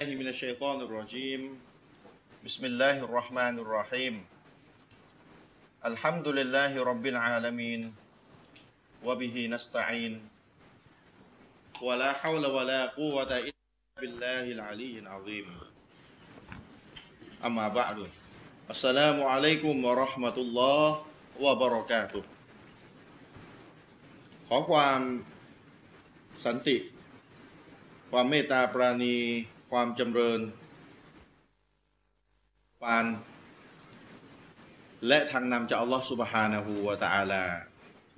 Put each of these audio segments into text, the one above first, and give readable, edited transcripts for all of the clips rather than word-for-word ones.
من الشيطان الرجيم بسم الله الرحمن الرحيم الحمد لله رب العالمين وبه نستعين ولا حول ولا قوة إلا بالله العلي العظيم أما بعد السلام عليكم ورحمة الله وبركاته ขอความสันติความเมตตาปราณีความจำเริญปานและทางนำจากอัลลอฮฺซุบฮานะฮูวะตะอาลา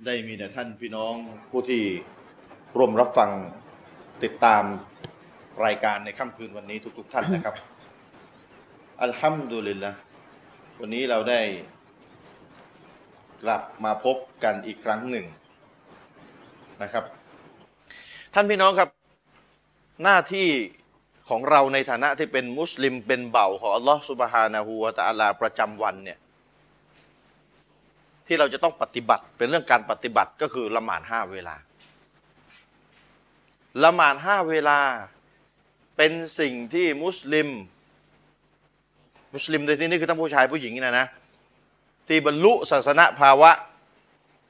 ได้มีแด่ท่านพี่น้องผู้ที่ร่วมรับฟังติดตามรายการในค่ำคืนวันนี้ทุกๆท่านนะครับ อัลฮัมดุลิลละห์วันนี้เราได้กลับมาพบกันอีกครั้งหนึ่งนะครับท่านพี่น้องครับหน้าที่ของเราในฐานะที่เป็นมุสลิมเป็นเบ่าของอัลลอฮฺซุบฮานะฮูวะตะอาลาประจำวันเนี่ยที่เราจะต้องปฏิบัติเป็นเรื่องการปฏิบัติก็คือละหมาด5เวลาละหมาด5เวลาเป็นสิ่งที่มุสลิมในที่นี้คือทั้งผู้ชายผู้หญิงนี่นะที่บรรลุศาสนภาวะ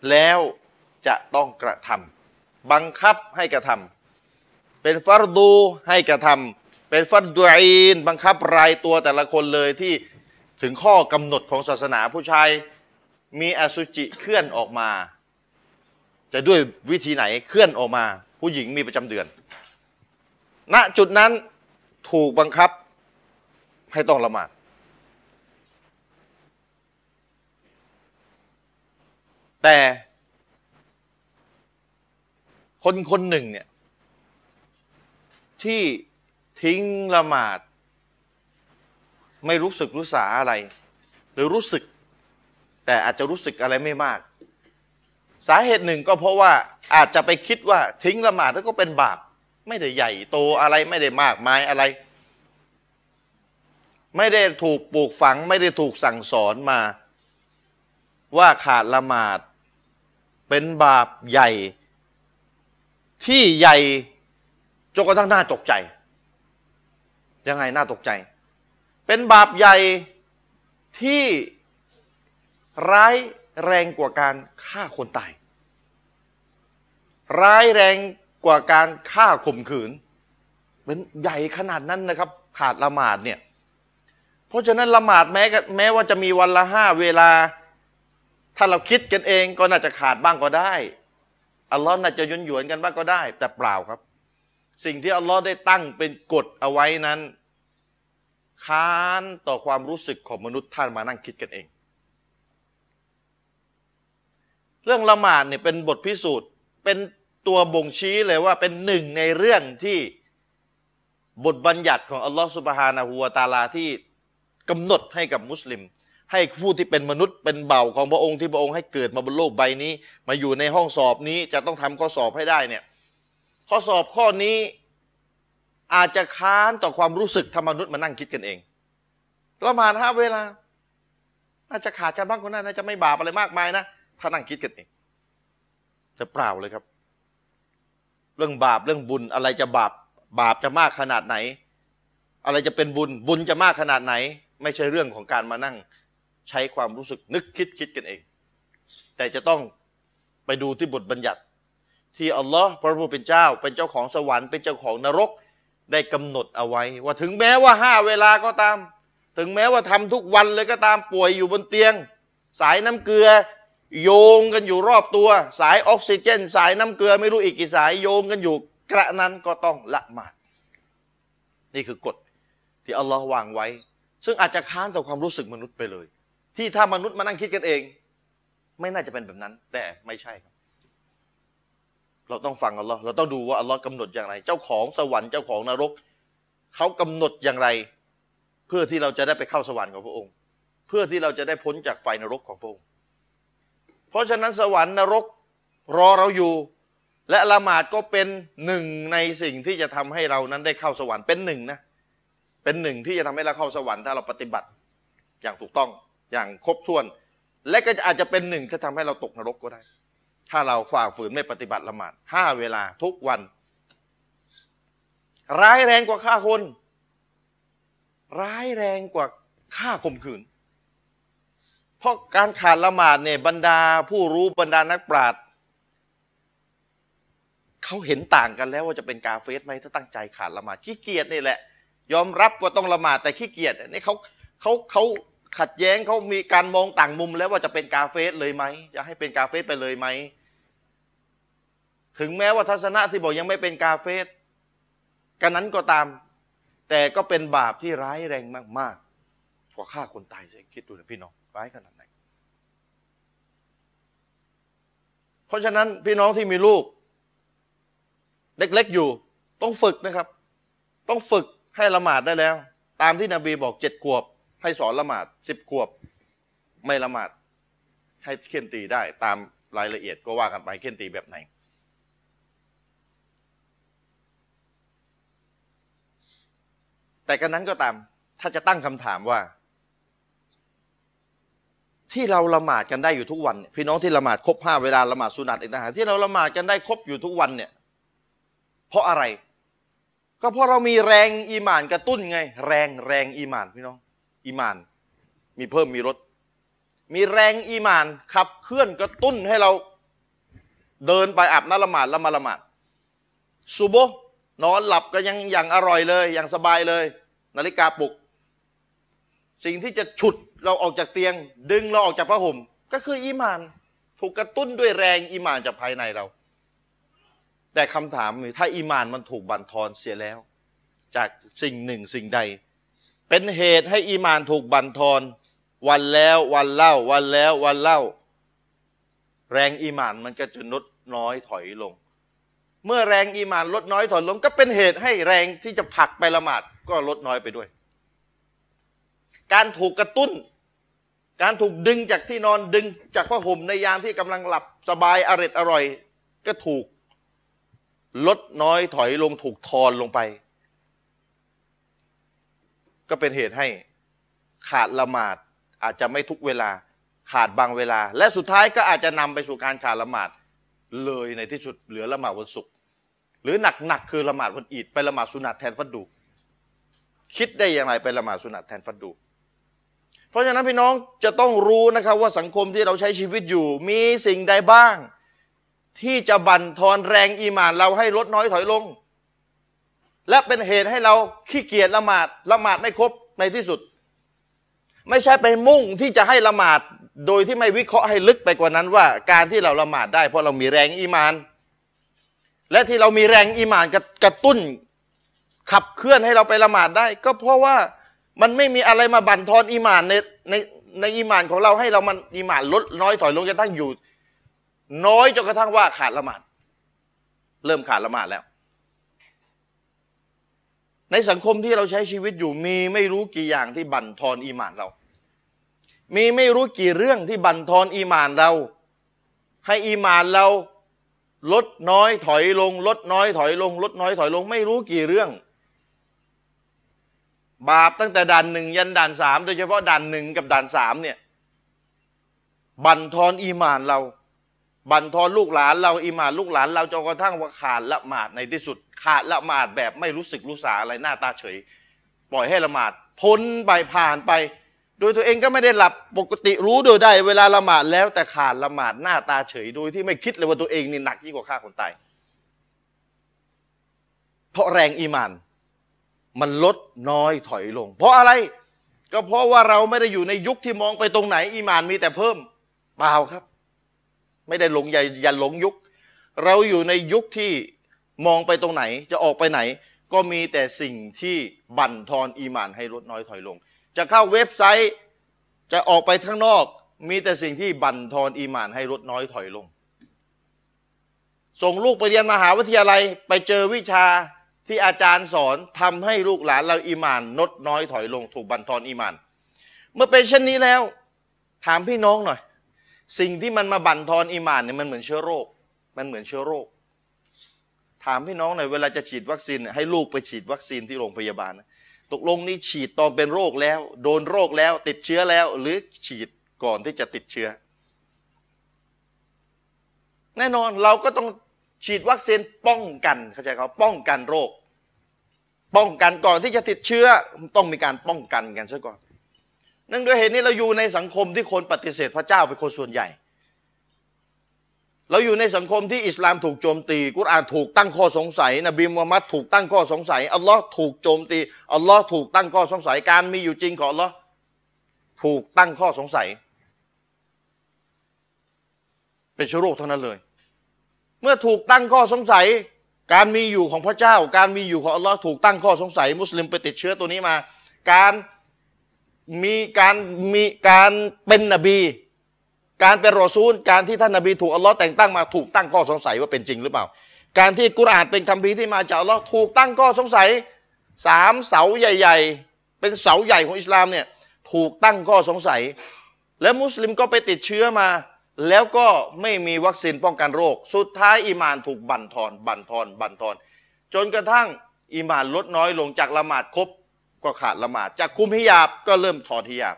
แล้วจะต้องกระทำบังคับให้กระทำเป็นฟัรดูให้กระทำเป็นฟัรดูอีนบังคับรายตัวแต่ละคนเลยที่ถึงข้อกำหนดของศาสนาผู้ชายมีอสุจิเคลื่อนออกมาจะด้วยวิธีไหนเคลื่อนออกมาผู้หญิงมีประจำเดือนณจุดนั้นถูกบังคับให้ต้องละหมาดแต่คนคนหนึ่งเนี่ยที่ทิ้งละหมาดไม่รู้สึกรู้สาอะไรหรือรู้สึกแต่อาจจะรู้สึกอะไรไม่มากสาเหตุหนึ่งก็เพราะว่าอาจจะไปคิดว่าทิ้งละหมาดแล้วก็เป็นบาปไม่ได้ใหญ่โตอะไรไม่ได้มากมายอะไรไม่ได้ถูกปลูกฝังไม่ได้ถูกสั่งสอนมาว่าขาดละหมาดเป็นบาปใหญ่ที่ใหญ่จนกระทั่งน่าตกใจยังไงน่าตกใจเป็นบาปใหญ่ที่ร้ายแรงกว่าการฆ่าคนตายร้ายแรงกว่าการฆ่าข่มขืนเป็นใหญ่ขนาดนั้นนะครับขาดละหมาดเนี่ยเพราะฉะนั้นละหมาดแม้ว่าจะมีวันละห้าเวลาถ้าเราคิดกันเองก็น่าจะขาดบ้างก็ได้อัลลอฮ์น่าจะย้อนกันบ้างก็ได้แต่เปล่าครับสิ่งที่อัลลอฮ์ได้ตั้งเป็นกฎเอาไว้นั้นค้านต่อความรู้สึกของมนุษย์ท่านมานั่งคิดกันเองเรื่องละหมาดเนี่ยเป็นบทพิสูจน์เป็นตัวบ่งชี้เลยว่าเป็นหนึ่งในเรื่องที่บทบัญญัติของอัลลอฮฺซุบฮานะฮูวะตะอาลาที่กำหนดให้กับมุสลิมให้ผู้ที่เป็นมนุษย์เป็นเบ่าของพระองค์ที่พระองค์ให้เกิดมาบนโลกใบนี้มาอยู่ในห้องสอบนี้จะต้องทำข้อสอบให้ได้เนี่ยข้อสอบข้อนี้อาจจะค้านต่อความรู้สึกธรรมนุษย์มานั่งคิดกันเองละหมาดห้าเวลาอาจจะขาดกันบ้างก็น่าจะไม่บาปอะไรมากมายนะถ้านั่งคิดกันเองจะเปล่าเลยครับเรื่องบาปเรื่องบุญอะไรจะบาปจะมากขนาดไหนอะไรจะเป็นบุญจะมากขนาดไหนไม่ใช่เรื่องของการมานั่งใช้ความรู้สึกนึกคิดกันเองแต่จะต้องไปดูที่บทบัญญัติที่อัลลอฮ์พระผู้เป็นเจ้าเป็นเจ้าของสวรรค์เป็นเจ้าของนรกได้กำหนดเอาไว้ว่าถึงแม้ว่าห้าเวลาก็ตามถึงแม้ว่าทำทุกวันเลยก็ตามป่วยอยู่บนเตียงสายน้ำเกลือโยงกันอยู่รอบตัวสายออกซิเจนสายน้ำเกลือไม่รู้อีกกี่สายโยงกันอยู่กระนั้นก็ต้องละหมาดนี่คือกฎที่อัลลอฮ์วางไว้ซึ่งอาจจะค้านต่อความรู้สึกมนุษย์ไปเลยที่ถ้ามนุษย์มานั่งคิดกันเองไม่น่าจะเป็นแบบนั้นแต่ไม่ใช่ครับเราต้องฟังอัลลอฮ์เราต้องดูว่าอัลลอฮ์กำหนดอย่างไรเจ้าของสวรรค์เจ้าของนรกเขากำหนดอย่างไรเพื่อที่เราจะได้ไปเข้าสวรรค์ของพระองค์เพื่อที่เราจะได้พ้นจากไฟนรกของพระองค์เพราะฉะนั้นสวรรค์นรกรอเราอยู่และละหมาดก็เป็นหนึ่งในสิ่งที่จะทำให้เรานั้นได้เข้าสวรรค์เป็นหนึ่งนะเป็นหนึ่งที่จะทำให้เราเข้าสวรรค์ถ้าเราปฏิบัติอย่างถูกต้องอย่างครบถ้วนและก็อาจจะเป็นหนึ่งที่ทำให้เราตกนรกก็ได้ถ้าเราฝ่าฝืนไม่ปฏิบัติละหมาดห้าเวลาทุกวันร้ายแรงกว่าฆ่าคน ร้ายแรงกว่าฆ่าข่มขืนเพราะการขาดละหมาดเนี่ยบรรดาผู้รู้บรรดานักปราชญ์เขาเห็นต่างกันแล้วว่าจะเป็นกาเฟรไหมถ้าตั้งใจขาดละหมาดขี้เกียจนี่แหละยอมรับว่าต้องละหมาดแต่ขี้เกียจนี่เขาขัดแย้งเขามีการมองต่างมุมแล้วว่าจะเป็นกาเฟรเลยไหมจะให้เป็นกาเฟรไปเลยไหมถึงแม้ว่าทัศนะที่บอกยังไม่เป็นกาเฟรกันนั้นก็ตามแต่ก็เป็นบาปที่ร้ายแรงมากๆกว่าฆ่าคนตายคิดดูนะพี่น้องร้ายขนาดไหนเพราะฉะนั้นพี่น้องที่มีลูกเล็กๆอยู่ต้องฝึกนะครับต้องฝึกให้ละหมาดได้แล้วตามที่นบีบอก7 ขวบให้สอนละหมาด10 ขวบไม่ละหมาดให้เคี่ยนตีได้ตามรายละเอียดก็ว่ากันไปเคี่ยนตีแบบไหนแต่กันนั้นก็ตามถ้าจะตั้งคำถามว่าที่เราละหมาดกันได้อยู่ทุกวันพี่น้องที่ละหมาดครบ5 เวลาละหมาดสุนัตอีกต่างหากที่เราละหมาดกันได้ครบอยู่ทุกวันเนี่ยเพราะอะไรก็เพราะเรามีแรงอีหม่านกระตุ้นไงแรงอีหม่านพี่น้องอีหม่านมีเพิ่มมีลดมีแรงอีหม่านขับเคลื่อนกระตุ้นให้เราเดินไปอาบน้ำละหมาดแล้วมาละหมาดซุบฮ์นอนหลับก็ยังอย่างอร่อยเลยอย่างสบายเลยนาฬิกาปลุกสิ่งที่จะฉุดเราออกจากเตียงดึงเราออกจากผ้าห่มก็คืออีหม่านถูกกระตุ้นด้วยแรงอีหม่านจากภายในเราแต่คำถามคือถ้าอีหม่านมันถูกบั่นทอนเสียแล้วจากสิ่งหนึ่งสิ่งใดเป็นเหตุให้อีหม่านถูกบั่นทอนวันแล้ววันเล่าวันแล้ววันเล่าแรงอีหม่านมันก็จะลดน้อยถอยลงเมื่อแรงอีหม่านลดน้อยถอยลงก็เป็นเหตุให้แรงที่จะผลักไปละหมาดก็ลดน้อยไปด้วยการถูกกระตุ้นการถูกดึงจากที่นอนดึงจากผ้าห่มในยามที่กำลังหลับสบายอร่อยก็ถูกลดน้อยถอยลงถูกทอนลงไปก็เป็นเหตุให้ขาดละหมาดอาจจะไม่ทุกเวลาขาดบางเวลาและสุดท้ายก็อาจจะนำไปสู่การขาดละหมาดเลยในที่สุดเหลือละหมาดวันศุกร์หรือหนักคือละหมาดวันอีดไปละหมาดสุนัตแทนฟัดดูคิดได้อย่างไรไปละหมาดสุนัตแทนฟัดดูเพราะฉะนั้นพี่น้องจะต้องรู้นะครับว่าสังคมที่เราใช้ชีวิตอยู่มีสิ่งใดบ้างที่จะบั่นทอนแรงอีหม่านเราให้ลดน้อยถอยลงและเป็นเหตุให้เราขี้เกียจละหมาดไม่ครบในที่สุดไม่ใช่ไปมุ่งที่จะให้ละหมาดโดยที่ไม่วิเคราะห์ให้ลึกไปกว่านั้นว่าการที่เราละหมาดได้เพราะเรามีแรงอีหม่านและที่เรามีแรงอีหม่านกระตุ้นขับเคลื่อนให้เราไปละหมาดได้ก็เพราะว่ามันไม่มีอะไรมาบั่นทอนอีหม่านในอีหม่านของเราให้เรามันอีหม่านลดน้อยถอยลงจะตั้งอยู่น้อยจนกระทั่งว่าขาดละหมาดเริ่มขาดละหมาดแล้วในสังคมที่เราใช้ชีวิตอยู่มีไม่รู้กี่อย่างที่บั่นทอนอีหม่านเรามีไม่รู้กี่เรื่องที่บั่นทอนอีหม่านเราให้อีหม่านเราลดน้อยถอยลงลดน้อยถอยลงลดน้อยถอยลงไม่รู้กี่เรื่องบาปตั้งแต่ด่าน 1ยันด่าน 3โดยเฉพาะด่าน 1กับด่าน 3เนี่ยบั่นทอนอีหม่านเราบั่นทอนลูกหลานเราอิหม่านลูกหลานเราจนกระทั่งว่าขาดละหมาดในที่สุดขาดละหมาดแบบไม่รู้สึกรู้สาอะไรหน้าตาเฉยปล่อยให้ละหมาดพ้นไปผ่านไปโดยตัวเองก็ไม่ได้หลับปกติรู้โดยได้เวลาละหมาดแล้วแต่ขาดละหมาดหน้าตาเฉยโดยที่ไม่คิดเลยว่าตัวเองนี่หนักยิ่งกว่าฆ่าคนตายเพราะแรงอิหม่านมันลดน้อยถอยลงเพราะอะไรก็เพราะว่าเราไม่ได้อยู่ในยุคที่มองไปตรงไหนอิหม่านมีแต่เพิ่มเปล่าครับไม่ได้หลงอย่าหลงยุคเราอยู่ในยุคที่มองไปตรงไหนจะออกไปไหนก็มีแต่สิ่งที่บั่นทอนอีหม่านให้ลดน้อยถอยลงจะเข้าเว็บไซต์จะออกไปข้างนอกมีแต่สิ่งที่บั่นทอนอีหม่านให้ลดน้อยถอยลงส่งลูกไปเรียนมหาวิทยาลัยไปเจอวิชาที่อาจารย์สอนทำให้ลูกหลานเราอีหม่านลดน้อยถอยลงถูกบั่นทอนอีหม่านเมื่อเป็นเช่นนี้แล้วถามพี่น้องหน่อยสิ่งที่มันมาบั่นทอนอีหม่านเนี่ยมันเหมือนเชื้อโรคมันเหมือนเชื้อโรคถามพี่น้องหน่อยเวลาจะฉีดวัคซีนให้ลูกไปฉีดวัคซีนที่โรงพยาบาลนะตกลงนี่ฉีดตอนเป็นโรคแล้วโดนโรคแล้วติดเชื้อแล้วหรือฉีดก่อนที่จะติดเชื้อแน่นอนเราก็ต้องฉีดวัคซีนป้องกันเข้าใจเขาป้องกันโรค ป้องกันก่อนที่จะติดเชื้อต้องมีการป้องกันกันซะก่อนเนื่องด้วยเหตุนี้เราอยู่ในสังคมที่คนปฏิเสธพระเจ้าเป็นคนส่วนใหญ่เราอยู่ในสังคมที่อิสลามถูกโจมตีกุรอานถูกตั้งข้อสงสัยนบีมุฮัมมัดถูกตั้งข้อสงสัยอัลลอฮ์ถูกโจมตีอัลลอฮ์ถูกตั้งข้อสงสัยการมีอยู่จริงของอัลลอฮ์ถูกตั้งข้อสงสัยเป็นเชื้อโรคเท่านั้นเลยเมื่อถูกตั้งข้อสงสัยการมีอยู่ของพระเจ้าการมีอยู่ของอัลลอฮ์ถูกตั้งข้อสงสัยมุสลิมไปติดเชื้อตัวนี้มาการเป็นนบีการเป็นรอซูลการที่ท่านนบีถูกอัลลอฮ์แต่งตั้งมาถูกตั้งข้อสงสัยว่าเป็นจริงหรือเปล่าการที่กุรอานเป็นคัมภีร์ที่มาจากอัลลอฮ์ถูกตั้งข้อสงสัยสามเสาใหญ่ๆเป็นเสาใหญ่ของอิสลามเนี่ยถูกตั้งข้อสงสัยและมุสลิมก็ไปติดเชื้อมาแล้วก็ไม่มีวัคซีนป้องกันโรคสุดท้ายอีหม่านถูกบั่นทอนจนกระทั่งอีหม่านลดน้อยลงจากละหมาดครบก็ขาดละหมาดจากคุมฮิญาบก็เริ่มถอดฮิญาบ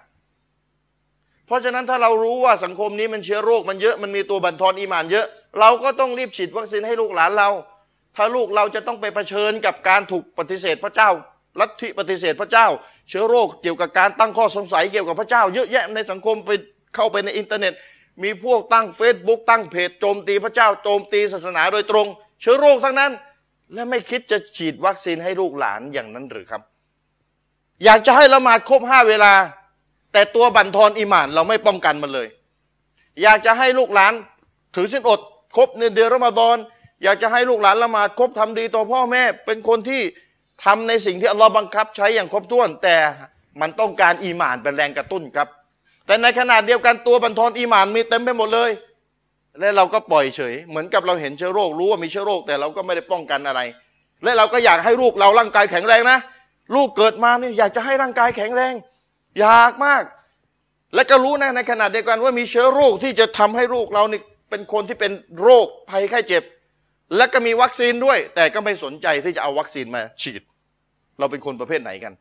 เพราะฉะนั้นถ้าเรารู้ว่าสังคมนี้มันเชื้อโรคมันเยอะมันมีตัวบั่นทอนอีหม่านเยอะเราก็ต้องรีบฉีดวัคซีนให้ลูกหลานเราถ้าลูกเราจะต้องไปเผชิญกับการถูกปฏิเสธพระเจ้าลัทธิปฏิเสธพระเจ้าเชื้อโรคเกี่ยวกับการตั้งข้อสงสัยเกี่ยวกับพระเจ้าเยอะแยะในสังคมไปเข้าไปในอินเทอร์เน็ตมีพวกตั้ง Facebook ตั้งเพจโจมตีพระเจ้าโจมตีศาสนาโดยตรงเชื้อโรคทั้งนั้นและไม่คิดจะฉีดวัคซีนให้ลูกหลานอย่างนั้นหรือครับอยากจะให้ละหมาดครบ5เวลาแต่ตัวบั่นทอนอีหม่านเราไม่ป้องกันมันเลยอยากจะให้ลูกหลานถือศีลอดครบในเดือนรอมฎอนอยากจะให้ลูกหลานละหมาดครบทำดีต่อพ่อแม่เป็นคนที่ทำในสิ่งที่อัลลอฮ์บังคับใช้อย่างครบถ้วนแต่มันต้องการอีหม่านเป็นแรงกระตุ้นครับแต่ในขณะเดียวกันตัวบั่นทอนอีหม่านมีเต็มไปหมดเลยและเราก็ปล่อยเฉยเหมือนกับเราเห็นเชื้อโรครู้ว่ามีเชื้อโรคแต่เราก็ไม่ได้ป้องกันอะไรและเราก็อยากให้ลูกเราร่างกายแข็งแรงนะลูกเกิดมาเนี่ยอยากจะให้ร่างกายแข็งแรงอยากมากและก็รู้นะในขณะเดียวกันว่ามีเชื้อโรคที่จะทำให้ลูกเราเนี่ยเป็นคนที่เป็นโรคภัยไข้เจ็บและก็มีวัคซีนด้วยแต่ก็ไม่สนใจที่จะเอาวัคซีนมาฉีดเราเป็นคนประเภทไหนกัน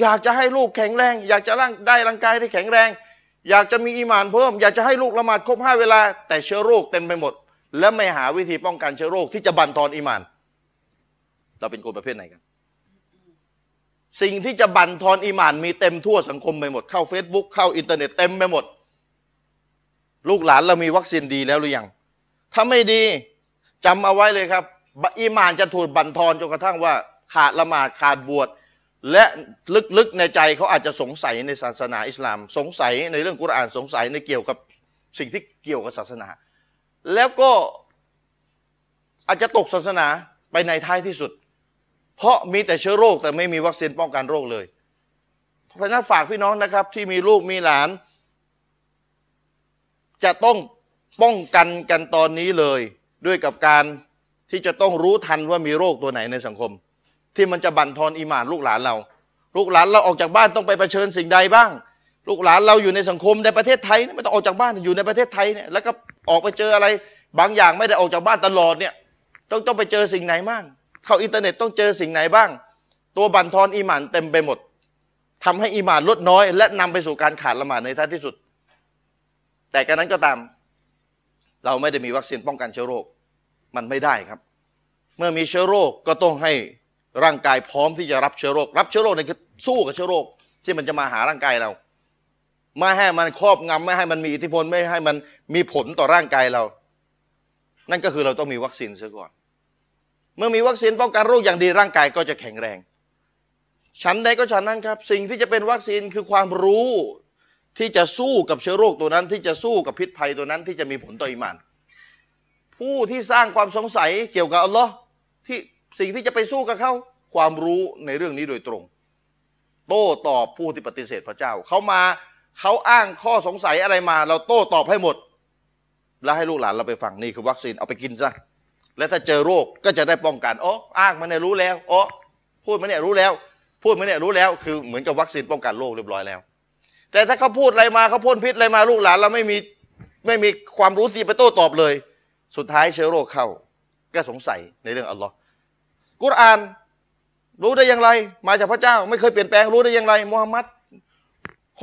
อยากจะให้ลูกแข็งแรงอยากจะได้ร่างกายที่แข็งแรงอยากจะมีอีหม่านเพิ่มอยากจะให้ลูกละหมาดครบ5เวลาแต่เชื้อโรคเต็มไปหมดและไม่หาวิธีป้องกันเชื้อโรคที่จะบั่นทอนอีหม่านเราเป็นคนประเภทไหนกันสิ่งที่จะบั่นทอนอีหม่านมีเต็มทั่วสังคมไปหมดเข้า Facebook เข้าอินเทอร์เน็ตเต็มไปหมดลูกหลานเรามีวัคซีนดีแล้วหรือยังถ้าไม่ดีจำเอาไว้เลยครับอีหม่านจะถูกบั่นทอนจนกระทั่งว่าขาดละหมาดขาดบวชและลึกๆในใจเขาอาจจะสงสัยในศาสนาอิสลามสงสัยในเรื่องกุรอานสงสัยในเกี่ยวกับสิ่งที่เกี่ยวกับศาสนาแล้วก็อาจจะตกศาสนาไปในท้ายที่สุดเพราะมีแต่เชื้อโรคแต่ไม่มีวัคซีนป้องกันโรคเลยเพราะฉะนั้นฝากพี่น้องนะครับที่มีลูกมีหลานจะต้องป้องกันกันตอนนี้เลยด้วยกับการที่จะต้องรู้ทันว่ามีโรคตัวไหนในสังคมที่มันจะบั่นทอนอีหม่านลูกหลานเราออกจากบ้านต้องไปเผชิญสิ่งใดบ้างลูกหลานเราอยู่ในสังคมในประเทศไทยไม่ต้องออกจากบ้านอยู่ในประเทศไทยเนี่ยแล้วก็ออกไปเจออะไรบางอย่างไม่ได้ออกจากบ้านตลอดเนี่ยต้องไปเจอสิ่งไหนบ้างเข้าอินเทอร์เน็ตต้องเจอสิ่งไหนบ้างตัวบั่นทอนอีหม่านเต็มไปหมดทำให้อีหม่านลดน้อยและนำไปสู่การขาดละหมาดในท้ายที่สุดแต่การนั้นก็ตามเราไม่ได้มีวัคซีนป้องกันเชื้อโรคมันไม่ได้ครับเมื่อมีเชื้อโรคก็ต้องให้ร่างกายพร้อมที่จะรับเชื้อโรครับเชื้อโรคเนี่ยคือสู้กับเชื้อโรคที่มันจะมาหาร่างกายเราไม่ให้มันครอบงำไม่ให้มันมีอิทธิพลไม่ให้มันมีผลต่อร่างกายเรานั่นก็คือเราต้องมีวัคซีนซะก่อนเมื่อมีวัคซีนป้องกันโรคอย่างดีร่างกายก็จะแข็งแรงชั้นใดก็ชั้นนั้นครับสิ่งที่จะเป็นวัคซีนคือความรู้ที่จะสู้กับเชื้อโรคตัวนั้นที่จะสู้กับพิษภัยตัวนั้นที่จะมีผลต่ออิหม่านผู้ที่สร้างความสงสัยเกี่ยวกับอัลลอฮ์ที่สิ่งที่จะไปสู้กับเขาความรู้ในเรื่องนี้โดยตรงโต้ตอบผู้ที่ปฏิเสธพระเจ้าเขาอ้างข้อสงสัยอะไรมาเราโต้ตอบให้หมดแล้วให้ลูกหลานเราไปฟังนี่คือวัคซีนเอาไปกินซะและถ้าเจอโรคก็จะได้ป้องกันอ๋ออ้างมาเนี่ยรู้แล้วอ๋อพูดมาเนี่ยรู้แล้วพูดมาเนี่ยรู้แล้วคือเหมือนกับวัคซีนป้องกันโรคเรียบร้อยแล้วแต่ถ้าเขาพูดอะไรมาเขาพ่นพิษอะไรมาลูกหลานเราไม่มีความรู้ที่ไปโต้ตอบเลยสุดท้ายเชื้อโรคเข้าก็สงสัยในเรื่องอัลลอฮ์กุรอานรู้ได้อย่างไรมาจากพระเจ้าไม่เคยเปลี่ยนแปลงรู้ได้อย่างไรมุฮัมมัด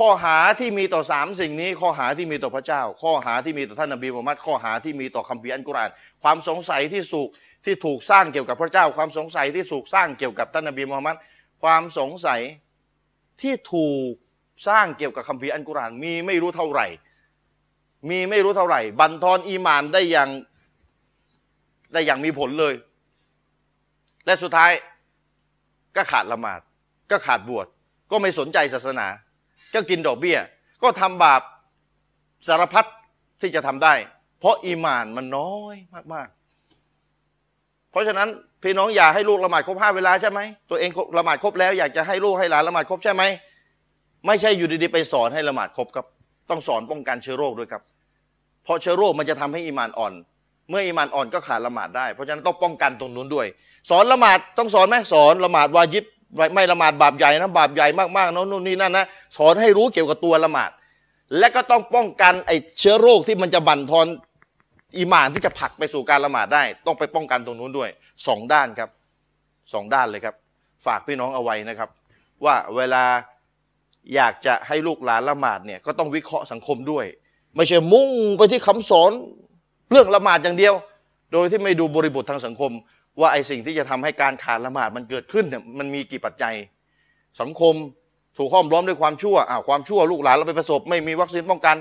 ข้อหาที่มีต่อ3สิ่งนี้ข้อหาที่มีต่อพระเจ้าข้อหาที่มีต่อท่านนบีมุฮัมมัดข้อหาที่มีต่อคัมภีร์อัลกุรอานความสงสัยที่ถูกสร้างเกี่ยวกับพระเจ้าความสงสัยที่ถูกสร้างเกี่ยวกับท่านนบีมุฮัมมัดความสงสัยที่ถูกสร้างเกี่ยวกับคัมภีร์อัลกุรอานมีไม่รู้เท่าไหร่บั่นทอนอีหม่านได้อย่างมีผลเลยและสุดท้ายก็ขาดละหมาดก็ขาดบวชก็ไม่สนใจศาสนาก็กินดอกเบี้ยก็ทำบาปสารพัดที่จะทำได้เพราะอีหม่านมันน้อยมากๆเพราะฉะนั้นพี่น้องอยากให้ลูกละหมาดครบ5 เวลาใช่ไหมตัวเองละหมาดครบแล้วอยากจะให้ลูกให้หลานละหมาดครบใช่ไหมไม่ใช่อยู่ดีๆไปสอนให้ละหมาดครบครับต้องสอนป้องกันเชื้อโรคด้วยครับเพราะเชื้อโรคมันจะทำให้อีหม่านอ่อนเมื่ออีหม่านอ่อนก็ขาดละหมาดได้เพราะฉะนั้นต้องป้องกันตรงนู้นด้วยสอนละหมาดต้องสอนไหมสอนละหมาดวาญิบไม่ละหมาดบาปใหญ่นะบาปใหญ่มากๆนู่นนี่นั่นนะสอนให้รู้เกี่ยวกับตัวละหมาดและก็ต้องป้องกันไอ้เชื้อโรคที่มันจะบั่นทอนอีหม่านที่จะผลักไปสู่การละหมาดได้ต้องไปป้องกันตรงนู้นด้วย2 ด้านครับ2 ด้านเลยครับฝากพี่น้องเอาไว้นะครับว่าเวลาอยากจะให้ลูกหลานละหมาดเนี่ยก็ต้องวิเคราะห์สังคมด้วยไม่ใช่มุ่งไปที่คำสอนเรื่องละหมาดอย่างเดียวโดยที่ไม่ดูบริบททางสังคมว่าไอ้สิ่งที่จะทำให้การขาดละหมาดมันเกิดขึ้นเนี่ยมันมีกี่ปัจจัยสังคมถูกห้อมล้อมด้วยความชั่วความชั่วลูกหลานเราไปประสบไม่มีวัคซีนป้องกัน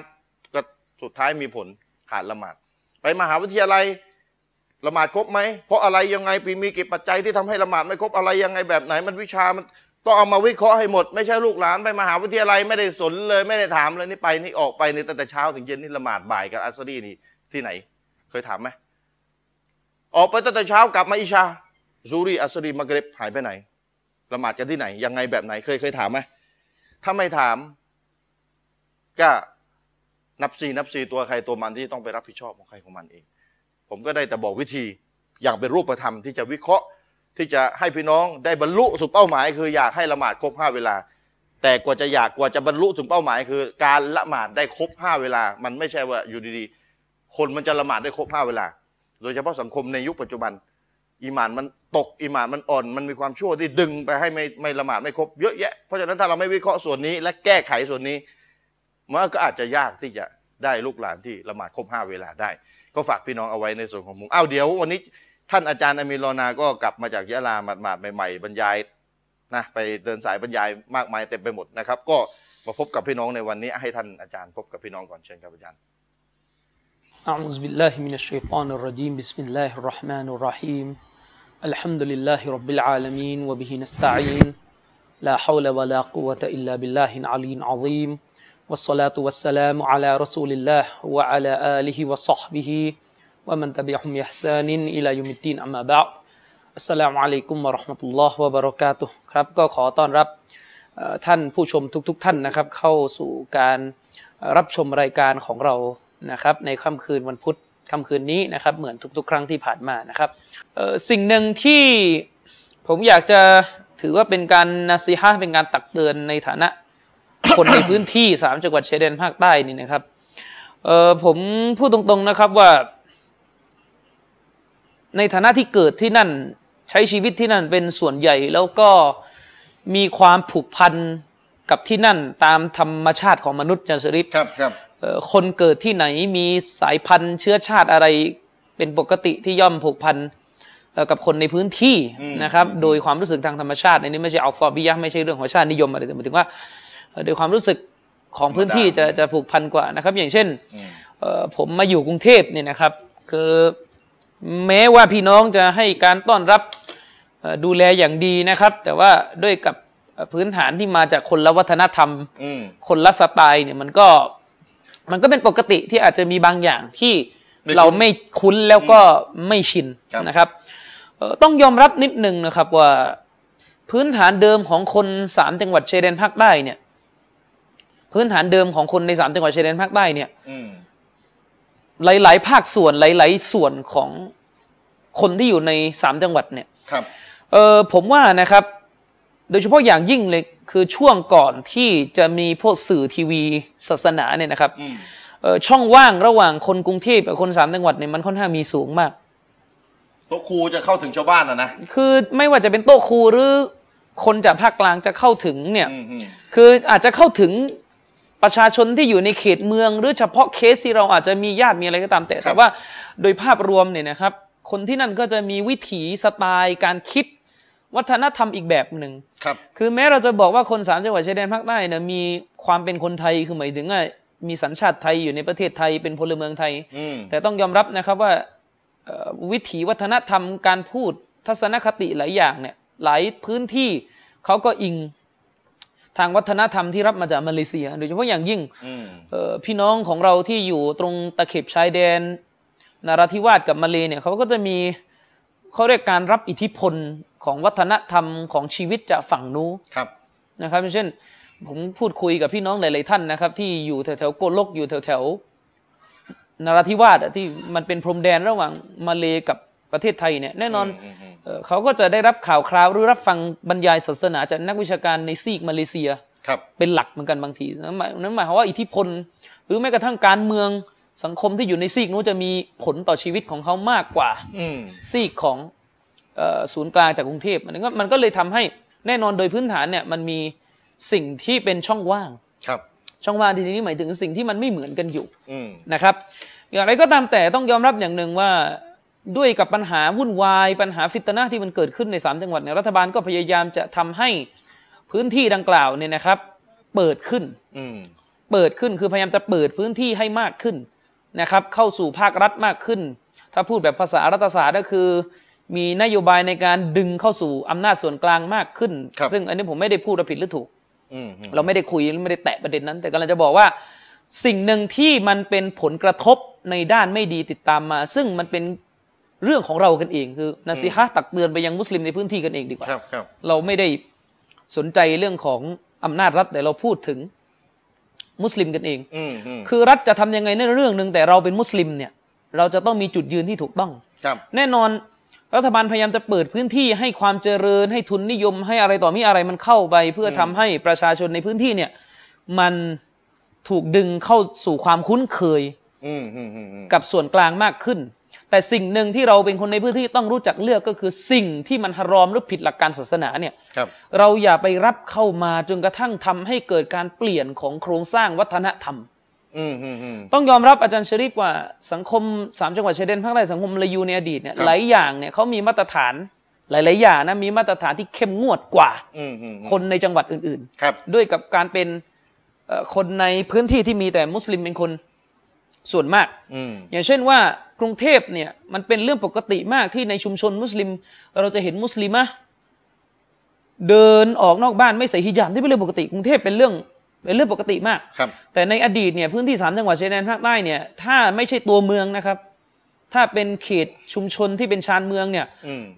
ก็สุดท้ายมีผลขาดละหมาดไปมหาวิทยาลัยละหมาดครบไหมเพราะอะไรยังไงปีมีกี่ปัจจัยที่ทำให้ละหมาดไม่ครบอะไรยังไงแบบไหนมันวิชามันต้องเอามาวิเคราะห์ให้หมดไม่ใช่ลูกหลานไปมหาวิทยาลัยไม่ได้สนเลยไม่ได้ถามเลยนี่ไปนี่ออกไปนี่ตั้งแต่เช้าถึงเย็นนี่ละหมาดบ่ายกับอัสรีนี่ที่ไหนเคยถามไหมออกไปตั้งแต่เช้ากลับมาอิชาซูรีอัสรีมักริบหายไปไหนละหมาดกันที่ไหนยังไงแบบไหนเคยถามไหมถ้าไม่ถามก็นับซีตัวใครตัวมันที่ต้องไปรับผิดชอบของใครของมันเองผมก็ได้แต่บอกวิธีอย่างเป็นรูปธรรมที่จะวิเคราะห์ที่จะให้พี่น้องได้บรรลุสู่เป้าหมายคืออยากให้ละหมาดครบ5 เวลาแต่กว่าจะบรรลุถึงเป้าหมายคือการละหมาดได้ครบ5 เวลามันไม่ใช่ว่าอยู่ดีๆคนมันจะละหมาดได้ครบ5 เวลาโดยเฉพาะสังคมในยุคปัจจุบันอีหม่านมันตกอีหม่านมันอ่อนมันมีความชั่วที่ดึงไปให้ไม่ละหมาดไม่ครบเยอะแยะเพราะฉะนั้นถ้าเราไม่วิเคราะห์ส่วนนี้และแก้ไขส่วนนี้มันก็อาจจะยากที่จะได้ลูกหลานที่ละหมาดครบ5 เวลาได้ก็ฝากพี่น้องเอาไว้ในส่วนของมุมเดี๋ยววันนี้ท่านอาจารย์อามีรลอนาก็กลับมาจากยะลาหมาดๆใหม่ๆบรรยายนะไปเดินสายบรรยายมากมายเต็มไปหมดนะครับก็มาพบกับพี่น้องในวันนี้ให้ท่านอาจารย์พบกับพี่น้องก่อนเชิญครับอาจารย์อัลลอฮฺบิลลาฮิมินัชชัยฏอนรรจีมบิสมิลลาฮิรเราะห์มานิรเราะฮีมอัลฮัมดุลิลลาฮิร็อบบิลอาละมีนวะบิฮินัสตะอีนลาฮอละวะลากุวะตะอิลลาบิลลาฮิลอาลีลอะซีมวัสศอลาตุวัสสลามุอะลารอซูลิลลาฮ์วะอะลาอาลิฮิวะศอฮบิฮิومن تبعهم بإحسان إلى يوم الدين أما بعد السلام عليكم ورحمة الله وبركاته ครับก็ขอต้อนรับท่านผู้ชมทุกท่านนะครับเข้าสู่การรับชมรายการของเรานะครับในค่ำคืนวันพุธค่ำคืนนี้นะครับเหมือนทุกๆครั้งที่ผ่านมานะครับสิ่งหนึ่งที่ผมอยากจะถือว่าเป็นการนาซีฮะเป็นการตักเตือนในฐานะ คนในพื้นที่3 จังหวัดชายแดนภาคใต้นี่นะครับผมพูดตรงๆนะครับว่าในฐานะที่เกิดที่นั่นใช้ชีวิตที่นั่นเป็นส่วนใหญ่แล้วก็มีความผูกพันกับที่นั่นตามธรรมชาติของมนุษย์นะชริฟครับคนเกิดที่ไหนมีสายพันธุ์เชื้อชาติอะไรเป็นปกติที่ย่อมผูกพันกับคนในพื้นที่นะครับโดยความรู้สึกทางธรรมชาติอันนี้ไม่ใช่อัลฟอบิยะไม่ใช่เรื่องของชาตินิยมอะไรแต่หมายถึงว่าโดยความรู้สึกของพื้นที่จะผูกพันกว่านะครับอย่างเช่นผมมาอยู่กรุงเทพเนี่ยนะครับคือแม้ว่าพี่น้องจะให้การต้อนรับดูแลอย่างดีนะครับแต่ว่าด้วยกับพื้นฐานที่มาจากคนละวัฒนธรรมคนละสไตล์เนี่ยมันก็เป็นปกติที่อาจจะมีบางอย่างที่เราไม่คุ้นแล้วก็ไม่ชินนะครับต้องยอมรับนิดนึงนะครับว่าพื้นฐานเดิมของคน3 จังหวัดชายแดนภาคใต้เนี่ยพื้นฐานเดิมของคนใน3 จังหวัดชายแดนภาคใต้เนี่ยหลายๆภาคส่วนหลายๆส่วนของคนที่อยู่ใน3 จังหวัดเนี่ยครับผมว่านะครับโดยเฉพาะอย่างยิ่งเลยคือช่วงก่อนที่จะมีพวกสื่อทีวีศาสนาเนี่ยนะครับช่องว่างระหว่างคนกรุงเทพกับคน3 จังหวัดเนี่ยมันค่อนข้างมีสูงมากโต๊ะครูจะเข้าถึงชาวบ้านนะคือไม่ว่าจะเป็นโต๊ะครูหรือคนจากภาคกลางจะเข้าถึงเนี่ยคืออาจจะเข้าถึง ประชาชนที่อยู่ในเขตเมืองหรือเฉพาะเคสที่เราอาจจะมีญาติมีอะไรก็ตามแต่แต่ว่าโดยภาพรวมเนี่ยนะครับคนที่นั่นก็จะมีวิถีสไตล์การคิดวัฒนธรรมอีกแบบหนึ่งคือแม้เราจะบอกว่าคนสามจังหวัดชายแดนภาคใต้เนี่ยมีความเป็นคนไทยคือหมายถึงมีสัญชาติไทยอยู่ในประเทศไทยเป็นพลเมืองไทยแต่ต้องยอมรับนะครับว่าวิถีวัฒนธรรมการพูดทัศนคติหลายอย่างเนี่ยหลายพื้นที่เขาก็อิงทางวัฒนธรรมที่รับมาจากมาเลเซียโดยเฉพาะอย่างยิ่งพี่น้องของเราที่อยู่ตรงตะเข็บชายแดนนราธิวาสกับมาเลเนี่ยเขาก็จะมีเขาเรียกการรับอิทธิพลของวัฒนธรรมของชีวิตจากฝั่งนู้นนะครับเช่นผมพูดคุยกับพี่น้องหลายๆท่านนะครับที่อยู่แถวๆโกลกอยู่แถวๆนราธิวาสที่มันเป็นพรมแดนระหว่างมาเลกับประเทศไทยเนี่ยแน่นอนเขาก็จะได้รับข่าวคราวหรือรับฟังบรรยายศาสนาจากนักวิชาการในซีกมาเลเซียเป็นหลักเหมือนกันบางทีนั้นหมายความว่าอิทธิพลหรือแม้กระทั่งการเมืองสังคมที่อยู่ในซีกนู้นจะมีผลต่อชีวิตของเขามากกว่าซีกของศูนย์กลางจากกรุงเทพมันก็เลยทำให้แน่นอนโดยพื้นฐานเนี่ยมันมีสิ่งที่เป็นช่องว่างช่องว่างที่นี้หมายถึงสิ่งที่มันไม่เหมือนกันอยู่นะครับอย่างไรก็ตามแต่ต้องยอมรับอย่างหนึ่งว่าด้วยกับปัญหาวุ่นวายปัญหาฟิตนะที่มันเกิดขึ้นใน3จังหวัดเนี่ยรัฐบาลก็พยายามจะทำให้พื้นที่ดังกล่าวเนี่ยนะครับเปิดขึ้นคือพยายามจะเปิดพื้นที่ให้มากขึ้นนะครับเข้าสู่ภาครัฐมากขึ้นถ้าพูดแบบภาษารัฐศาสตร์ก็คือมีนโยบายในการดึงเข้าสู่อำนาจส่วนกลางมากขึ้นซึ่งอันนี้ผมไม่ได้พูดผิดหรือถูกเราไม่ได้คุยไม่ได้แตะประเด็นนั้นแต่กำลังจะบอกว่าสิ่งหนึ่งที่มันเป็นผลกระทบในด้านไม่ดีติดตามมาซึ่งมันเป็นเรื่องของเรากันเองคือนาซีฮะตักเตือนไปยังมุสลิมในพื้นที่กันเองดีกว่าเราไม่ได้สนใจเรื่องของอำนาจรัฐแต่เราพูดถึงมุสลิมกันเองคือรัฐจะทำยังไงในเรื่องหนึ่งแต่เราเป็นมุสลิมเนี่ยเราจะต้องมีจุดยืนที่ถูกต้องแน่นอนรัฐบาลพยายามจะเปิดพื้นที่ให้ความเจริญให้ทุนนิยมให้อะไรต่อมีอะไรมันเข้าไปเพื่อทำให้ประชาชนในพื้นที่เนี่ยมันถูกดึงเข้าสู่ความคุ้นเคยกับส่วนกลางมากขึ้นแต่สิ่งหนึ่งที่เราเป็นคนในพื้นที่ต้องรู้จักเลือกก็คือสิ่งที่มันฮารอมหรือผิดหลักการศาสนาเนี่ยเราอย่าไปรับเข้ามาจนกระทั่งทำให้เกิดการเปลี่ยนของโครงสร้างวัฒนธรรมต้องยอมรับอาจารย์ชริฟว่าสังคม3จังหวัดชายแดนภาคใต้สังคมมลายูในอดีตเนี่ยหลายอย่างเนี่ยเขามีมาตรฐานหลายๆอย่างนะมีมาตรฐานที่เข้มงวดกว่าคนในจังหวัดอื่นๆด้วยกับการเป็นคนในพื้นที่ที่มีแต่มุสลิมเป็นคนส่วนมากอย่างเช่นว่ากรุงเทพเนี่ยมันเป็นเรื่องปกติมากที่ในชุมชนมุสลิมเราจะเห็นมุสลิมะเดินออกนอกบ้านไม่ใส่ฮิญาบที่เป็นเรื่องปกติกรุงเทพเป็นเรื่องปกติมากแต่ในอดีตเนี่ยพื้นที่3จังหวัดชายแดนภาคใต้เนี่ยถ้าไม่ใช่ตัวเมืองนะครับถ้าเป็นเขตชุมชนที่เป็นชานเมืองเนี่ย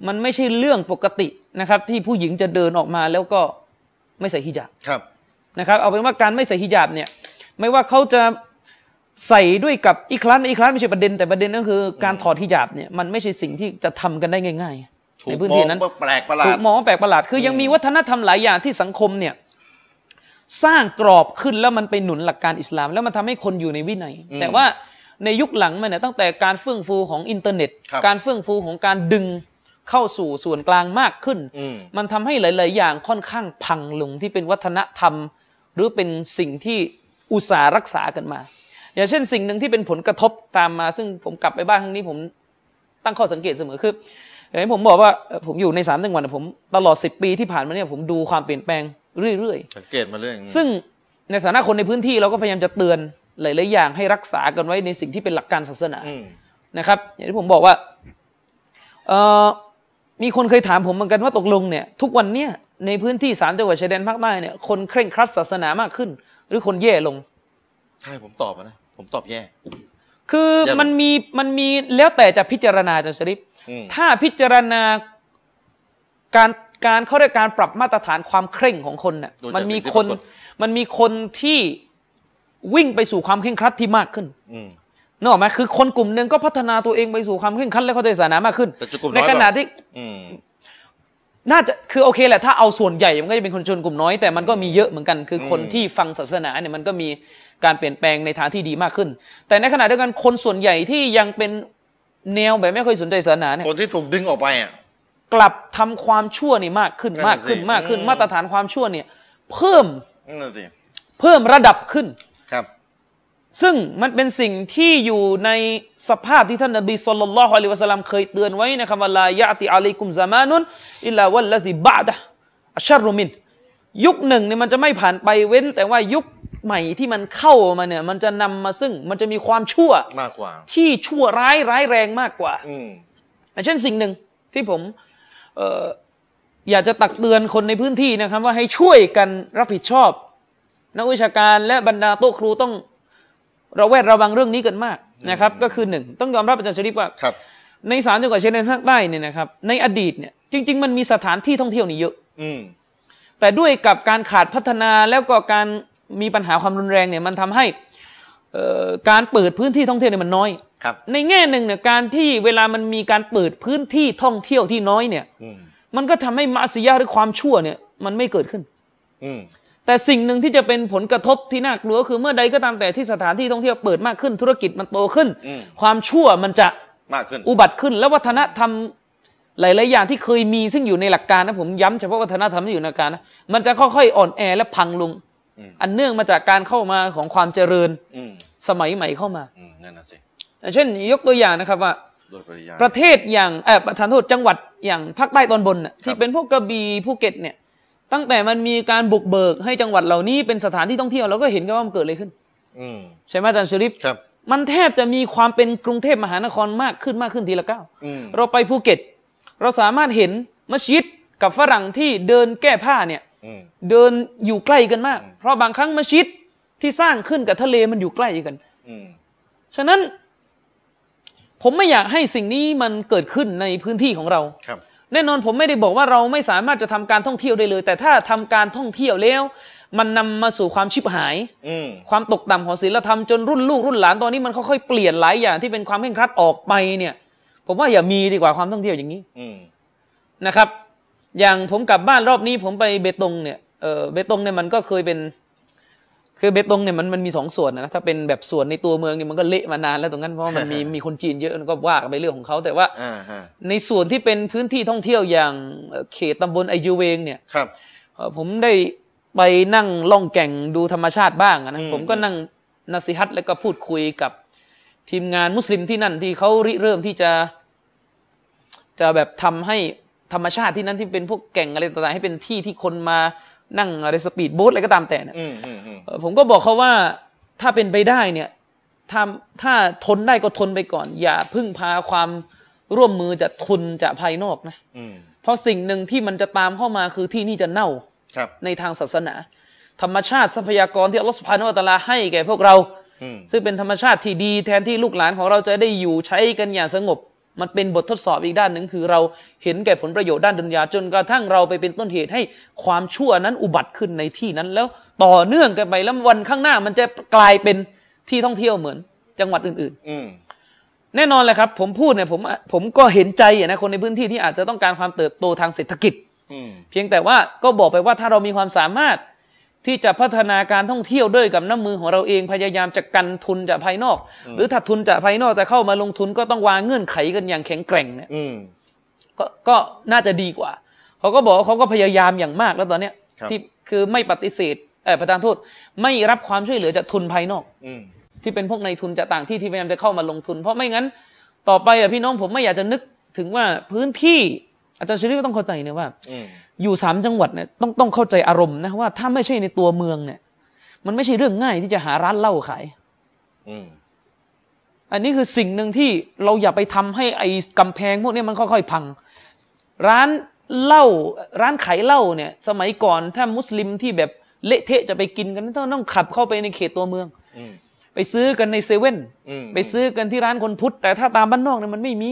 มันไม่ใช่เรื่องปกตินะครับที่ผู้หญิงจะเดินออกมาแล้วก็ไม่ใส่ฮิญาบนะครับเอาเป็นว่าการไม่ใส่ฮิญาบเนี่ยไม่ว่าเขาจะใส่ด้วยกับอีคลาสไม่ใช่ประเด็นแต่ประเด็นก็คือการถอดฮิญาบเนี่ยมันไม่ใช่สิ่งที่จะทำกันได้ง่ายๆในพื้นที่นั้นถูกมองแปลกประหลาดคือยังมีวัฒนธรรมหลายอย่างที่สังคมเนี่ยสร้างกรอบขึ้นแล้วมันไปหนุนหลักการอิสลามแล้วมันทำให้คนอยู่ในวินัยแต่ว่าในยุคหลังมันเนี่ยตั้งแต่การเฟื่องฟูของอินเทอร์เน็ตการเฟื่องฟูของการดึงเข้าสู่ส่วนกลางมากขึ้นมันทำให้หลายๆอย่างค่อนข้างพังลงที่เป็นวัฒนธรรมหรือเป็นสิ่งที่อุตสาหรักษากันมาอย่างเช่นสิ่งหนึ่งที่เป็นผลกระทบตามมาซึ่งผมกลับไปบ้านครั้งนี้ผมตั้งข้อสังเกตเสมอคืออย่างที่ผมบอกว่าผมอยู่ใน3จังหวัดผมตลอด10ปีที่ผ่านมาเนี่ยผมดูความเปลี่ยนแปลงเรื่อยๆสังเกตมาเรื่อยซึ่งในฐานะคนในพื้นที่เราก็พยายามจะเตือนหลายๆอย่างให้รักษากันไว้ในสิ่งที่เป็นหลักการศาสนานะครับอย่างที่ผมบอกว่ามีคนเคยถามผมเหมือนกันว่าตกลงเนี่ยทุกวันเนี่ยในพื้นที่3จังหวัดชายแดนภาคใต้เนี่ยคนเคร่งครัดศาสนามากขึ้นหรือคนแย่ลงใช่ผมตอบนะผมตอบแย่คือมันมีแล้วแต่จะพิจารณาอาจารย์ชริฟถ้าพิจารณาการเขาเรียกการปรับมาตรฐานความเคร่งของคนเนี่ยมันมีคนที่วิ่งไปสู่ความเคร่งครัดที่มากขึ้นนึกออกไหมคือคนกลุ่มหนึ่งก็พัฒนาตัวเองไปสู่ความเคร่งครัดและเข้าใจศาสนามากขึ้นในขณะที่น่าจะคือโอเคแหละถ้าเอาส่วนใหญ่มันก็จะเป็นคนชนกลุ่มน้อยแต่มันก็มีเยอะเหมือนกันคือคนที่ฟังศาสนาเนี่ยมันก็มีการเปลี่ยนแปลงในทางที่ดีมากขึ้นแต่ในขณะเดียวกันคนส่วนใหญ่ที่ยังเป็นแนวแบบไม่ค่อยสนใจศาสนาเนี่ยคนที่ถูกดึงออกไปอ่ะกลับทำความชั่วนี่มากขึ้นมาตรฐานความชั่วเนี่ยเพิ่มระดับขึ้น ซึ่งมันเป็นสิ่งที่อยู่ในสภาพที่ท่านนบีศ็อลลัลลอฮุอะลัยฮิวะซัลลัมเคยเตือนไว้นะครับว่าลายะติอะลัยกุมซะมานุนอิลลาวัลละซีบะดะฮ์อัชรรุมินยุคหนึ่งเนี่ยมันจะไม่ผ่านไปเว้นแต่ว่ายุคใหม่ที่มันเข้ามาเนี่ยมันจะนำมาซึ่งมันจะมีความชั่วมากกว่าที่ชั่วร้ายแรงมากกว่าเช่นสิ่งหนึ่งที่ผมอยากจะตักเตือนคนในพื้นที่นะครับว่าให้ช่วยกันรับผิดชอบนักวิชาการและบรรดาโต๊ะครูต้องระแวดระวังเรื่องนี้กันมากนะครับก็คือหนึ่งต้องยอมรับอาจารย์ชริฟว่าในสามจังหวัดชายแดนภาคใต้เนี่ยนะครับในอดีตเนี่ยจริงๆมันมีสถานที่ท่องเที่ยวนี่เยอะแต่ด้วยกับการขาดพัฒนาแล้วก็การมีปัญหาความรุนแรงเนี่ยมันทำให้การเปิดพื้นที่ท่องเที่ยวเนี่ยมันน้อยในแง่หนึ่งเนี่ยการที่เวลามันมีการเปิดพื้นที่ท่องเที่ยวที่น้อยเนี่ยมันก็ทำให้มัสยิดหรือความชั่วเนี่ยมันไม่เกิดขึ้นแต่สิ่งหนึ่งที่จะเป็นผลกระทบที่น่ากลัวคือเมื่อใดก็ตามแต่ที่สถานที่ท่องเที่ยวเปิดมากขึ้นธุรกิจมันโตขึ้นความชั่วมันจะมากขึ้นอุบัติขึ้นแล้ววัฒนธรรมหลายๆอย่างที่เคยมีซึ่งอยู่ในหลักการนะผมย้ำเฉพาะวัฒนธรรมที่อยู่ในหลักการนะมันจะค่อยๆอ่อนแอและพังลงอันเนื่องมาจากการเข้ามาของความเจริญสมัยใหม่เข้ามานั่นน่ะสิเช่นยกตัวอย่างนะครับว่าประเทศอย่างประธานโทษจังหวัดอย่างภาคใต้ตอนบนที่เป็นพวกกระบี่ภูเก็ตเนี่ยตั้งแต่มันมีการบุกเบิกให้จังหวัดเหล่านี้เป็นสถานที่ท่องเที่ยวเราก็เห็นกันว่ามันเกิดอะไรขึ้นใช่ไหมอาจารย์ชริฟมันแทบจะมีความเป็นกรุงเทพมหานครมากขึ้นทีละก้าวเราไปภูเก็ตเราสามารถเห็นมัสยิดกับฝรั่งที่เดินแก้ผ้าเนี่ยเดินอยู่ใกล้กันมากเพราะบางครั้งมัสยิดที่สร้างขึ้นกับทะเลมันอยู่ใกล้กันฉะนั้นผมไม่อยากให้สิ่งนี้มันเกิดขึ้นในพื้นที่ของเราแน่นอนผมไม่ได้บอกว่าเราไม่สามารถจะทำการท่องเที่ยวได้เลยแต่ถ้าทำการท่องเที่ยวแล้วมันนำมาสู่ความชิบหายความตกต่ำของศีลธรรมจนรุ่นลูกรุ่นหลานตอนนี้มันค่อยๆเปลี่ยนหลายอย่างที่เป็นความเคร่งครัดออกไปเนี่ยผมว่าอย่ามีดีกว่าความท่องเที่ยวอย่างนี้นะครับอย่างผมกลับบ้านรอบนี้ผมไปเบตงเนี่ยเบตงเนี่ยมันก็เคยเป็นคือเบตงเนี่ยมันมีสองส่วนนะถ้าเป็นแบบส่วนในตัวเมืองเนี่ยมันก็เละมานานแล้วตรงนั้นเพราะมันมีคนจีนเยอะก็ว่ากันไปเรื่องของเขาแต่ว่าในส่วนที่เป็นพื้นที่ท่องเที่ยวอย่างเขตตำบลไอยูเวงเนี่ยผมได้ไปนั่งล่องแก่งดูธรรมชาติบ้างนะผมก็นั่งนาซิฮัตแล้วก็พูดคุยกับทีมงานมุสลิมที่นั่นที่เขาเริ่มที่จะแบบทำให้ธรรมชาติที่นั้นที่เป็นพวกแก่งอะไรต่างๆให้เป็นที่ที่คนมานั่งอะไรสปีดโบ๊ทอะไรก็ตามแต่เนี่ยผมก็บอกเขาว่าถ้าเป็นไปได้เนี่ยถ้าทนได้ก็ทนไปก่อนอย่าพึ่งพาความร่วมมือจากทุนจากภายนอกนะเพราะสิ่งหนึ่งที่มันจะตามเข้ามาคือที่นี่จะเน่าในทางศาสนาธรรมชาติทรัพยากรที่อัลลอฮฺซุบฮานะฮูวะตะอาลาให้แก่พวกเราซึ่งเป็นธรรมชาติที่ดีแทนที่ลูกหลานของเราจะได้อยู่ใช้กันอย่างสงบมันเป็นบททดสอบอีกด้านหนึ่งคือเราเห็นแก่ผลประโยชน์ด้านดุนยาจนกระทั่งเราไปเป็นต้นเหตุให้ความชั่วนั้นอุบัติขึ้นในที่นั้นแล้วต่อเนื่องกันไปแล้ววันข้างหน้ามันจะกลายเป็นที่ท่องเที่ยวเหมือนจังหวัดอื่นๆแน่นอนเลยครับผมพูดเนี่ยผมก็เห็นใจนะคนในพื้นที่ที่อาจจะต้องการความเติบโตทางเศรษฐกิจเพียงแต่ว่าก็บอกไปว่าถ้าเรามีความสามารถที่จะพัฒนาการท่องเที่ยวด้วยกับน้ำมือของเราเองพยายามจะกันทุนจากภายนอกหรือถ้าทุนจากภายนอกแต่เข้ามาลงทุนก็ต้องวางเงื่อนไขกันอย่างแข็งแกร่งเนี่ยก็น่าจะดีกว่าเขาก็บอกเขาก็พยายามอย่างมากแล้วตอนเนี้ยที่คือไม่ปฏิเสธประธานโทษไม่รับความช่วยเหลือจากทุนภายนอกที่เป็นพวกในทุนจากต่างที่ที่พยายามจะเข้ามาลงทุนเพราะไม่งั้นต่อไปพี่น้องผมไม่อยากจะนึกถึงว่าพื้นที่อาจารย์ชริฟต้องเข้าใจนะว่าอยู่สามจังหวัดเนี่ยต้องเข้าใจอารมณ์นะว่าถ้าไม่ใช่ในตัวเมืองเนี่ยมันไม่ใช่เรื่องง่ายที่จะหาร้านเหล้าขายอันนี้คือสิ่งหนึ่งที่เราอย่าไปทำให้ไอ้กำแพงพวกนี้มันค่อยๆพังร้านขายเหล้าเนี่ยสมัยก่อนถ้ามุสลิมที่แบบเละเทะจะไปกินกันต้องขับเข้าไปในเขตตัวเมืองไปซื้อกันในเซเว่นไปซื้อกันที่ร้านคนพุทธแต่ถ้าตามบ้านนอกเนี่ยมันไม่มี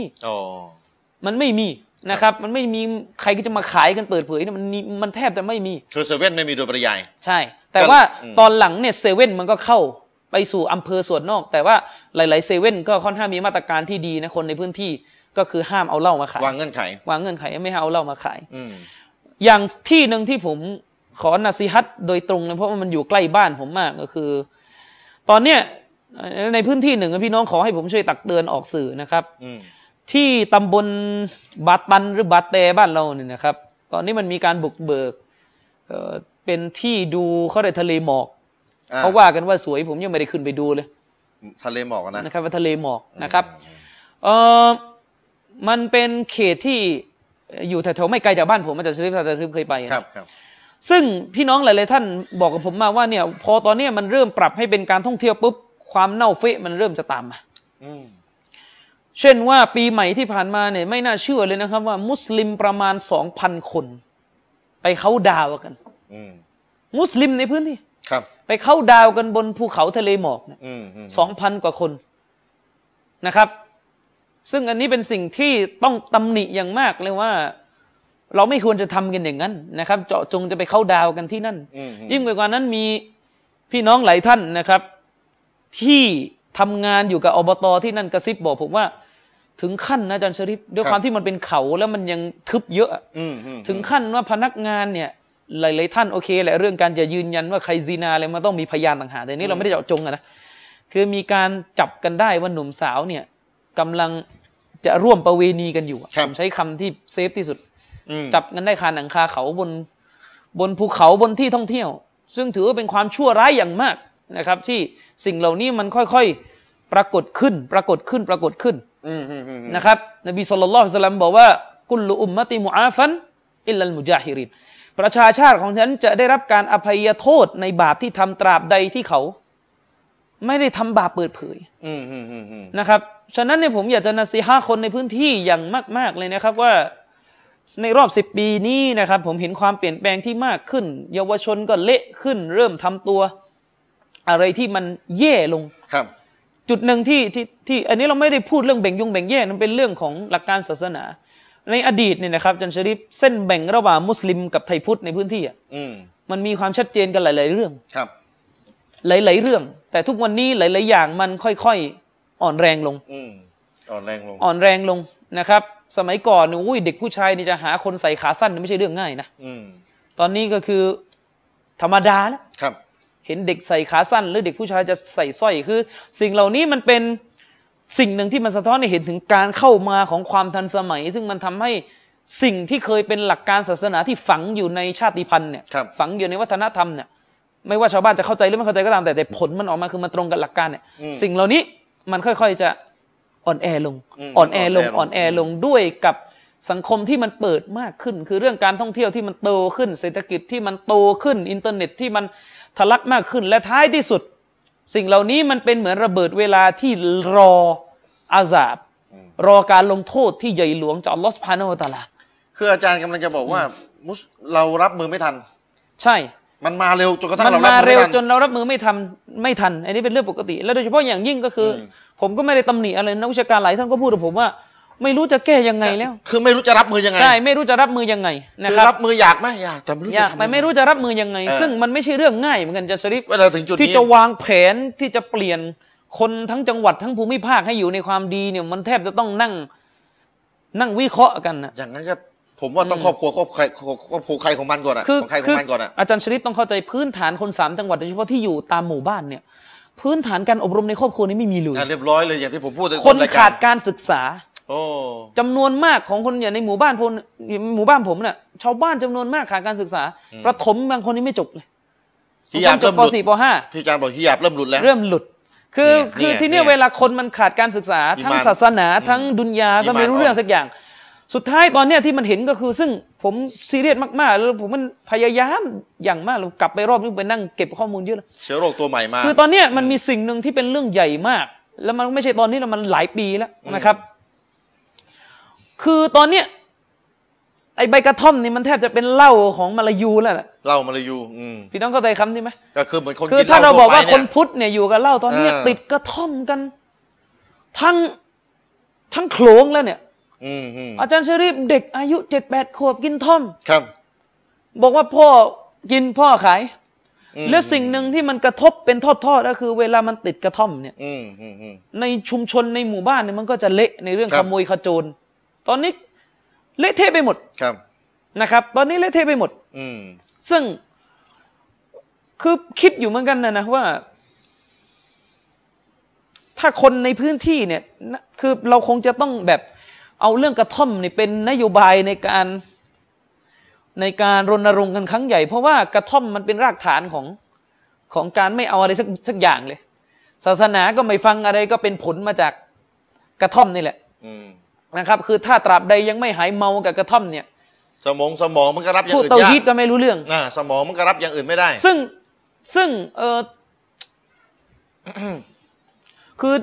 มันไม่มีนะครับมันไม่มีใครก็จะมาขายกันเปิดเผยเนี่ยมันแทบจะไม่มีคือเซเว่นไม่มีโดยปริยายใช่แต่ว่าตอนหลังเนี่ยเซเว่นมันก็เข้าไปสู่อำเภอส่วนนอกแต่ว่าหลายๆเซเว่นก็ค่อนข้างมีมาตรการที่ดีนะคนในพื้นที่ก็คือห้ามเอาเหล้ามาขายวางเงื่อนไขไม่ให้เอาเหล้ามาขายอย่างที่หนึ่งที่ผมขอนาซีฮัตโดยตรงนะเพราะว่ามันอยู่ใกล้บ้านผมมากก็คือตอนเนี้ยในพื้นที่หนึ่งพี่น้องขอให้ผมช่วยตักเตือนออกสื่อนะครับที่ตำบลบาตันหรือบาเตบ้านเราเนี่ยนะครับตอนนี้มันมีการบุกเบิกเป็นที่ดูเขาได้ทะเลหมอกเขาว่ากันว่าสวยผมยังไม่ได้ขึ้นไปดูเลย ทะเลหมอกนะครับว่าทะเลหมอกนะครับมันเป็นเขตที่อยู่แถวๆไม่ไกลจากบ้านผมอาจารย์ชริฟเคยไปครับซึ่งพี่น้องหลายๆท่านบอกกับผมมาว่าเนี่ยพอตอนนี้มันเริ่มปรับให้เป็นการท่องเที่ยวปุ๊บความเน่าเฟะมันเริ่มจะตามมาเช่นว่าปีใหม่ที่ผ่านมาเนี่ยไม่น่าเชื่อเลยนะครับว่ามุสลิมประมาณ 2,000 คนไปเข้าดาวกันมุสลิมในพื้นที่ไปเข้าดาวกันบนภูเขาทะเลหมอก 2,000 กว่าคนนะครับซึ่งอันนี้เป็นสิ่งที่ต้องตำหนิอย่างมากเลยว่าเราไม่ควรจะทำกันอย่างนั้นนะครับเจาะจงจะไปเข้าดาวกันที่นั่นยิ่งไปกว่านั้นมีพี่น้องหลายท่านนะครับที่ทำงานอยู่กับอบต.ที่นั่นกระซิบบอกผมว่าถึงขั้นนะอาจารย์ชริฟด้วยความที่มันเป็นเขาแล้วมันยังทึบเยอะถึงขั้นว่าพนักงานเนี่ยหลายๆท่านโอเคแหละเรื่องการจะยืนยันว่าใครซีนาอะไรมันต้องมีพยานต่างหากแต่นี้เราไม่ได้เจาะจงนะคือมีการจับกันได้ว่าหนุ่มสาวเนี่ยกำลังจะร่วมประเวณีกันอยู่ผมใช้คำที่เซฟที่สุดจับกันได้คาหนังคาเขาบนภูเขาบนที่ท่องเที่ยวซึ่งถือว่าเป็นความชั่วร้ายอย่างมากนะครับที่สิ่งเหล่านี้มันค่อยๆปรากฏขึ้นนะครับนบีศ็อลลัลลอฮุอะลัยฮิวะซัลลัมบอกว่ากุลลุอุมมะติมุอาฟันอิลลัลมุจาฮิรินประชาชาติของฉันจะได้รับการอภัยโทษในบาปที่ทำตราบใดที่เขาไม่ได้ทำบาปเปิดเผยนะครับฉะนั้นเนี่ยผมอยากจะนะซีฮะห์คนในพื้นที่อย่างมากๆเลยนะครับว่าในรอบ10ปีนี้นะครับผมเห็นความเปลี่ยนแปลงที่มากขึ้นเยาวชนก็เละขึ้นเริ่มทำตัวอะไรที่มันแย่ลงครับจุดหนึ่งที่อันนี้เราไม่ได้พูดเรื่องแบ่งยงแบ่งแยกมันเป็นเรื่องของหลักการศาสนาในอดีตเนี่ยนะครับอาจารย์ชริฟเส้นแบ่งระหว่างมุสลิมกับไทยพุทธในพื้นที่มันมีความชัดเจนกันหลายๆเรื่องครับหลายๆเรื่องแต่ทุกวันนี้หลายๆอย่างมันค่อยๆอ่อนแรงลงนะครับสมัยก่อนอุ้ยเด็กผู้ชายนี่จะหาคนใส่ขาสั้นไม่ใช่เรื่องง่ายนะตอนนี้ก็คือธรรมดาแล้วครับเห็นเด็กใส่ขาสั้นหรือเด็กผู้ชายจะใส่สร้อยคือสิ่งเหล่านี้มันเป็นสิ่งหนึ่งที่มันสะท้อนให้เห็นถึงการเข้ามาของความทันสมัยซึ่งมันทำให้สิ่งที่เคยเป็นหลักการศาสนาที่ฝังอยู่ในชาติพันธุ์เนี่ยฝังอยู่ในวัฒนธรรมเนี่ยไม่ว่าชาวบ้านจะเข้าใจหรือไม่เข้าใจก็ตามแต่ผลมันออกมาคือมันตรงกับหลักการเนี่ยสิ่งเหล่านี้มันค่อยๆจะอ่อนแอลงด้วยกับสังคมที่มันเปิดมากขึ้นคือเรื่องการท่องเที่ยวที่มันโตขึ้นเศรษฐกิจที่มันโตขึ้นอินเทอร์เน็ตที่มันทะลักมากขึ้นและท้ายที่สุดสิ่งเหล่านี้มันเป็นเหมือนระเบิดเวลาที่รออาซาบรอการลงโทษที่ใหญ่หลวงจากอัลลอฮฺซุบฮานะฮูวะตะอาลาคืออาจารย์กำลังจะบอกว่าเรารับมือไม่ทันใช่มันมาเร็วจนกระทั่งเรารับมือไม่ทันจนเรารับมือไม่ทันอันนี้เป็นเรื่องปกติและโดยเฉพาะอย่างยิ่งก็คือผมก็ไม่ได้ตำหนิอะไรนักวิชาการหลายท่านก็พูดกับผมว่าไม่รู้จะแก้ยังไงแล้วคือไม่รู้จะรับมือยังไงใช่ไม่รู้จะรับมือยังไงนะครับรับมืออยากไหมอยากแต่ไม่รู้จะทำยังไงไม่รู้จะรับมือยังไงซึ่งมันไม่ใช่เรื่องง่ายเหมือนกันจะสริปที่จะวางแผนที่จะเปลี่ยนคนทั้งจังหวัดทั้งภูมิภาคให้อยู่ในความดีเนี่ยมันแทบจะต้องนั่งวิเคราะห์กันนะอย่างนั้นก็ผมว่าต้องครอบครัวใครของมันก่อนอะของใครของมันก่อนอะอาจารย์ชริฟต้องเข้าใจพื้นฐานคน3จังหวัดโดยเฉพาะที่อยู่ตามหมู่บ้านเนี่ยพื้นฐานการอบรมในครอบครัวนี้ไม่มีเลยเรียบร้อยเลยอย่างที่ผมพูดคนขาดการศึกษาจำนวนมากของคนอย่างในหมู่บ้านผมเนี่ยชาวบ้านจำนวนมากขาดการศึกษาประถมบางคนนี่ไม่จบเลยที่หยาบเริ่มหลุดป.4 ป.5พี่จารย์บอกที่หยาบเริ่มหลุดคือที่เนี่ยเวลาคนมันขาดการศึกษาทั้งศาสนาทั้งดุนยาก็ไม่รู้เรื่องสักอย่างสุดท้ายตอนเนี้ยที่มันเห็นก็คือซึ่งผมซีเรียสมากๆแล้วผมมันพยายามอย่างมากเรากลับไปรอบนึงไปนั่งเก็บข้อมูลเยอะแล้วเชื้อโรคตัวใหม่มาคือตอนเนี้ยมันมีสิ่งหนึ่งที่เป็นเรื่องใหญ่มากแล้วมันไม่ใช่ตอนนี้แล้วมันหลายปีแล้วนะครับคือตอนเนี้ยไอใบกระท่อมนี่มันแทบจะเป็นเหล้าของมาลายูแล้วแหละเหล้ามาลายูพี่น้องเข้าใจคำนี้ไหมก็คือเหมือนคนคือถ้าเราบอกว่าคนพุทธเนี่ยอยู่กับเหล้าตอนนี้ติดกระท่อมกันทั้งโขลงแล้วเนี่ยอาจารย์ชริฟเด็กอายุ 7-8 ขวบกินท่อมครับบอกว่าพ่อกินพ่อขายและสิ่งหนึ่งที่มันกระทบเป็นทอดๆก็คือเวลามันติดกระท่อมเนี่ยในชุมชนในหมู่บ้านเนี่ยมันก็จะเละในเรื่องขโมยขโจรตอนนี้เละเทะไปหมดครับนะครับตอนนี้เละเทะไปหมดซึ่งคือคิดอยู่เหมือนกันนะว่าถ้าคนในพื้นที่เนี่ยคือเราคงจะต้องแบบเอาเรื่องกระท่อมนี่เป็นนโยบายในการรณรงค์กันครั้งใหญ่เพราะว่ากระท่อมมันเป็นรากฐานของการไม่เอาอะไรสักอย่างเลย ศาสนาก็ไม่ฟังอะไรก็เป็นผลมาจากกระท่อมนี่แหละนะครับคือถ้าตราบใดยังไม่หายเมากับกระท่อมเนี่ยสมองมันก็รับอย่างอื่นยากพูดเตาฮีดก็ไม่รู้เรื่องสมองมันก็รับอย่างอื่นไม่ได้ซึ่งคือ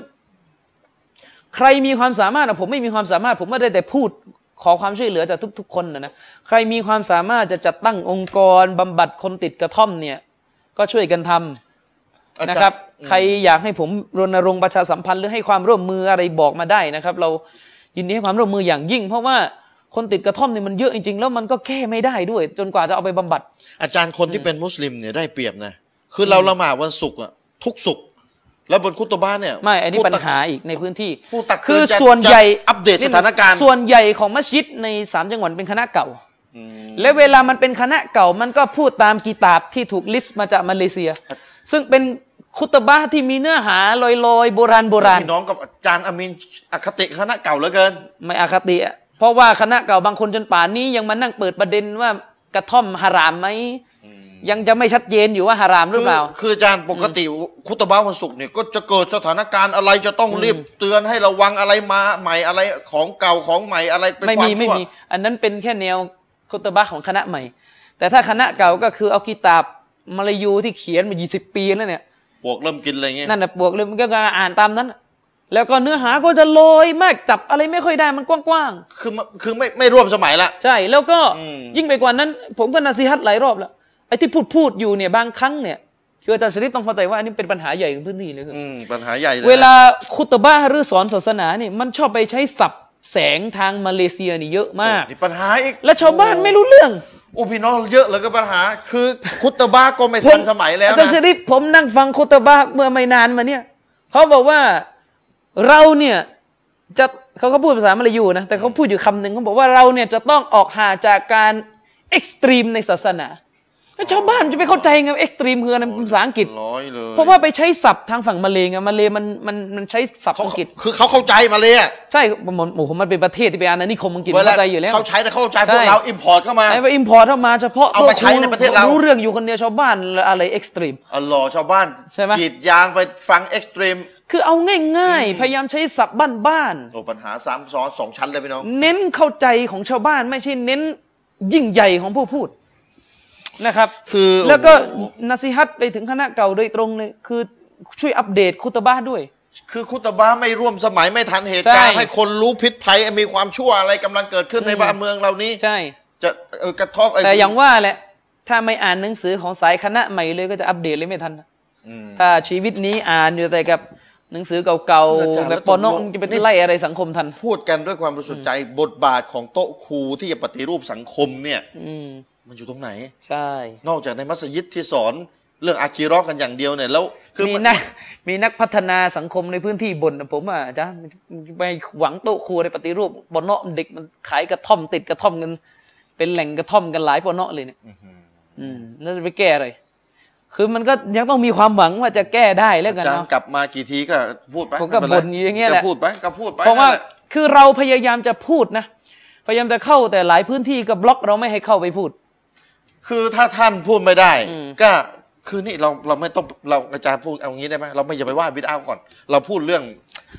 ใครมีความสามารถผมไม่มีความสามารถผมไม่ได้แต่พูดขอความช่วยเหลือจากทุกๆคนนะใครมีความสามารถจะจัดตั้งองค์กรบำบัดคนติดกระท่อมเนี่ยก็ช่วยกันทำนะครับใครอยากให้ผมรณรงค์ประชาสัมพันธ์หรือให้ความร่วมมืออะไรบอกมาได้นะครับเรายินดีให้ความร่วมมืออย่างยิ่งเพราะว่าคนติดกระท่อมเนี่ยมันเยอะจริงๆแล้วมันก็แก้ไม่ได้ด้วยจนกว่าจะเอาไปบำบัดอาจารย์คนที่เป็นมุสลิมเนี่ยได้เปรียบนะคือเราละหมาดวันศุกร์อะทุกศุกร์แล้วบนคุตบะเนี่ยไม่อันนี้ปัญหาอีกในพื้นที่คือส่วนใหญ่อัปเดตสถานการณ์ส่วนใหญ่ของมัสยิดใน3จังหวัดเป็นคณะเก่าและเวลามันเป็นคณะเก่ามันก็พูดตามกีตาบที่ถูกลิสต์มาจากมาเลเซียซึ่งเป็นคุตบะที่มีเนื้อหาลอยๆโบราณพี่น้องกับอาจารย์อามินอคติคณะเก่าเหลือเกินไม่อคติเพราะว่าคณะเก่าบางคนจนป่านนี้ยังมานั่งเปิดประเด็นว่ากระท่อมหารามไหมยังจะไม่ชัดเจนอยู่ว่าหารามหรือเปล่าคืออาจารย์ปกติคุตบะวันศุกร์เนี่ยก็จะเกิดสถานการณ์อะไรจะต้องรีบเตือนให้ระวังอะไรมาใหม่อะไรของเก่าของใหม่อะไรเป็นความชั่วไม่มีอันนั้นเป็นแค่แนวคุตบะของคณะใหม่แต่ถ้าคณะเก่าก็คือเอากิตาบมาลายูที่เขียนมา20 ปีแล้วเนี่ยปวกเริ่มกินอะไรเงี้ยนั่นแหละปวกเริ่มก็อ่านตามนั้นแล้วก็เนื้อหาก็จะลอยมากจับอะไรไม่ค่อยได้มันกว้างๆคือไม่ร่วมสมัยละใช่แล้วก็ยิ่งไปกว่านั้นผมก็นาซีฮัตหลายรอบแล้วไอ้ที่พูดอยู่เนี่ยบางครั้งเนี่ยคืออาจารย์ชริฟต้องเข้าใจว่าอันนี้เป็นปัญหาใหญ่ของพื้นที่เลยคือปัญหาใหญ่เลยเวลาคุตบะห์หรือสอนศาสนาเนี่ยมันชอบไปใช้ศัพท์แสงทางมาเลเซียนี่เยอะมากนี่ปัญหาอีกและชาวบ้านไม่รู้เรื่องโอ้พี่น้องเยอะเลยก็ปัญหาคือคุตบะห์ก็ไม่ทันสมัยแล้วนะอาจารย์ชริฟผมนั่งฟังคุตบะห์เมื่อไม่นานมาเนี่ยเขาบอกว่าเราเนี่ยจะเขาก็พูดภาษามาลายูนะแต่เขาพูดอยู่คำหนึ่งเขาบอกว่าเราเนี่ยจะต้องออกห่างจากการเอ็กซ์ตรีมในศาสนาชาวบ้านจะไปเข้าใจไงเอ็กซ์ตรีมคืออะไรภาษาอังกฤษเพราะว่าไปใช้ศัพท์ทางฝั่งมาเลย์ไงมาเลย์มันใช้ศัพท์อังกฤษคือเขาเข้าใจมาเลย์ใช่ผมมันเป็นประเทศที่เป็นอาณานิคมอังกฤษเข้าใจอยู่แล้วเขาใช้แต่เข้าใจพวกเราอิมพอร์ตเข้ามาไปอิมพอร์ตเข้ามาเฉพาะเอามาใช้ในประเทศเรารู้เรื่องอยู่คนเดียวชาวบ้านอะไรเอ็กซ์ตรีมอ๋อชาวบ้านกีดยางไปฟังเอ็กซ์ตรีมคือเอาง่ายๆพยายามใช้ศัพท์บ้านๆโอ้ปัญหาซ้ำซ้อนสองชั้นเลยพี่น้องเน้นเข้าใจของชาวบ้านไม่ใช่เน้นยิ่งใหญ่ของผู้พูดนะครับคือแล้วก็นาซีฮัตไปถึงคณะเก่าโดยตรงเลยคือช่วยอัปเดตคุตบะห์ด้วยคือคุตบะห์ไม่ร่วมสมัยไม่ทันเหตุการณ์ให้คนรู้พิษภัยมีความชั่วอะไรกำลังเกิดขึ้นในบ้านเมืองเรานี้ใช่จะกระทบแต่อย่างว่าแหละถ้าไม่อ่านหนังสือของสายคณะใหม่เลยก็จะอัปเดตเลยไม่ทันถ้าชีวิตนี้อ่านอยู่แต่กับหนังสือเก่าๆแบบปอนน้องจะเป็นไล่อะไรสังคมทันพูดกันด้วยความบริสุทธิ์ใจบทบาทของโต๊ะครูที่จะปฏิรูปสังคมเนี่ยมันอยู่ตรงไหนใช่นอกจากในมัสยิดที่สอนเรื่องอาคีเราะห์กันอย่างเดียวเนี่ยแล้วคือมีนักพัฒนาสังคมในพื้นที่บนผมอ่ะจ้ะไปหวังโต๊ะครูในปฏิรูปปอนน้องเด็กมันขายกระท่อมติดกระท่อมกันเป็นแหล่งกระท่อมกันหลายปอนน้องเลยเนี่ยแล้วจะไปแก้อะไรคือมันก็ยังต้องมีความหวังว่าจะแก้ได้แล้วกันเนาะอาจารย์กลับมากี่ทีก็พูดไปผมก็บ่นอย่างเงี้ยแหละพูดไปเพราะว่าคือเราพยายามจะพูดนะพยายามจะเข้าแต่หลายพื้นที่ก็บล็อกเราไม่ให้เข้าไปพูดคือถ้าท่านพูดไม่ได้ก็คือนี่เราไม่ต้องเราอาจารย์พูดเอางี้ได้ไหมเราไม่อย่าไปว่าบิดาก่อนเราพูดเรื่อง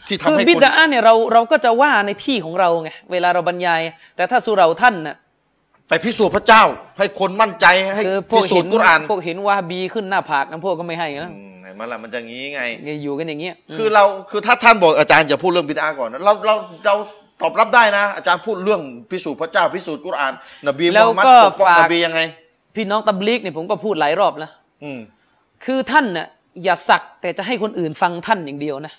ที่ทำให้บิดาเนี่ยเราก็จะว่าในที่ของเราไงเวลาเราบรรยายแต่ถ้าสุเราท่านน่ะไปพิสูจน์พระเจ้าให้คนมั่นใจให้พิสูจน์กุรอานพวกเห็นว่าบีขึ้นหน้าผากนั้นพวกก็ไม่ให้นะไหนมาละมันจะงี้ไงอยู่กันอย่างเงี้ยคือเราคือถ้าท่านบอกอาจารย์อย่าพูดเรื่องบิดาก่อนเราตอบรับได้นะอาจารย์พูดเรื่องพิสูจน์พระเจ้าพิสูจน์กุรอานนบีมุฮัมมัดปกป้องนบียังไงพี่น้องตับลีกเนี่ยผมก็พูดหลายรอบแล้วคือท่านน่ะอย่าสักแต่จะให้คนอื่นฟังท่านอย่างเดียวนะ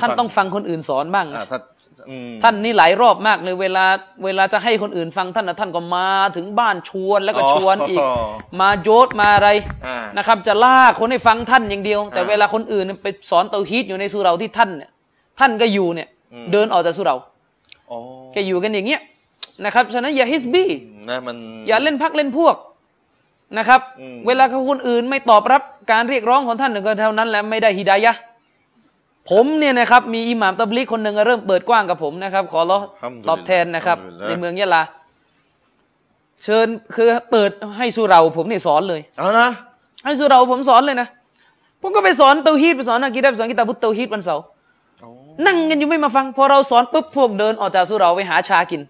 ท่านต้องฟังคนอื่นสอนบ้างท่านนี่หลายรอบมากเลยเวลาจะให้คนอื่นฟังท่านนะท่านก็มาถึงบ้านชวนแล้วก็ชวนอีกมาโยดมาอะไรนะครับจะลากคนให้ฟังท่านอย่างเดียวแต่เวลาคนอื่นไปสอนเตาฮีดอยู่ในสุเราที่ท่านเนี่ยท่านก็อยู่เนี่ยเดินออกจากสุเราแกอยู่กันอย่างเงี้ยนะครับฉะนั้นอย่าฮิสบี้อย่าเล่นพักเล่นพวกนะครับเวลาคนอื่นไม่ตอบรับการเรียกร้องของท่านก็เท่านั้นแหละไม่ได้ฮิดายะห์ผมเนี่ยนะครับมีอิหม่ามตับลีกคนหนึ่งเริ่มเปิดกว้างกับผมนะครับขอร้องตอบแทนนะครับในเมืองยะลาเชิญคือเปิดให้สุเราผมเนี่ยสอนเลยเอานะให้สุเราผมสอนเลยนะ ผมก็ไปสอนเตาฮีดไปสอนอะกีดะไปสอนกิตาบุตเตาฮีดวันเสาร์นั่งกันอยู่ไม่มาฟังพอเราสอนปุ๊บพวกเดินออกจากสุเราไปหาชากิน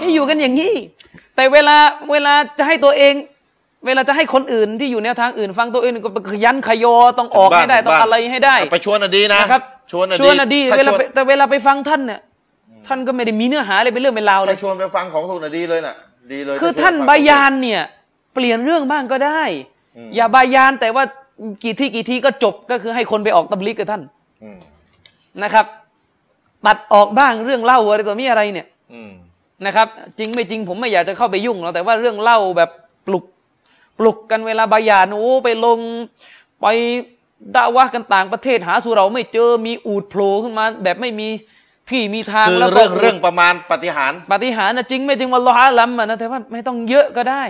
นี่อยู่กันอย่างนี้แต่เวลาจะให้ตัวเองเวลาจะให้คนอื่นที่อยู่แนวทางอื่นฟังตัวเองก็ขยันขยอต้องออกให้ได้ต้องอะไรให้ได้ไปชวนอดีนะครับชวนอดีแต่เวลาไปฟังท่านเนี่ยท่านก็ไม่ได้มีเนื้อหาอะไรเป็นเรื่องเป็นราวเลยชวนไปฟังของคนอดีเลยน่ะดีเลยคือท่านบายานเนี่ยเปลี่ยนเรื่องบ้างก็ได้อย่าบายานแต่ว่ากี่ทีก็จบก็คือให้คนไปออกตำลิกกับท่านนะครับตัดออกบ้างเรื่องเล่าอะไรตัวมีอะไรเนี่ยนะครับจริงไม่จริงผมไม่อยากจะเข้าไปยุ่งหรอกแต่ว่าเรื่องเล่าแบบปลุกกันเวลาบายานโอ้ไปลงไปด่าว่ากันต่างประเทศหาสุเราไม่เจอมีอูดโผล่ขึ้นมาแบบไม่มีที่มีทางแล้วเรื่องประมาณปฏิหารนะจริงไม่จริงวัลลอฮุอาลัมนะแต่ว่าไม่ต้องเยอะก็ได้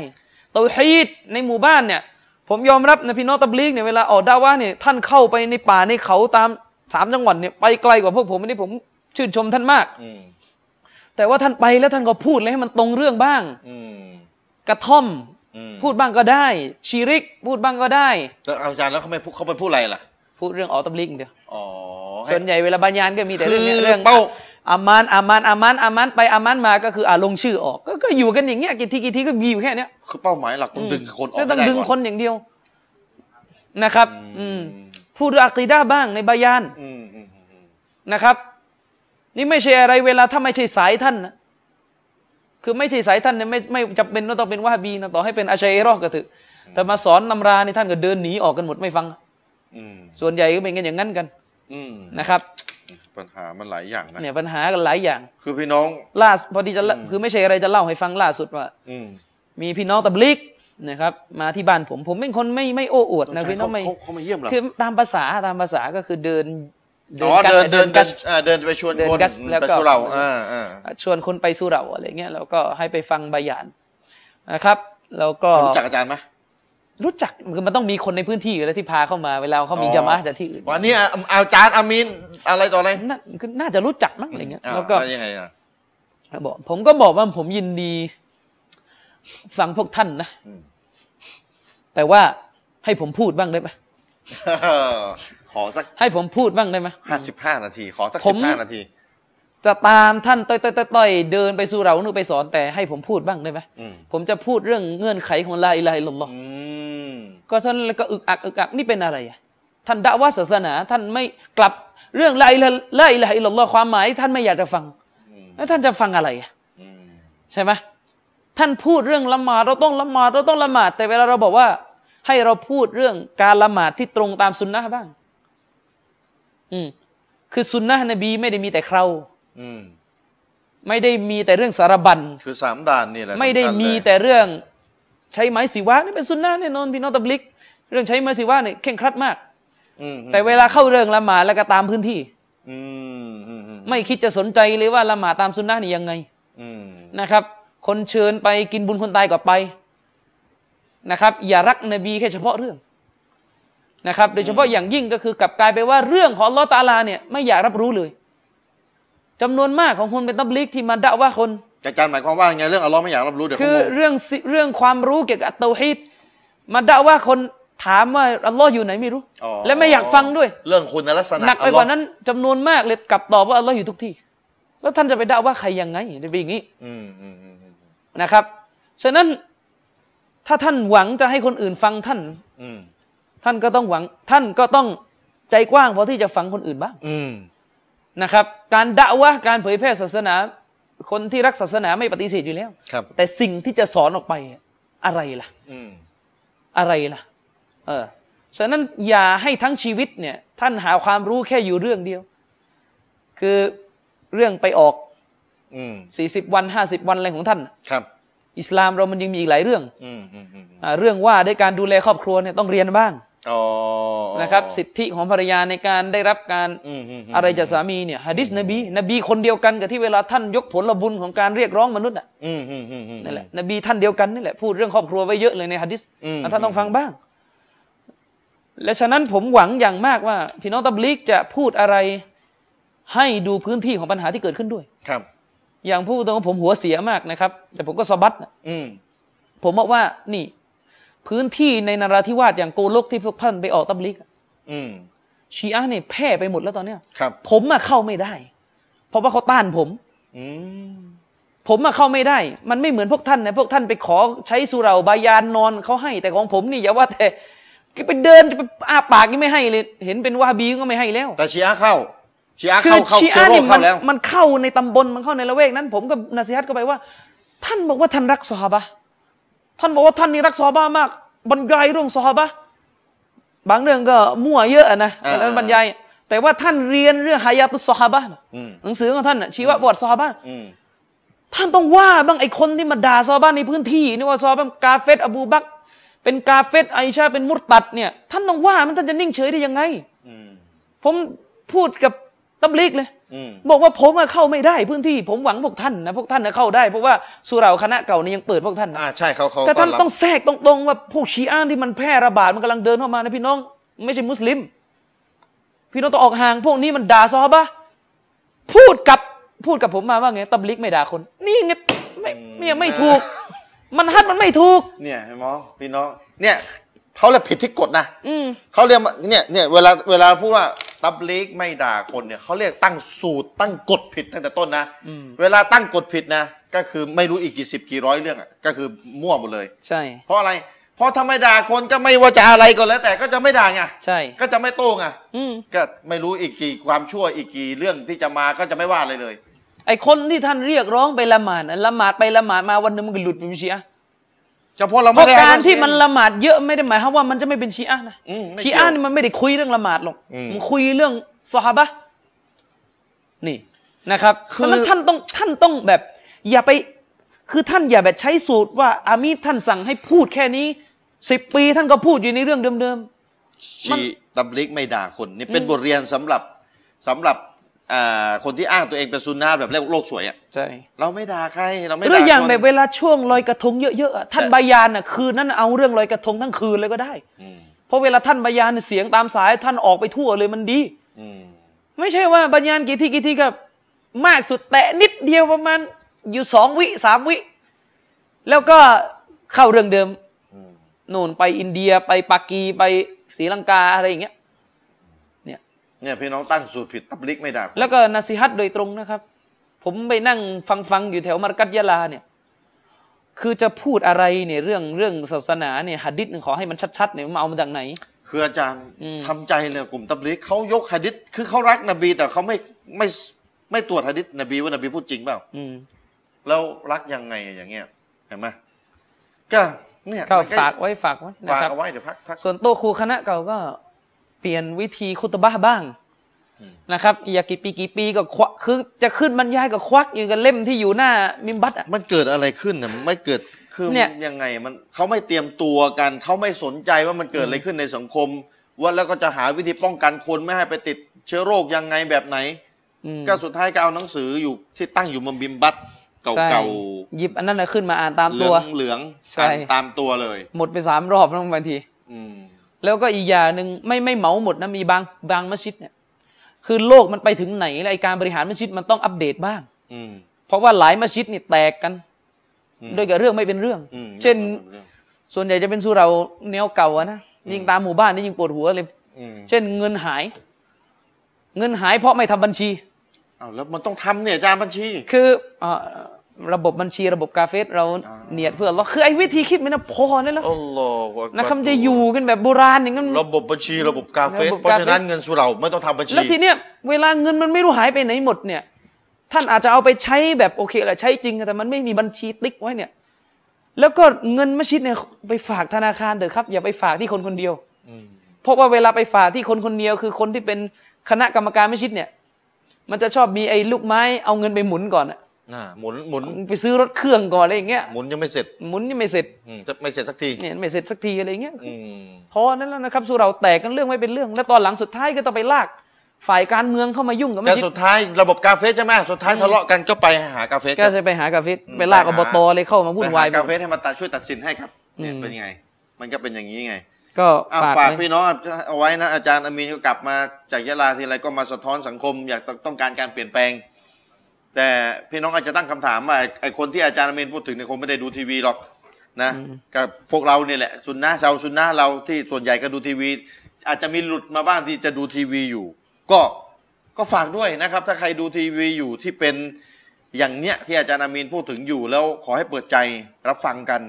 เตาฮีดในหมู่บ้านเนี่ยผมยอมรับนะพี่น้องตับลีกเนี่ยเวลาออกดาว่าเนี่ยท่านเข้าไปในป่าในเขาตาม3จังหวัดเนี่ยไปไกลกว่าพวกผมอันนี้ผมชื่นชมท่านมากแต่ว่าท่านไปแล้วท่านก็พูดเลยให้มันตรงเรื่องบ้างกระท่อมพูดบ้างก็ได้ชีริกพูดบ้างก็ได้แต่อาจารย์แล้วเขาไปพูดอะไรล่ะพูดเรื่องออกตับลีกเดียวส่วนใหญ่เวลาบรรยายก็มีแต่เรื่องอามันไปอามันมาก็คือลงชื่อออกก็อยู่กันอย่างเงี้ยกี่ทีก็มีอยู่แค่เนี้ยคือเป้าหมายหลักต้องดึงคนออกต้องดึงคนอย่างเดียวนะครับพูดอะกีดะห์บ้างในบายานนะครับนี่ไม่ใช่อะไรเวลาถ้าไม่ใช่สายท่านนะคือไม่ใช่สายท่านเนี่ยไม่จำเป็นว่าต้องเป็นวะฮาบีนะต่อให้เป็นอัชอะอิเราะห์ก็เถอะแต่มาสอนตำราในท่านก็เดินหนีออกกันหมดไม่ฟังส่วนใหญ่ก็เป็นกันอย่างนั้นกันนะครับปัญหามันหลายอย่างนะเนี่ยปัญหากันหลายอย่างคือพี่น้องล่าสุดพอดีจะคือไม่ใช่อะไรจะเล่าให้ฟังล่าสุดว่ามีพี่น้องตับลิกนะครับมาที่บ้านผมเป็นคนไม่โอ้อวดนะพี่น้องไม่เขามาเยี่ยมหรอคือตามภาษาก็คือเดินไปชวนคนไปสุเราชวนคนไปสุเราอะไรเงี้ยแล้วก็ให้ไปฟังบายานนะครับแล้วก็รู้จักอาจารย์ไหมรู้จักคือมันต้องมีคนในพื้นที่อยู่แล้วที่พาเข้ามาเวลาเขามีญะมาอะห์จากที่อื่นวันนี้อาจารย์อามีนอะไรต่ออะไรน่าจะรู้จักมั้งอะไรเงี้ยแล้วก็ยังไงอ่ะบอกผมก็บอกว่าผมยินดีฟังพวกท่านนะแต่ว่าให้ผมพูดบ้างได้ไหมขอสักให้ผมพูดบ้างได้ไหม55 นาทีขอสัก15 นาทีจะตามท่านต่อยเดินไปสู่เราหนูไปสอนแต่ให้ผมพูดบ้างได้ไหมผมจะพูดเรื่องเงื่อนไขของลาอิลาฮะอิลลัลลอฮ์ก็ท่านแล้วก็อึกอักนี่เป็นอะไรอ่ะท่านดะวะห์ศาสนาท่านไม่กลับเรื่องลาอิลาฮะอิลลัลลอฮ์ความหมายท่านไม่อยากจะฟังแล้วท่านจะฟังอะไรอ่ะใช่ไหมท่านพูดเรื่องละหมาดเราต้องละหมาดแต่เวลาเราบอกว่าให้เราพูดเรื่องการละหมาดที่ตรงตามซุนนะห์บ้างคือซุนนะห์นบีไม่ได้มีแต่เคราไม่ได้มีแต่เรื่องสารบัญคือ3 ด่านนี่แหละไม่ได้มีแต่เรื่องใช้ไม้สีวะนี่เป็นซุนนะห์แน่นอนพี่น้องตับลิกเรื่องใช้ไม้สีวะเนี่ยเคร่งครัดมากแต่เวลาเข้าเรื่องละหมาดแล้วก็ตามพื้นที่ไม่คิดจะสนใจเลยว่าละหมาดตามซุนนะห์นี่ยังไงนะครับคนเชิญไปกินบุญคนตายก็ไปนะครับอย่ารักนบีแค่เฉพาะเรื่องนะครับโดยเฉพาะอย่างยิ่งก็คือกลับกลายไปว่าเรื่องของอัลเลาะห์ตะอาลาเนี่ยไม่อยากรับรู้เลยจำนวนมากของคนเป็นตับลิกที่มาด่าว่าคนอาจารย์หมายความว่าไงเรื่องอัลเลาะห์ไม่อยากรับรู้เดี๋ยวคือเรื่องความรู้เกี่ยวกับเตาฮีดมาด่าว่าคนถามว่าอัลเลาะห์อยู่ไหนไม่รู้และไม่อยากฟังด้วยเรื่องคุณลักษณะหนักไปกว่านั้นจำนวนมากเลยกลับตอบว่าอัลเลาะห์อยู่ทุกที่แล้วท่านจะไปด่าว่าใครยังไงได้เป็นอย่างนี้นะครับฉะนั้นถ้าท่านหวังจะให้คนอื่นฟังท่านท่านก็ต้องใจกว้างพอที่จะฟังคนอื่นบ้างนะครับการดะวะห์การเผยแพร่ศาสนาคนที่รักศาสนาไม่ปฏิเสธอยู่แล้วแต่สิ่งที่จะสอนออกไปอะไรล่ะฉะนั้นอย่าให้ทั้งชีวิตเนี่ยท่านหาความรู้แค่อยู่เรื่องเดียวคือเรื่องไปออก40 วัน50 วันอะไรของท่านครับอิสลามเรามันยังมีอีกหลายเรื่องเรื่องว่าด้วยการดูแลครอบครัวเนี่ยต้องเรียนบ้างนะครับสิทธิของภรรยาในการได้รับการอะไรจากสามีเนี่ยหะดีษนบีคนเดียวกันกับที่เวลาท่านยกผลบุญของการเรียกร้องมนุษย์อ่ะนั่นแหละนบีท่านเดียวกันนี่แหละพูดเรื่องครอบครัวไว้เยอะเลยในหะดีษท่านต้องฟังบ้างและฉะนั้นผมหวังอย่างมากว่าพี่น้องตับลีกจะพูดอะไรให้ดูพื้นที่ของปัญหาที่เกิดขึ้นด้วยครับอย่างผู้ตรงผมหัวเสียมากนะครับแต่ผมก็สะบัดนะผมบอกว่านี่พื้นที่ในนราธิวาสอย่างโกลกที่พวกท่านไปออกตับลิก ชีอะห์เนี่ยแพ้ไปหมดแล้วตอนเนี้ยผมอะเข้าไม่ได้เพราะว่าเขาต้านผมผมอะเข้าไม่ได้มันไม่เหมือนพวกท่านนะพวกท่านไปขอใช้สุเราบายานนอนเขาให้แต่ของผมนี่อย่าว่าแต่ไปเดินไปอาปากนี่ไม่ให้เลยเห็นเป็นวะฮาบีก็ไม่ให้แล้วแต่ชีอะห์เข้าคือชีอะห์นี่มันเข้าในตำบลมันเข้าในละเวกนั้นผมกับนาซีฮัตก็ไปว่าท่านบอกว่าท่านรักซอฮาบะห์ท่านบอกว่าท่านนี่รักซอฮาบะห์มากบรรยายเรื่องซอฮาบะห์บางเรื่องก็มั่วเยอะนะแล้วบรรยายแต่ว่าท่านเรียนเรื่องฮายาตุสซอฮาบะห์หนังสือของท่านชี้ว่าประวัติซอฮาบะห์ท่านต้องว่าบ้างไอ้คนที่มาด่าซอฮาบะห์ในพื้นที่นี่ว่าซอฮาบะห์กาเฟรอบูบักรเป็นกาเฟรไอชาเป็นมุรตัดเนี่ยท่านต้องว่ามันท่านจะนิ่งเฉยได้ยังไงผมพูดกับตับลีกเลยบอกว่าผมเข้าไม่ได้พื้นที่ผมหวังพวกท่านนะพวกท่านจะเข้าได้เพราะว่าสุเราคณะเก่านี่ยังเปิดพวกท่านใช่เขาแต่ท่านต้องแทรกตรงๆว่าพวกชีอะห์ที่มันแพร่ระบาดมันกำลังเดินเข้ามานะพี่น้องไม่ใช่มุสลิมพี่น้องต้องออกห่างพวกนี้มันด่าซอฮาบะห์พูดกับผมมาว่าไงตับลีกไม่ด่าคนนี่ไงไม่ถูกมันฮัดมันไม่ถูกเนี่ยไอ้หมอพี่น้องเนี่ยเขาเลยผิดที่กฎนะเขาเรียกเนี่ยเวลาพูดว่าตับลีกไม่ด่าคนเนี่ยเขาเรียกตั้งสูตรตั้งกฎผิดตั้งแต่ต้นนะเวลาตั้งกฎผิดนะก็คือไม่รู้อีกกี่สิบกี่ร้อยเรื่องอ่ะก็คือมั่วหมดเลยใช่เพราะอะไรเพราะถ้าไม่ด่าคนก็ไม่ว่าจะอะไรก็แล้วแต่ก็จะไม่ด่าไงใช่ก็จะไม่โต้ไงก็ไม่รู้อีกกี่ความชั่วอีกกี่เรื่องที่จะมาก็จะไม่ว่าอะไรเลยไอคนที่ท่านเรียกร้องไปละหมาดไปละหมาดมาวันนึงมันก็หลุดเป็นชีอะห์เฉพาะเราไม่ได้การที่มันละหมาดเยอะไม่ได้หมายความว่ามันจะไม่เป็นชีอะห์นะชีอะห์นี่มันไม่ได้คุยเรื่องละหมาดหรอกมันคุยเรื่องซอฮาบะห์นี่นะครับเพราะนั้นท่านต้องแบบอย่าไปคือท่านอย่าแบบใช้สูตรว่าอามีท่านสั่งให้พูดแค่นี้10 ปีท่านก็พูดอยู่ในเรื่องเดิมๆชีตับลิกไม่ด่าคนนี่เป็นบทเรียนสำหรับคนที่อ้างตัวเองเป็นซุนนะห์แบบโลกสวยอ่ะใช่เราไม่ด่าใครเราไม่ด่าคนหรืออย่างแบบเวลาช่วงลอยกระทงเยอะๆท่านบายานอ่ะคืนนั้นเอาเรื่องลอยกระทงทั้งคืนเลยก็ได้เพราะเวลาท่านบายานเสียงตามสายท่านออกไปทั่วเลยมันดีไม่ใช่ว่าบายานกี่ทีกับมากสุดแต่นิดเดียวประมาณอยู่2 วิ 3 วิแล้วก็เข้าเรื่องเดิมโน่นไปอินเดียไปปากีไปศรีลังกาอะไรอย่างเงี้ยเนี่ยพี่น้องตั้งสูตรผิดตับลิกไม่ได้แล้วก็นาซีฮัตโดยตรงนะครับผมไปนั่งฟังอยู่แถวมัรกัดยะลาเนี่ยคือจะพูดอะไรเนี่ยเรื่องศาสนาเนี่ยหะดีษขอให้มันชัดๆเนี่ยมาเอามาจากไหนคืออาจารย์ทำใจเลยกลุ่มตับลิกเขายกหะดีษคือเขารักนบีแต่เขาไม่ตรวจหะดีษนบีว่านบีพูดจริงเปล่าแล้วรักยังไงอย่างเงี้ยเห็นไหมก็เนี่ยฝากไว้นะครับฝากเอาไว้เดี๋ยวพักส่วนโตครูคณะเก่าก็เปลี่ยนวิธีคุตบะห์บ้างนะครับอย่ากี่ปีก็ควักคือจะขึ้นบรรยายก็ควักอยู่กันเล่มที่อยู่หน้ามิมบัตอ่ะมันเกิดอะไรขึ้นน่ะไม่เกิดคือยังไงมันเขาไม่เตรียมตัวกันเขาไม่สนใจว่ามันเกิดอะไรขึ้นในสังคมว่าแล้วก็จะหาวิธีป้องกันคนไม่ให้ไปติดเชื้อโรคยังไงแบบไหนก็สุดท้ายก็เอาหนังสืออยู่ที่ตั้งอยู่บนมิมบัตเก่าๆหยิบอันนั้นขึ้นมาอ่านตามตัวเหลืองอ่านตามตัวเลยหมดไป3 รอบแล้วบางทีแล้วก็อีกอย่างหนึ่งไม่เหมาหมดนะมีบางมัสยิดเนี่ยคือโลกมันไปถึงไหนแล้วไอ้การบริหารมัสยิดมันต้องอัปเดตบ้างเพราะว่าหลายมัสยิดนี่แตกกันด้วยกับเรื่องไม่เป็นเรื่องเช่นส่วนใหญ่จะเป็นสุเราแนวเก่านะยิ่งตามหมู่บ้านนี่ยิ่งปวดหัวเลยเช่นเงินหายเพราะไม่ทำบัญชีอ้าวแล้วมันต้องทำเนี่ยอาจารย์บัญชีคือระบบบัญชีระบบกาเฟสเราเนียดเพื่อเราคือไอ้วิธีคิดมันพอแล้วนะนะครับจะอยู่กันแบบโบราณอย่างนั้นระบบบัญชีระบบกาเฟสเพราะฉะนั้นเงินสุเราไม่ต้องทำบัญชีแล้วทีเนี้ยเวลาเงินมันไม่รู้หายไปไหนหมดเนี่ยท่านอาจจะเอาไปใช้แบบโอเคแหละใช้จริงแต่มันไม่มีบัญชีติ๊กไว้เนี่ยแล้วก็เงินมัสยิดเนี่ยไปฝากธนาคารเถอะครับอย่าไปฝากที่คนคนเดียวเพราะว่าเวลาไปฝากที่คนคนเดียวคือคนที่เป็นคณะกรรมการมัสยิดเนี่ยมันจะชอบมีไอ้ลูกไม้เอาเงินไปหมุนก่อนอะหมุนไปซื้อรถเครื่องก่อนอะไรอย่างเงี้ยหมุนยังไม่เสร็จไม่เสร็จสักทีเนี่ยไม่เสร็จสักทีอะไรอย่างเงี้ยพอนั้นแล้วนะครับสุเราแตกกันเรื่องไม่เป็นเรื่องแล้วตอนหลังสุดท้ายก็ต้องไปลากฝ่ายการเมืองเข้ามายุ่งกับมันแต่สุดท้ายระบบกาเฟสใช่ไหมสุดท้ายทะเลาะกันก็ไปหากาเฟสก็จะไปหากาเฟสไปลากอบตเลยเข้ามาวุ่นวายกาเฟสให้มาช่วยตัดสินให้ครับเนี่ยเป็นยังไงมันก็เป็นอย่างนี้ไงก็ฝากพี่น้องเอาไว้นะอาจารย์อามีนก็กลับมาจากยะลาทีไรก็มาสะท้อนสังคมอยากต้องการการเปลี่ยนแปลงแต่พี่น้องอาจจะตั้งคำถามว่าไอ้คนที่อาจารย์อามีนพูดถึงเนี่ยคงไม่ได้ดูทีวีหรอกนะกับพวกเราเนี่ยแหละซุนนะห์ชาวซุนนะห์เราที่ส่วนใหญ่ก็ดูทีวี อาจจะมีหลุดมาบ้างที่จะดูทีวีอยู่ก็ฝากด้วยนะครับถ้าใครดูทีวีอยู่ที่เป็นอย่างเนี้ยที่อาจารย์อามีนพูดถึงอยู่แล้วขอให้เปิดใจรับฟังกัน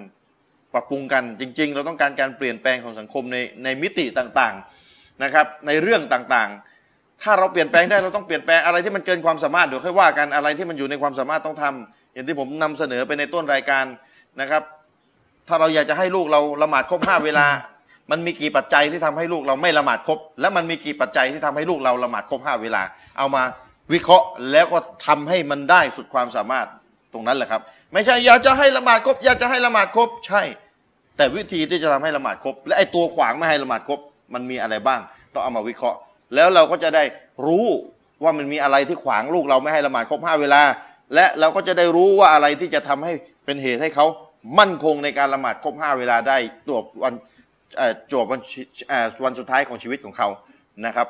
ปรับปรุงกันจริงๆเราต้องการการเปลี่ยนแปลงของสังคมในมิติต่างๆนะครับในเรื่องต่างๆถ้าเราเปลี่ยนแปลงได้เราต้องเปลี่ยนแปลงอะไรที่มันเกินความสามารถเดี๋ยวค่อยว่ากันอะไรที่มันอยู่ในความสามารถต้องทำอย่างที่ผมนำเสนอไปในต้นรายการนะครับถ้าเราอยากจะให้ลูกเราละหมาดครบ5เวลามันมีกี่ปัจจัยที่ทำให้ลูกเราไม่ละหมาดครบและมันมีกี่ปัจจัยที่ทำให้ลูกเราละหมาดครบ5เวลาเอามาวิเคราะห์แล้วก็ทำให้มันได้สุดความสามารถตรงนั้นแหละครับไม่ใช่อยากจะให้ละหมาดครบอยากจะให้ละหมาดครบใช่แต่วิธีที่จะทำให้ละหมาดครบและไอ้ตัวขวางไม่ให้ละหมาดครบมันมีอะไรบ้างต้องเอามาวิเคราะห์แล้วเราก็จะได้รู้ว่ามันมีอะไรที่ขวางลูกเราไม่ให้ละหมาดครบ5เวลาและเราก็จะได้รู้ว่าอะไรที่จะทำให้เป็นเหตุให้เขามั่นคงในการละหมาดครบ5เวลาได้จวบวันสุดท้ายของชีวิตของเขานะครับ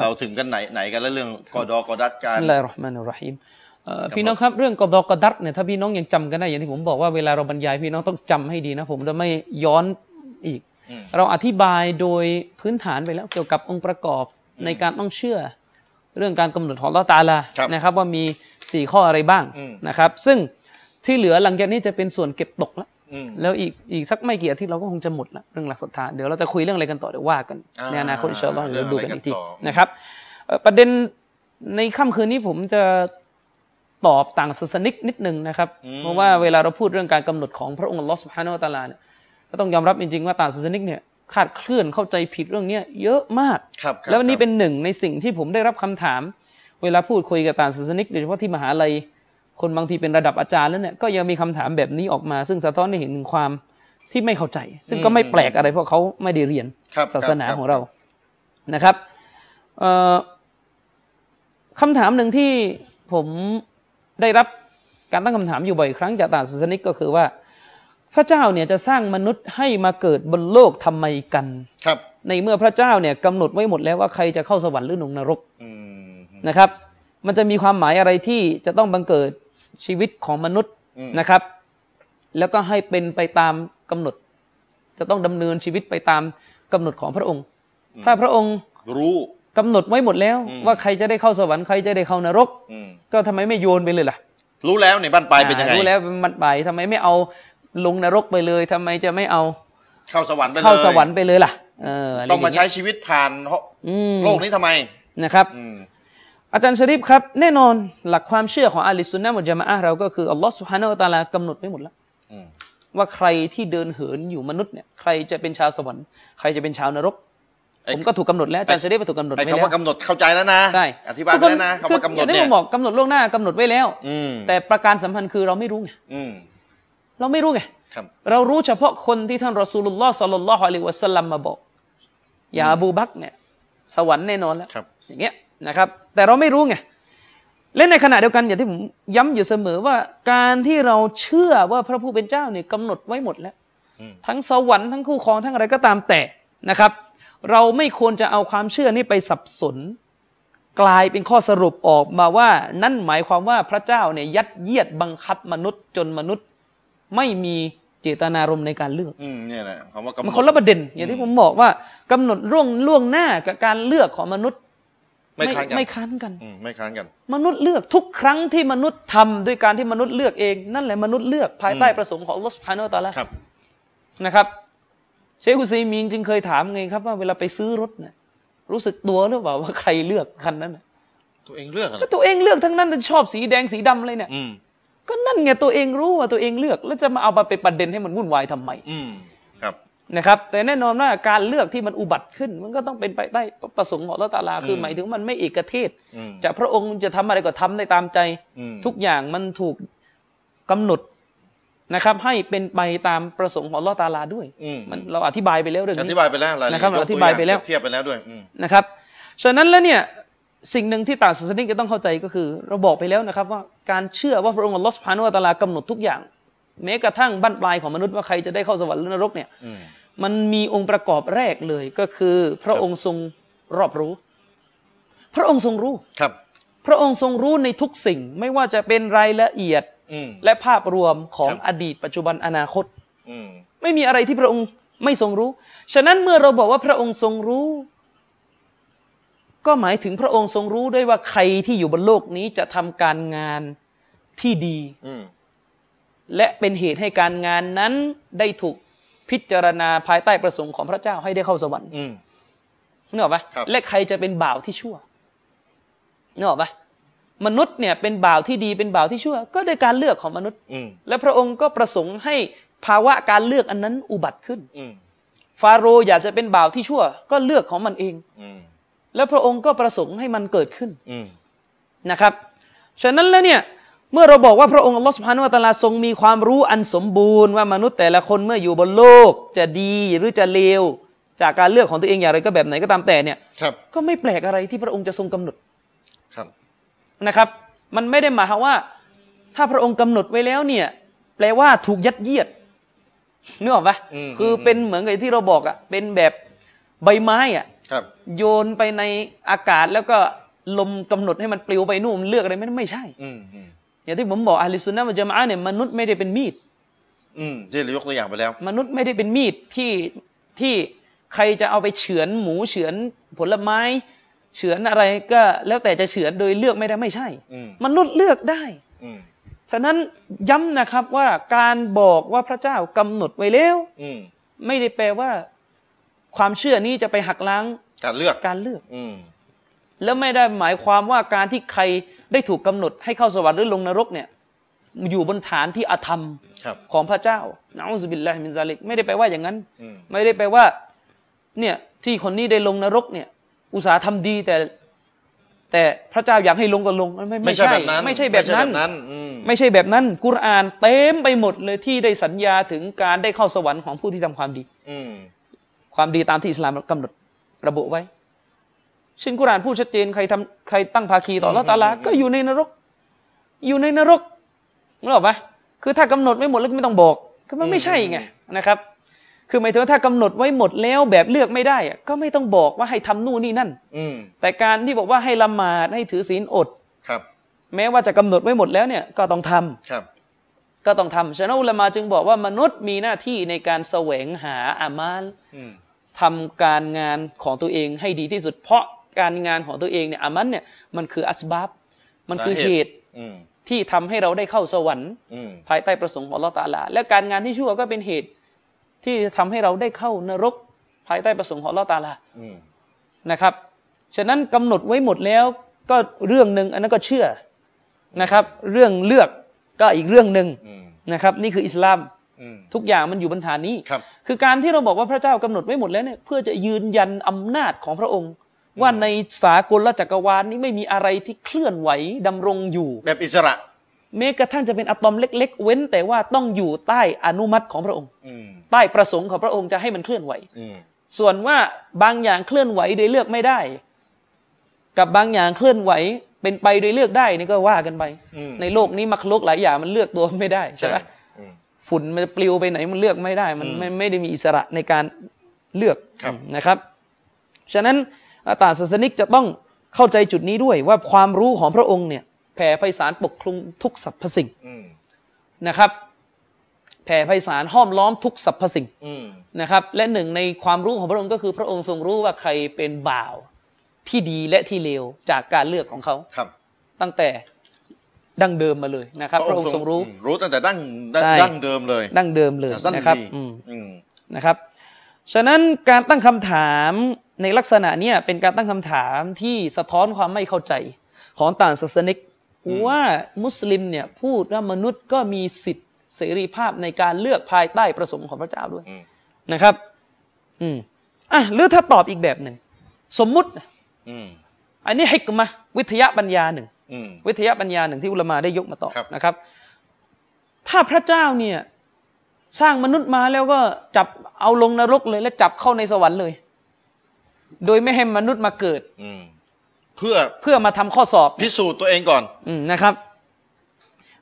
เราถึงกันไหนกันแล้วเรื่องกอดอกอดัดการบิสมิลลาฮิรเราะห์มานิรเราะฮีมพี่น้องครับเรื่องกอดอกอดัดเนี่ยถ้าพี่น้องยังจำกันได้อย่างที่ผมบอกว่าเวลาเราบรรยายพี่น้องต้องจำให้ดีนะผมจะไม่ย้อนอีกเราอธิบายโดยพื้นฐานไปแล้วเกี่ยวกับองค์ประกอบในการต้องเชื่อเรื่องการกำหนดของอัลเลาะห์ตะอาลานะครับว่ามี4ข้ออะไรบ้างนะครับซึ่งที่เหลือหลังจากนี้จะเป็นส่วนเก็บตกแล้วแล้วอีกสักไม่กี่อาทิตย์เราก็คงจะหมดละเรื่องหลักศรัทธาเดี๋ยวเราจะคุยเรื่องอะไรกันต่อเดี๋ยวว่ากันในอนาคตอินชาอัลเลาะห์เดี๋ยวดูกันอีกทีนะครับประเด็นในค่ำคืนนี้ผมจะตอบต่างศาสนิกนิดนึงนะครับเพราะว่าเวลาเราพูดเรื่องการกำหนดของพระองค์อัลเลาะห์ซุบฮานะฮูวะตะอาลาเนี่ยก็ต้องยอมรับจริงๆว่าต่างศาสนิกเนี่ยคาดเคลื่อนเข้าใจผิดเรื่องนี้เยอะมากแล้วนี่เป็นหนึ่งในสิ่งที่ผมได้รับคำถามเวลาพูดคุยกับต่างศาสนิกโดยเฉพาะที่มหาลัยคนบางทีเป็นระดับอาจารย์แล้วเนี่ยก็ยังมีคำถามแบบนี้ออกมาซึ่งสะท้อนให้เห็นถึงความที่ไม่เข้าใจซึ่งก็ไม่แปลกอะไรเพราะเขาไม่ได้เรียนศาสนาของเรานะครับคำถามหนึ่งที่ผมได้รับการตั้งคำถามอยู่บ่อยครั้งจากต่างศาสนิกก็คือว่าพระเจ้าเนี่ยจะสร้างมนุษย์ให้มาเกิดบนโลกทำไมกันครับในเมื่อพระเจ้าเนี่ยกำหนดไว้หมดแล้วว่าใครจะเข้าสวรรค์หรือลงนรกนะครับมันจะมีความหมายอะไรที่จะต้องบังเกิดชีวิตของมนุษย์นะครับแล้วก็ให้เป็นไปตามกำหนดจะต้องดำเนินชีวิตไปตามกำหนดของพระองค์ถ้าพระองค์รู้กำหนดไว้หมดแล้วว่าใครจะได้เข้าสวรรค์ใครจะได้เข้านรกก็ทำไมไม่โยนไปเลยล่ะรู้แล้วในบั้นปลายเป็นยังไงรู้แล้วบั้นปลายทำไมไม่เอาลงนรกไปเลยทำไมจะไม่เอาเข้าสวรรค์ไปเลยเข้าสวรรค์ไปเลยล่ะต้องมาใช้ชีวิตผ่านโลกนี้ทำไมนะครับอาจารย์ชะรีฟครับแน่นอนหลักความเชื่อของอาลิสุนนะวัลญะมาอะห์เราก็คืออัลลอฮฺซุบฮานะฮูวะตะอาลากำหนดไว้หมดแล้วว่าใครที่เดินเหินอยู่มนุษย์เนี่ยใครจะเป็นชาวสวรรค์ใครจะเป็นชาวนรกผมก็ถูกกำหนดแล้วอาจารย์ชะรีฟก็ถูกกำหนดไว้แล้วคำว่ากำหนดเข้าใจแล้วนะใช่อธิบายแล้วนะคำว่ากำหนดเนี่ยบอกกำหนดล่วงหน้ากำหนดไว้แล้วแต่ประการสำคัญคือเราไม่รู้ไงเราไม่รู้ไงเรารู้เฉพาะคนที่ท่านรอซูลุลลอฮฺศ็อลลัลลอฮุอะลัยฮิวะซัลลัมมาบอกอย่าอบูบักรเนี่ยสวรรค์แน่นอนแล้วอย่างเงี้ยนะครับแต่เราไม่รู้ไงและในขณะเดียวกันอย่างที่ผมย้ำอยู่เสมอว่าการที่เราเชื่อว่าพระผู้เป็นเจ้าเนี่ยกำหนดไว้หมดแล้วทั้งสวรรค์ทั้งคู่ครองทั้งอะไรก็ตามแต่นะครับเราไม่ควรจะเอาความเชื่อนี้ไปสับสนกลายเป็นข้อสรุปออกมาว่านั่นหมายความว่าพระเจ้าเนี่ยยัดเยียดบังคับมนุษย์จนมนุษย์ไม่มีเจตนารมณ์ในการเลือกเนี่ยแหละคำว่ากำหนดมันคนละประเด็นอย่างที่ผมบอกว่ากำหนดล่วงหน้ากับการเลือกของมนุษย์ไม่ค้านกันมนุษย์เลือกทุกครั้งที่มนุษย์ทำด้วยการที่มนุษย์เลือกเองนั่นแหละมนุษย์เลือกภายใต้ประสงค์ของอัลเลาะห์ซุบฮานะฮูวะตะอาลานะครับเชคอุซัยมีนจึงเคยถามไงครับว่าเวลาไปซื้อรถเนี่ยรู้สึกตัวหรือเปล่าว่าใครเลือกคันนั้นตัวเองเลือกก็ตัวเองเลือกทั้งนั้นชอบสีแดงสีดำเลยเนี่ยก็นั่นไงตัวเองรู้ว่าตัวเองเลือกแล้วจะมาเอามาเป็นประเด็นให้มันวุ่นวายทำไมนะครับแต่แน่นอนว่าการเลือกที่มันอุบัติขึ้นมันก็ต้องเป็นไปใต้ประสงค์ของอัลเลาะห์ตะอาลาคือหมายถึงมันไม่เอกเทศจะพระองค์จะทำอะไรก็ทำได้ตามใจทุกอย่างมันถูกกำหนดนะครับให้เป็นไปตามประสงค์ของอัลเลาะห์ตะอาลาด้วยมันเราอธิบายไปแล้วเรื่องนี้อธิบายไปแล้วนะครับอธิบายไปแล้วเทียบไปแล้วด้วยนะครับฉะนั้นแล้วเนี่ยสิ่งหนึ่งที่ต่างศาสนิกจะต้องเข้าใจก็คือเราบอกไปแล้วนะครับว่าการเชื่อว่าพระองค์อัลเลาะห์ซุบฮานะฮูวะตะอาลากำหนดทุกอย่างแม้กระทั่งบั้นปลายของมนุษย์ว่าใครจะได้เข้าสวรรค์หรือนรกเนี่ยมันมีองค์ประกอบแรกเลยก็คือพระองค์ทรงรอบรู้พระองค์ทรงรู้ครับพระองค์ทรงรู้ในทุกสิ่งไม่ว่าจะเป็นรายละเอียดและภาพรวมของอดีตปัจจุบันอนาคตไม่มีอะไรที่พระองค์ ไม่ทรงรู้ฉะนั้นเมื่อเราบอกว่าพระองค์ทรงรู้ก็หมายถึงพระองค์ทรงรู้ด้วยว่าใครที่อยู่บนโลกนี้จะทำการงานที่ดีและเป็นเหตุให้การงานนั้นได้ถูกพิจารณาภายใต้ประสงค์ของพระเจ้าให้ได้เข้าสวรรค์นึกออกปะและใครจะเป็นบ่าวที่ชั่วนึกออกปะมนุษย์เนี่ยเป็นบ่าวที่ดีเป็นบ่าวที่ชั่วก็ด้วยการเลือกของมนุษย์และพระองค์ก็ประสงค์ให้ภาวะการเลือกอันนั้นอุบัติขึ้นฟาโรห์อยากจะเป็นบ่าวที่ชั่วก็เลือกของมันเองและพระองค์ก็ประสงค์ให้มันเกิดขึ้นนะครับฉะนั้นแล้วเนี่ยเมื่อเราบอกว่าพระองค์อัลลอฮฺ ซุบฮานะฮูวะตะอาลาทรงมีความรู้อันสมบูรณ์ว่ามนุษย์แต่ละคนเมื่ออยู่บนโลกจะดีหรือจะเลวจากการเลือกของตัวเองอย่างไรก็แบบไหนก็ตามแต่เนี่ยก็ไม่แปลกอะไรที่พระองค์จะทรงกำหนดนะครับมันไม่ได้หมายความว่าถ้าพระองค์กำหนดไว้แล้วเนี่ยแปลว่าถูกยัดเยียดนึกออกปะคือเป็นเหมือนกับที่เราบอกอ่ะเป็นแบบใบไม้อ่ะโยนไปในอากาศแล้วก็ลมกำหนดให้มันปลิวไปนู่นเลือกอะไรไม่ใช่อย่างที่ผมบอกอะฮ์ลิสซุนนะฮ์วัลญะมาอะฮ์เนี่ยมนุษย์ไม่ได้เป็นมีดที่เรายกตัวอย่างไปแล้วมนุษย์ไม่ได้เป็นมีดที่ใครจะเอาไปเฉือนหมูเฉือนผลไม้เฉือนอะไรก็แล้วแต่จะเฉือนโดยเลือกไม่ได้ไม่ใช่มนุษย์เลือกได้ฉะนั้นย้ำนะครับว่าการบอกว่าพระเจ้ากำหนดไว้แล้วไม่ได้แปลว่าความเชื่อนี้จะไปหักล้างการเลือกแล้วไม่ได้หมายความว่าการที่ใครได้ถูกกำหนดให้เข้าสวรรค์หรือลงนรกเนี่ยอยู่บนฐานที่อธรรมของพระเจ้านะอูซุบิลลาฮิมินซาลิกไม่ได้แปลว่าอย่างนั้นไม่ได้แปลว่าเนี่ยที่คนนี้ได้ลงนรกเนี่ยอุตสาหะทำดีแต่พระเจ้าอยากให้ลงก็ลงไม่ใช่แบบนั้นไม่ใช่แบบนั้นกุรอานเต็มไปหมดเลยที่ได้สัญญาถึงการได้เข้าสวรรค์ของผู้ที่ทำความดีความดีตามที่อิสลามกำหนดระบุไว้ซึ่งกุรอานพูดชัดเจนใครตั้งภาคีต่ออัลเลาะห์ตะอาลาก็อยู่ในนรกรู้ป่ะคือถ้ากำหนดไม่หมดแล้วไม่ต้องบอกก็มันไม่ใช่ไงนะครับคือหมายถึงว่าถ้ากำหนดไว้หมดแล้วแบบเลือกไม่ได้ก็ไม่ต้องบอกว่าให้ทำนู่นนี่นั่นแต่การที่บอกว่าให้ละหมาดให้ถือศีลอดครับแม้ว่าจะกำหนดไว้หมดแล้วเนี่ยก็ต้องทำครับก็ต้องทำฉะนั้นอุลามะจึงบอกว่ามนุษย์มีหน้าที่ในการแสวงหาอามัลทำการงานของตัวเองให้ดีที่สุดเพราะการงานของตัวเองเนี่ยอามัลเนี่ยมันคืออัสบับมันคือเหตุที่ทำให้เราได้เข้าสวรรค์ภายใต้ประสงค์ของอัลเลาะห์ตะอาลาและการงานที่ชั่วก็เป็นเหตุที่ทำให้เราได้เข้านรกภายใต้ประสงค์ของอัลเลาะห์ตะอาลานะครับฉะนั้นกำหนดไว้หมดแล้วก็เรื่องหนึ่งอันนั้นก็เชื่อนะครับเรื่องเลือกก็อีกเรื่องหนึ่งนะครับนี่คืออิสลามทุกอย่างมันอยู่บนฐานนี้คือการที่เราบอกว่าพระเจ้ากำหนดไว้หมดแล้วเนี่ยเพื่อจะยืนยันอำนาจของพระองค์ว่าในสากลจักรวาลนี้ไม่มีอะไรที่เคลื่อนไหวดำรงอยู่แบบอิสระแม้กระทั่งจะเป็นอะตอมเล็กๆเว้นแต่ว่าต้องอยู่ใต้อนุมัติของพระองค์ใต้ประสงค์ของพระองค์จะให้มันเคลื่อนไหวส่วนว่าบางอย่างเคลื่อนไหวโดยเลือกไม่ได้กับบางอย่างเคลื่อนไหวเป็นไปโดยเลือกได้นี่ก็ว่ากันไปในโลกนี้มักลุกหลายอย่างมันเลือกตัวไม่ได้ใช่ไหมฝุ่นมันปลิวไปไหนมันเลือกไม่ได้มันไม่ได้มีอิสระในการเลือกนะครับฉะนั้นต่างศาสนิกจะต้องเข้าใจจุดนี้ด้วยว่าความรู้ของพระองค์เนี่ยแผ่ไพศาลปกคลุมทุกสรรพสิ่งนะครับแผ่ไพศาลห้อมล้อมทุกสรรพสิ่งนะครับและหนึ่งในความรู้ของพระองค์ก็คือพระองค์ทรงรู้ว่าใครเป็นบ่าวที่ดีและที่เลวจากการเลือกของเขาครับตั้งแต่ดั้งเดิมมาเลยนะครับพระองค์ทรงรู้ตั้งแต่ดั้งเดิมเลยนะครับนะครับฉะนั้นการตั้งคำถามในลักษณะเนี้ยเป็นการตั้งคำถามที่สะท้อนความไม่เข้าใจของต่างศาสนิกว่ามุสลิมเนี่ยพูดว่ามนุษย์ก็มีสิทธิเสรีภาพในการเลือกภายใต้ประสงค์ของพระเจ้าด้วยนะครับหรือถ้าตอบอีกแบบหนึ่งสมมุติอันนี้ฮิกมะวิทยาปัญญาหนึ่งที่อุลามะได้ยกมาตอบนะครับถ้าพระเจ้าเนี่ยสร้างมนุษย์มาแล้วก็จับเอาลงนรกเลยและจับเข้าในสวรรค์เลยโดยไม่ให้มนุษย์มาเกิดเพื่อมาทำข้อสอบพิสูจน์ตัวเองก่อนนะครับ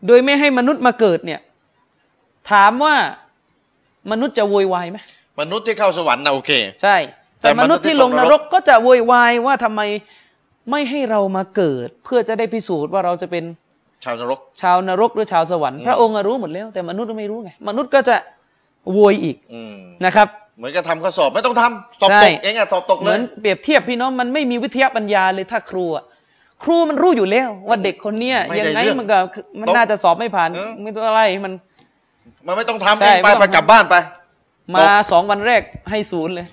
โดยไม่ให้มนุษย์มาเกิดเนี่ยถามว่ามนุษย์จะโวยวายไหมมนุษย์ที่เข้าสวรรค์นะโอเคใช่แต่มนุษย์ที่ลงนรกก็จะโวยวายว่าทำไมไม่ให้เรามาเกิดเพื่อจะได้พิสูจน์ว่าเราจะเป็นชาวนรกหรือชาวสวรรค์พระองค์รู้หมดแล้วแต่มนุษย์ไม่รู้ไงมนุษย์ก็จะโวยอีกนะครับ เหมือนกับทำข้อสอบไม่ต้องทำสอบตกเองอะสอบตกเลยเหมือนเปรียบเทียบพี่น้องมันไม่มีวิทยาปัญญาเลยถ้าครูมันรู้อยู่แล้วว่าเด็กคนเนี้ยยังไงมันก็มันน่าจะสอบไม่ผ่านไม่ต้องอะไรมันไม่ต้องทำเองไปกลับบ้านไปมาสองวันแรกให้ศูนย์เลย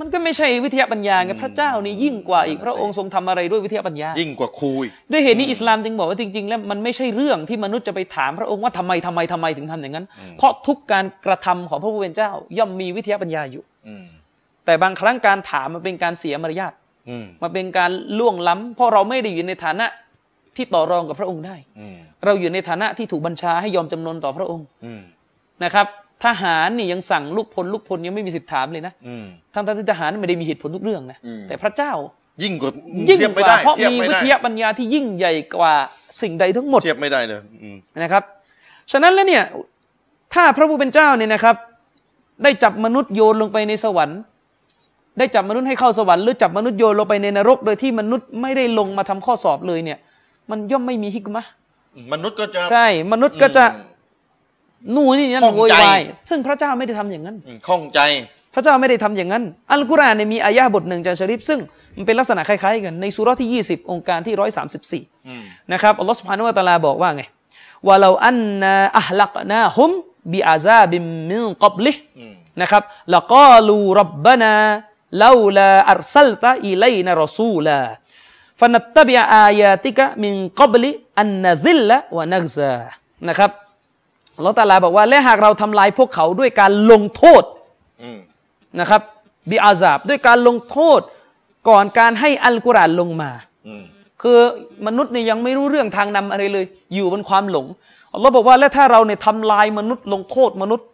มันก็ไม่ใช่วิทยาปัญญาไงพระเจ้านี่ยิ่งกว่าอีกพระองค์ทรงทำอะไรด้วยวิทยาปัญญายิ่งกว่าครูด้วยเหตุนี้อิสลามจึงบอกว่าจริงๆแล้วมันไม่ใช่เรื่องที่มนุษย์จะไปถามพระองค์ว่าทำไมถึงทำอย่างนั้นเพราะทุกการกระทำของพระผู้เป็นเจ้าย่อมมีวิทยาปัญญาอยู่แต่บางครั้งการถามมันเป็นการเสียมารยาทมันเป็นการล่วงล้ำเพราะเราไม่ได้อยู่ในฐานะที่ต่อรองกับพระองค์ได้เราอยู่ในฐานะที่ถูกบัญชาให้ยอมจำนนต่อพระองค์นะครับทหารนี่ยังสั่งลูกพลยังไม่มีสิทธิ์ถามเลยนะทั้งที่ทหารไม่ได้มีเหตุผลทุกเรื่องนะแต่พระเจ้ายิ่งกว่าเพราะมีวิทยาปัญญาที่ยิ่งใหญ่กว่าสิ่งใดทั้งหมดเทียบไม่ได้เลยนะครับฉะนั้นแล้วเนี่ยถ้าพระผู้เป็นเจ้าเนี่ยนะครับได้จับมนุษย์โยนลงไปในสวรรค์ได้จับมนุษย์ให้เข้าสวรรค์หรือจับมนุษย์โยนลงไปในนรกโดยที่มนุษย์ไม่ได้ลงมาทำข้อสอบเลยเนี่ยมันย่อมไม่มีฮิกมะมนุษย์ก็จะใช่มนุษย์ก็จะนู่นนี่นั่นโวยวายซึ่งพระเจ้าไม่ได้ทำอย่างนั้นข้องใจพระเจ้าไม่ได้ทำอย่างนั้นอัลกุรอานเนี่ยมีอายะห์บทหนึ่งจากชะริฟซึ่งมันเป็นลักษณะคล้ายๆกันในซูเราะห์ที่20องค์การที่134นะครับอัลลอฮฺซุบฮานะฮูวะตะอาลาบอกว่าไงวะลาอันนาอะห์ลักนาฮุมบิอาซาบิมินกับลิฮ์นะครับละกาลูร็อบบะนาลาลาอัรซัลตะอิไลนะรอซูลาฟะนัตตะบิอะอายาติกะมินกับลิอันนะซิลละวะนักซานะครับอัลลอฮฺตะอาลาบอกว่าและหากเราทำลายพวกเขาด้วยการลงโทษนะครับบิอาซาบด้วยการลงโทษก่อนการให้อัลกุรอานลงมาคือมนุษย์เนี่ยยังไม่รู้เรื่องทางนำอะไรเลยอยู่บนความหลงอัลลอฮฺบอกว่าและถ้าเราเนี่ยทำลายมนุษย์ลงโทษมนุษย์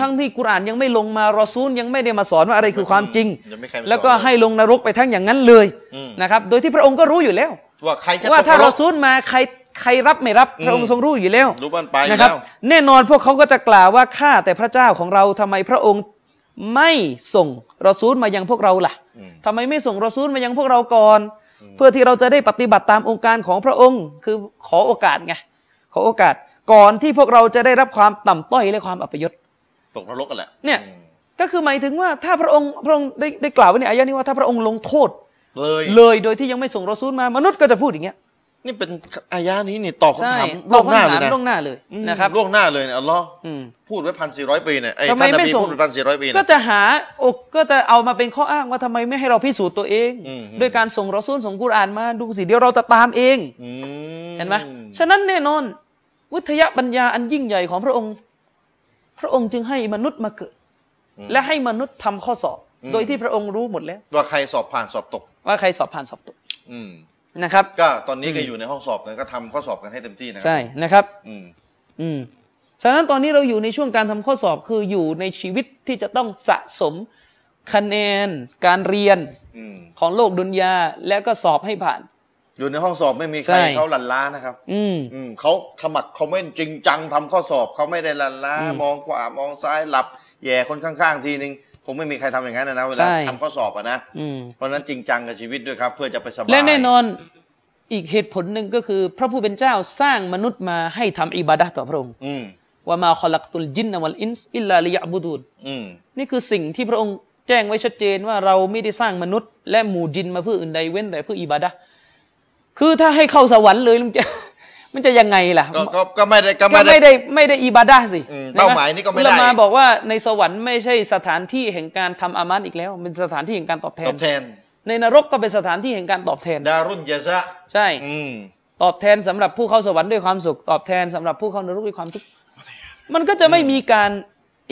ทั้งที่กุรอานยังไม่ลงมารอซูลยังไม่ได้มาสอนว่าอะไรคือความจริงแล้วก็ให้ลงนรกไปทั้งอย่างนั้นเลยนะครับโดยที่พระองค์ก็รู้อยู่แล้วว่าถ้ารอซูลมาใครรับไม่รับพระองค์ทรงรู้อยู่แล้วนะครับแน่นอนพวกเขาก็จะกล่าวว่าข้าแต่พระเจ้าของเราทำไมพระองค์ไม่ส่งรอซูลมายังพวกเราล่ะทำไมไม่ส่งรอซูลมายังพวกเราก่อนเพื่อที่เราจะได้ปฏิบัติตามองค์การของพระองค์คือขอโอกาสไงขอโอกาสก่อนที่พวกเราจะได้รับความต่ำต้อยและความอัปยศตกนรกกันแหละเนี่ยก็คือหมายถึงว่าถ้าพระองค์ได้กล่าวไว้ในอายะห์นี้ว่าถ้าพระองค์ลงโทษเลยโดยที่ยังไม่ส่งรอซูลมามนุษย์ก็จะพูดอย่างเงี้ยนี่เป็นอายะนี้นี่ตอบคำถามล่วงหน้าเลยนะล่วงหน้าเลยนะครับล่วงหน้าเลยเนี่ยอัลลอฮ์พูดไว้1400 ปีเนี่ยไอ้ท่านนบีพูดไว้1400 ปีก็จะหาอกก็จะเอามาเป็นข้ออ้างว่าทำไมไม่ให้เราพิสูจน์ตัวเองด้วยการส่งรอซูลส่งกุรอานมาดูสิเดี๋ยวเราจะตามเองเห็นไหมฉะนั้นแน่นอนวิทยาปัญญาอันยิ่งใหญ่ของพระองค์จึงให้มนุษย์มาเกิดและให้มนุษย์ทำข้อสอบโดยที่พระองค์รู้หมดแล้วว่าใครสอบผ่านสอบตกนะครับก็ตอนนี้ก็อยู่ในห้องสอบกันก็ทำข้อสอบกันให้เต็มที่นะครับใช่นะครับฉะนั้นตอนนี้เราอยู่ในช่วงการทำข้อสอบคืออยู่ในชีวิตที่จะต้องสะสมคะแนนการเรียนของโลกดุนยาแล้วก็สอบให้ผ่านอยู่ในห้องสอบไม่มีใครเขาลันล้านะครับเขาขมักเขาไม่จริงจังทำข้อสอบเขาไม่ได้ลันล้ามองขวามองซ้ายหลับแย่คนข้างๆทีนึงคงไม่มีใครทำอย่างนั้นนะเวลาทำข้อสอบนะเพราะฉะนั้นจริงจังกับชีวิตด้วยครับเพื่อจะไปสบายและแน่นอนอีกเหตุผลหนึ่งก็คือพระผู้เป็นเจ้าสร้างมนุษย์มาให้ทำอิบาดะห์ต่อพระองค์ว่ามาคอลักตุลจินนะวัลอินส์อิลลาลิยะบุดูนนี่คือสิ่งที่พระองค์แจ้งไว้ชัดเจนว่าเราไม่ได้สร้างมนุษย์และหมู่จินมาเพื่ออื่นใดเว้นแต่เพื่ออิบาดะห์คือถ้าให้เข้าสวรรค์เลยมันจะยังไงล่ะก็ไม่ได้อิบาดะห์สิเป้าหมายนี่ก็ไม่ได้มาบอกว่าในสวรรค์ไม่ใช่สถานที่แห่งการทำอามัลอีกแล้วเป็นสถานที่แห่งการตอบแทนในนรกก็เป็นสถานที่แห่งการตอบแทนดารุนยะซะใช่ตอบแทนสำหรับผู้เข้าสวรรค์ด้วยความสุขตอบแทนสำหรับผู้เข้านรกด้วยความทุกข์มันก็จะไม่มีการ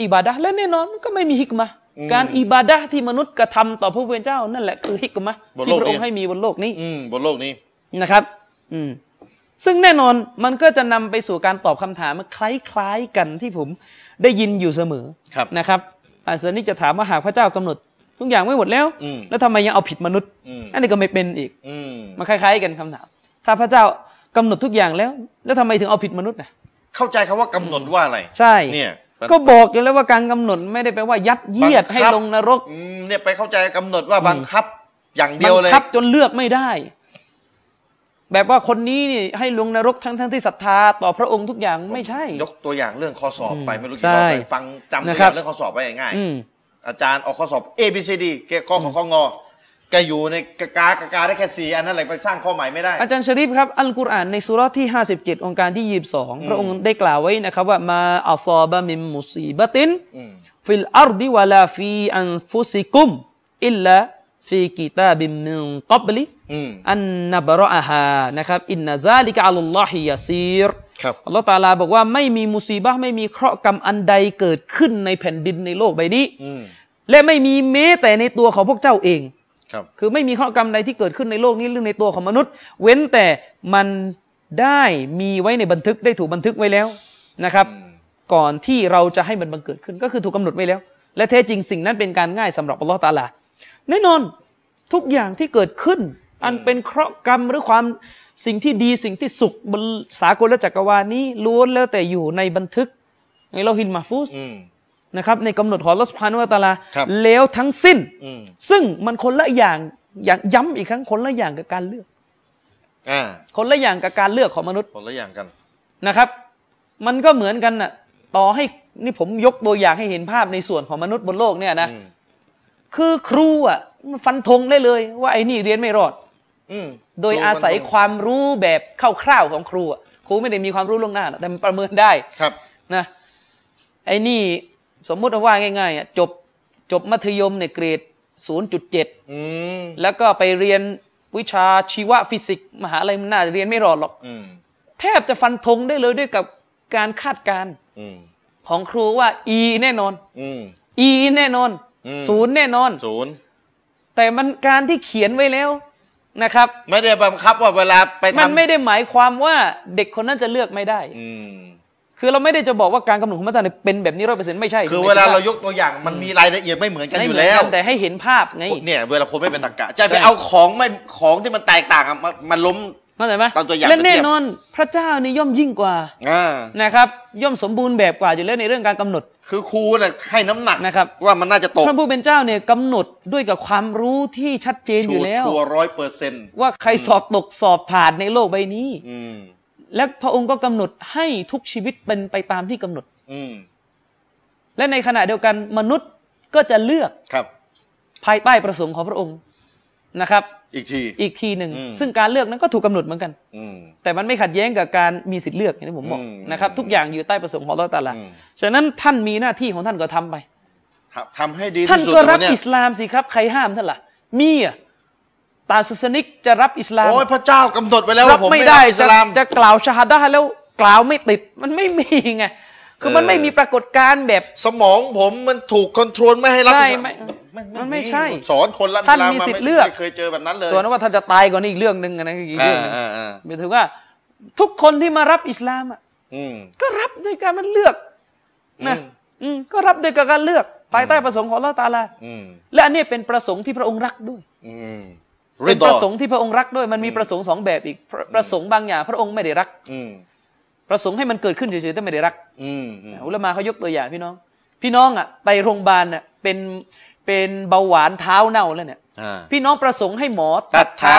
อิบาดะห์และแน่นอนก็ไม่มีฮิกมะห์การอิบาดะห์ที่มนุษย์กระทำต่อพระผู้เป็นเจ้านั่นแหละคือฮิกมะห์ที่พระองค์ให้มีบนโลกนี้นะครับซึ่งแน่นอนมันก็จะนำไปสู่การตอบคำถามคล้ายๆกันที่ผมได้ยินอยู่เสมอนะครับอาจารย์นี่จะถามว่าหากพระเจ้ากำหนดทุกอย่างไม่หมดแล้วแล้วทำไมยังเอาผิดมนุษย์อันนี้ก็ไม่เป็นอีกมันคล้ายๆกันคำถามถ้าพระเจ้ากำหนดทุกอย่างแล้วแล้วทำไมถึงเอาผิดมนุษย์นะเข้าใจคำว่ากำหนดว่าอะไรใช่เนี่ยก็บอกอยู่แล้วว่าการกำหนดไม่ได้แปลว่ายัดเยียดให้ลงนรกเนี่ยไปเข้าใจกำหนดว่าบังคับอย่างเดียวเลยบังคับจนเลือกไม่ได้แบบว่าคนนี้นี่ให้ลงนรกทั้งที่ศรัทธาต่อพระองค์ทุกอย่างไม่ใช่ยกตัวอย่างเรื่องข้อสอบไปไม่รู้กี่รอบไปฟังจำเรื่องข้อสอบไปง่าย อาจารย์ออกข้อสอบ A B C D แกข้อของข้องอแกอยู่ในกากาได้แค่4อันนั้นอะไรไปสร้างข้อใหม่ไม่ได้อาจารย์ชริฟครับอัลกุรอานในซูเราะห์ที่57องค์การที่22พระองค์ได้กล่าวไว้นะครับว่ามาอัศอบะมิมมุซีบะตินฟิลอัรฎิวะลาฟีอันฟุซิกุมอิลลาฟีกิตาบิมมินกับลิอันนะบะรอฮานะครับอินนะซาลิกะอัลลอฮิยะซีรอัลลอฮฺตะอาลาบอกว่าไม่มีมุซีบะห์ไม่มีเคราะห์กรรมอันใดเกิดขึ้นในแผ่นดินในโลกใบนี้และไม่มีแม้แต่ในตัวของพวกเจ้าเองคือไม่มีเคราะห์กรรมใดที่เกิดขึ้นในโลกนี้หรือในตัวของมนุษย์เว้นแต่มันได้มีไว้ในบันทึกได้ถูกบันทึกไว้แล้วนะครับก่อนที่เราจะให้มันบังเกิดขึ้นก็คือถูกกาหนดไว้แล้วและแท้จริงสิ่งนั้นเป็นการง่ายสำหรับอัลลอฮฺตะอาลาแน่นอนทุกอย่างที่เกิดขึ้นอันเป็นเคราะห์กรรมหรือความสิ่งที่ดีสิ่งที่สุขบนสากลและจักรวาลนี้ล้วนแล้วแต่อยู่ในบันทึกในลอฮิลมาฟูซนะครับในกำหนดของอัลเลาะห์ซุบฮานะฮูวะตะอาลาแล้วทั้งสิ้นซึ่งมันคนละอย่างอยากย้ำอีกครั้งคนละอย่างกับการเลือกคนละอย่างกับการเลือกของมนุษย์คนละอย่างกันนะครับมันก็เหมือนกันน่ะต่อให้นี่ผมยกตัวอย่างให้เห็นภาพในส่วนของมนุษย์บนโลกเนี่ยนะคือครูอ่ะฟันธงได้เลยว่าไอ้นี่เรียนไม่รอดโดยอาศัยความรู้แบบคร่าวๆของครูอ่ะครูไม่ได้มีความรู้ล่วงหน้าแต่มันประเมินได้ครับนะไอ้นี่สมมุติว่าง่ายๆจบมัธยมเนี่ยเกรด 0.7 แล้วก็ไปเรียนวิชาชีวฟิสิกส์มหาลัยมันน่าเรียนไม่รอดหรอกแทบจะฟันธงได้เลยด้วยกับการคาดการณ์ของครูว่า E แน่นอน E แน่นอนศูนย์แน่นอนศูนย์แต่มันการที่เขียนไว้แล้วนะครับไม่ได้บังคับว่าเวลาไปทำมันไม่ได้หมายความว่าเด็กคนนั้นจะเลือกไม่ได้คือเราไม่ได้จะบอกว่าการกำหนดของอาจารย์เป็นแบบนี้ 100% ไม่ใช่คือเวลาเรายกตัวอย่างมันมีรายละเอียดไม่เหมือนกันอยู่แล้วแต่ให้เห็นภาพไงเนี่ยเวลาคนไม่เป็นตรรกะจะไปเอาของที่มันแตกต่างมันล้มเข้าใจไหมและแน่นอนพระเจ้านี่ย่อมยิ่งกว่านะครับย่อมสมบูรณ์แบบกว่าอยู่แล้วในเรื่องการกำหนดคือครูนะให้น้ำหนักนะครับว่ามันน่าจะตกพระผู้เป็นเจ้าเนี่ยกำหนดด้วยกับความรู้ที่ชัดเจนอยู่แล้วชัวร์ 100% ว่าใครสอบตกสอบผ่านในโลกใบนี้และพระองค์ก็กำหนดให้ทุกชีวิตเป็นไปตามที่กำหนดและในขณะเดียวกันมนุษย์ก็จะเลือกครับภายใต้ประสงค์ของพระองค์นะครับอีกทีหนึ่งซึ่งการเลือกนั้นก็ถูกกาหนดเหมือนกันแต่มันไม่ขัดแย้งกับการมีสิทธิเลือกอย่างที่ผมบอกนะครับทุกอย่างอยู่ใต้ประสงค์ของอัลเลาะห์ตะอาลาฉะนั้นท่านมีหน้าที่ของท่านก็ทำไปทำให้ดีที่สุดท่านก็รับอิสลามสิครับใครห้ามท่านล่ะมีอ่ะตาศาสนิกจะรับอิสลามโอ้ยพระเจ้ากำหนดไว้แล้วรับไม่ได้อิสลามจะกล่าวชะฮาดะห์แล้วกล่าวไม่ติดมันไม่มีไงคือมันไม่มีปรากฏการณ์แบบสมองผมมันถูกคอนโทรลไม่ให้รับมันไม่ใช่สอนคนละท่านมีสิทธิ์เลือกไม่เคยเจอแบบนั้นเลยส่วนว่าท่านจะตายก่อนนี่อีกเรื่องหนึ่งนะอีกเรื่องนึงหมายถึงว่าทุกคนที่มารับอิสลามอ่ะก็รับด้วยการมันเลือกนะก็รับด้วยการเลือกภายใต้ประสงค์ของอัลเลาะห์ตะอาลาและอันนี้เป็นประสงค์ที่พระองค์รักด้วยเป็นประสงค์ที่พระองค์รักด้วยมันมีประสงค์สองแบบอีกประสงค์บางอย่างพระองค์ไม่ได้รักประสงค์ให้มันเกิดขึ้นเฉยๆแต่ไม่ได้รักอุลามะเขายกตัวอย่างพี่น้องอ่ะไปโรงพยาบาลอ่ะเป็นเบาหวานเท้าเน่าแล้วเนี่ยพี่น้องประสงค์ให้หมอตัดเท้า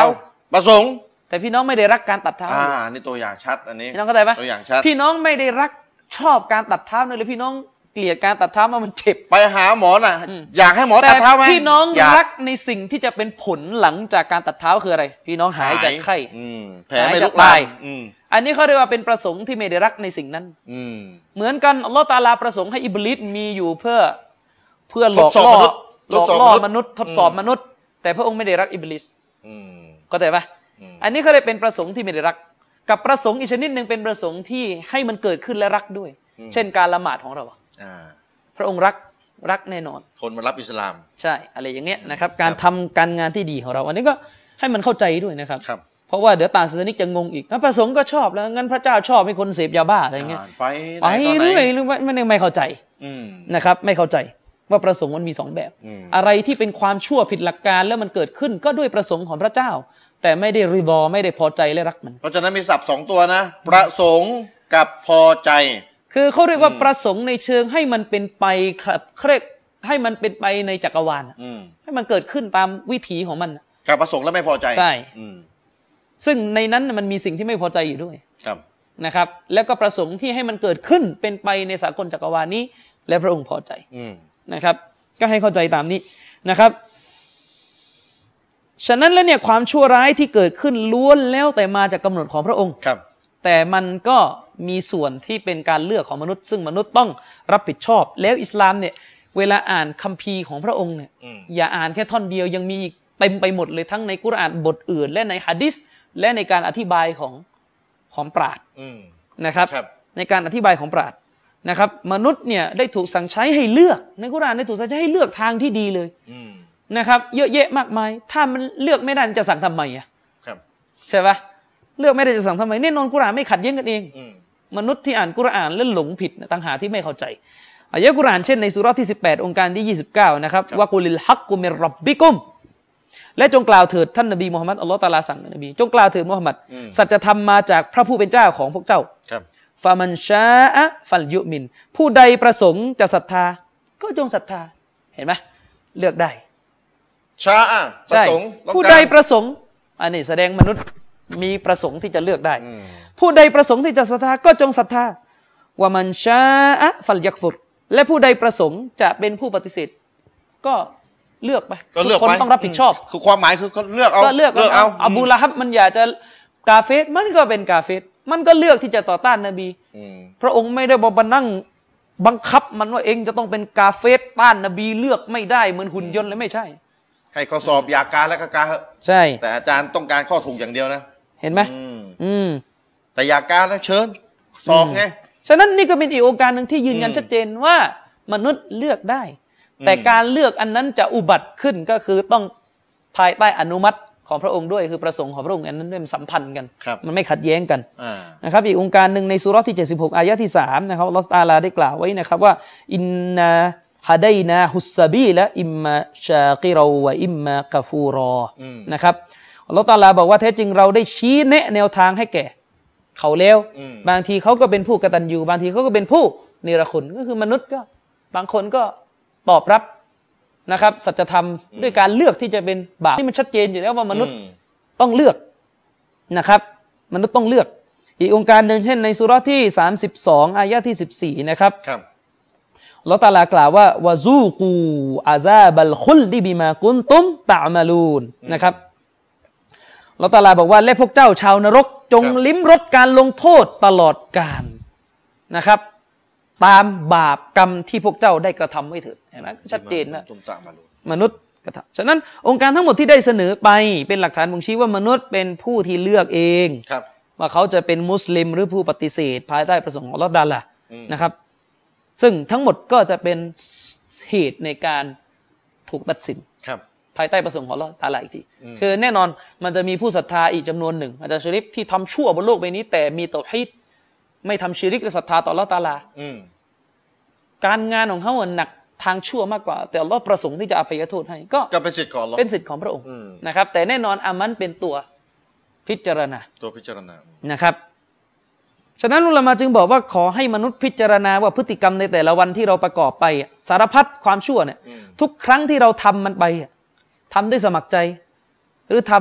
ประสงค์แต่พี่น้องไม่ได้รักการตัดเท้านี่ตัวอย่างชัดอันนี้พี่น้องเข้าใจไหมตัวอย่างชัดพี่น้องไม่ได้รักชอบการตัดเท้าเลยพี่น้องเกลียดการตัดเท้ามันเจ็บไปหาหมอน่ะอยากให้หมอตัดเท้าไหมพี่น้องรักในสิ่งที่จะเป็นผลหลังจากการตัดเท้าคืออะไรพี่น้องหายจากไข้แผลไม่ลุกลามอันนี้เขาเรียกว่าเป็นประสงค์ที่ไม่ได้รักในสิ่งนั้นเหมือนกันอัลเลาะห์ตะอาลาประสงค์ให้อิบลิสมีอยู่เพื่อหลอกล่อมนุษย์ทดสอบมนุษย์แต่พระองค์ไม่ได้รักอิบลิสเข้าใจปะอันนี้เขาเรียกเป็นประสงค์ที่ไม่ได้รักกับประสงค์อีกชนิดหนึ่งเป็นประสงค์ที่ให้มันเกิดขึ้นและรักด้วยเช่นการละหมาดของเราพระองค์รักแน่นอนคนมารับอิสลามใช่อะไรอย่างเงี้ยนะครับการทำการงานที่ดีของเราอันนี้ก็ให้มันเข้าใจด้วยนะครับเพราะว่าเดี๋ยวตาศาสนิกจะงงอีกประสงค์ก็ชอบแล้วงั้นพระเจ้าชอบให้คนเสพยาบ้าอะไรเงี้ยไปเรื่อยๆไม่เข้าใจนะครับไม่เข้าใจว่าประสงค์มันมี2แบบอะไรที่เป็นความชั่วผิดหลักการแล้วมันเกิดขึ้นก็ด้วยประสงค์ของพระเจ้าแต่ไม่ได้รีบอไม่ได้พอใจและรักมันเพราะฉะนั้นมีศัพท์2ตัวนะประสงค์กับพอใจคือเขาเรียกว่าประสงค์ในเชิงให้มันเป็นไปครับเขาเรียกให้มันเป็นไปในจักรวาลให้มันเกิดขึ้นตามวิถีของมันการประสงค์แล้วไม่พอใจใช่ซึ่งในนั้นมันมีสิ่งที่ไม่พอใจอยู่ด้วยครับนะครับแล้วก็ประสงค์ที่ให้มันเกิดขึ้นเป็นไปในสากลจักรวาลนี้และพระองค์พอใจนะครับ ก็ให้เข้าใจตามนี้นะครับฉะนั้นแล้วเนี่ยความชั่วร้ายที่เกิดขึ้นล้วนแล้วแต่มาจากกำหนดของพระองค์ครับแต่มันก็มีส่วนที่เป็นการเลือกของมนุษย์ซึ่งมนุษย์ต้องรับผิดชอบแล้วอิสลามเนี่ยเวลาอ่านคัมภีร์ของพระองค์เนี่ยอย่าอ่านแค่ท่อนเดียวยังมีอีกเต็มไปหมดเลยทั้งในกุรอานบทอื่นและในหะดีษและในการอธิบายของปราชญ์นะครับในการอธิบายของปราชญ์นะครับมนุษย์เนี่ยได้ถูกสั่งใช้ให้เลือกในกุรอานได้ถูกสั่งใช้ให้เลือกทางที่ดีเลยนะครับเยอะแยะมากมายถ้ามันเลือกไม่ได้จะสั่งทำไมอ่ะใช่ปะเลือกไม่ได้จะสั่งทำไมแน่นอนกุรอานไม่ขัดแย้งกันเองมนุษย์ที่อ่านกุรอานแล้วหลงผิดต่างหากที่ไม่เข้าใจอายะกุรอานเช่นในสุเราะห์ที่18องค์การที่29นะครับวะกุลิลฮักกุมิร็อบบิกุมและจงกล่าวเถิดท่านนบีมุฮัมมัดอัลลอฮฺตะอาลาสั่งนบีจงกล่าวเถิดมุฮัมมัดสัจธรรมมาจากพระผู้เป็นเจ้าของพวกเจ้าฟามันชาอะฟัลยุมินผู้ใดประสงค์จะศรัทธาก็จงศรัทธาเห็นไหมเลือกได้ชาอะประสงค์ผู้ใดประสงค์อันนี้แสดงมนุษย์มีประสงค์ที่จะเลือกได้ผู้ใดประสงค์ที่จะศรัทธาก็จงศรัทธาวะมันชาอะฟัลยักฟุรและผู้ใดประสงค์จะเป็นผู้ปฏิเสธก็เลือกไปคนต้องรับผิดชอบคือความหมายคือเขาเลือกเอาก็เลือกเอาอบูละฮับมันอยากจะกาเฟรมันก็เป็นกาเฟรมันก็เลือกที่จะต่อต้านนบีพระองค์ไม่ได้บอกนั่งบังคับมันว่าเองจะต้องเป็นกาเฟรต้านนบีเลือกไม่ได้เหมือนหุ่นยนต์เลยไม่ใช่ให้ข้อสอบอยากกาและกาใช่แต่อาจารย์ต้องการข้อถูกอย่างเดียวนะเห็นไหมแต่อยากกาแล้วเชิญสอบไงฉะนั้นนี่ก็เป็นอีกโอกาสหนึ่งที่ยืนยันชัดเจนว่ามนุษย์เลือกได้แต่การเลือกอันนั้นจะอุบัติขึ้นก็คือต้องภายใต้อนุมัติของพระองค์ด้วยคือประสงค์ของพระองค์อันนั้นมันสัมพันธ์กันมันไม่ขัดแย้งกันนะครับอีกองค์การหนึ่งในสุเราะห์ที่76อายะที่3นะครับอัลเลาะห์ตะอาลาได้กล่าวไว้นะครับว่าอินนาฮะดัยนาฮุสซะบีละอิมมาชากิรอวะอิมมากะฟูรอนะครับอัลเลาะห์ตะอาลาบอกว่าแท้จริงเราได้ชี้แนะแนวทางให้แก่เขาแล้วบางทีเขาก็เป็นผู้กตัญญูบางทีเขาก็เป็นผู้เนรคุณก็คือมนุษย์ก็บางคนก็ตอบรับนะครับสัจธรรมด้วยการเลือกที่จะเป็นบาปที่มันชัดเจนอยู่แล้วว่ามนุษย์ต้องเลือกนะครับมนุษย์ต้องเลือกอีกองค์การหนึ่งเช่นในสุเราะห์ที่32อายะที่14นะครับอัลเลาะห์ตะอาลากล่าวว่าวะซูกูอาซาบัลคุลดิบิมากุนตุมตะอ์มาลูนนะครับอัลเลาะห์ตะอาลาบอกว่าและพวกเจ้าชาวนรกจงลิ้มรสการลงโทษตลอดกาลนะครับตามบาปกรรมที่พวกเจ้าได้กระทำไว้เถิดเห็นไหมชัดเจนนะมนุษย์กระทำฉะนั้นองค์การทั้งหมดที่ได้เสนอไปเป็นหลักฐานบ่งชี้ว่ามนุษย์เป็นผู้ที่เลือกเองว่าเขาจะเป็นมุสลิมหรือผู้ปฏิเสธภายใต้ประสงค์ของอัลเลาะห์ตะอาลานะครับซึ่งทั้งหมดก็จะเป็นเหตุในการถูกตัดสินภายใต้ประสงค์ของอัลเลาะห์ตะอาลาอีกทีคือแน่นอนมันจะมีผู้ศรัทธาอีกจำนวนหนึ่งอาจารย์ชะริฟที่ทำชั่วบนโลกใบนี้แต่มีเตาฮีดไม่ทำชิริกและศรัทธาต่ออัลเลาะห์ตะอาลาการงานของเขาหนักทางชั่วมากกว่าแต่อัลเลาะห์ประสงค์ที่จะอภัยโทษให้ก็เป็นสิทธิ์ของอัลเลาะห์เป็นสิทธิ์ของพระองค์นะครับแต่แน่นอนอามันเป็นตัวพิจารณานะครับฉะนั้นอุลามะจึงบอกว่าขอให้มนุษย์พิจารณาว่าพฤติกรรมในแต่ละวันที่เราประกอบไปสารพัดความชั่วเนี่ยทุกครั้งที่เราทำมันไปทำด้วยสมัครใจหรือท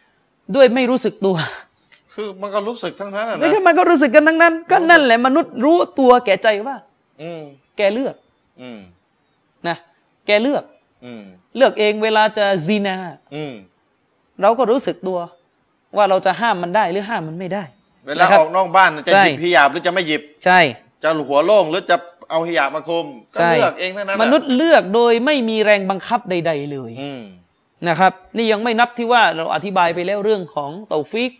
ำด้วยไม่รู้สึกตัวคือมันก็รู้สึกทั้งนั้นนะไม่ใช่มันก็รู้สึกกันทั้งนั้นก็นั่นแหละมนุษย์รู้ตัวแก่ใจว่าแกเลือกนะแกเลือกเลือกเองเวลาจะซีนาเราก็รู้สึกตัวว่าเราจะห้ามมันได้หรือห้ามมันไม่ได้เวลาออกนอกบ้านจะหยิบฮิญาบหรือจะไม่หยิบใช่จะหัวโล่งหรือจะเอาฮิญาบมาคลุมก็เลือกเองทั้งนั้นมนุษย์เลือกโดยไม่มีแรงบังคับใดๆเลยนะครับนี่ยังไม่นับที่ว่าเราอธิบายไปแล้วเรื่องของเตาฟิก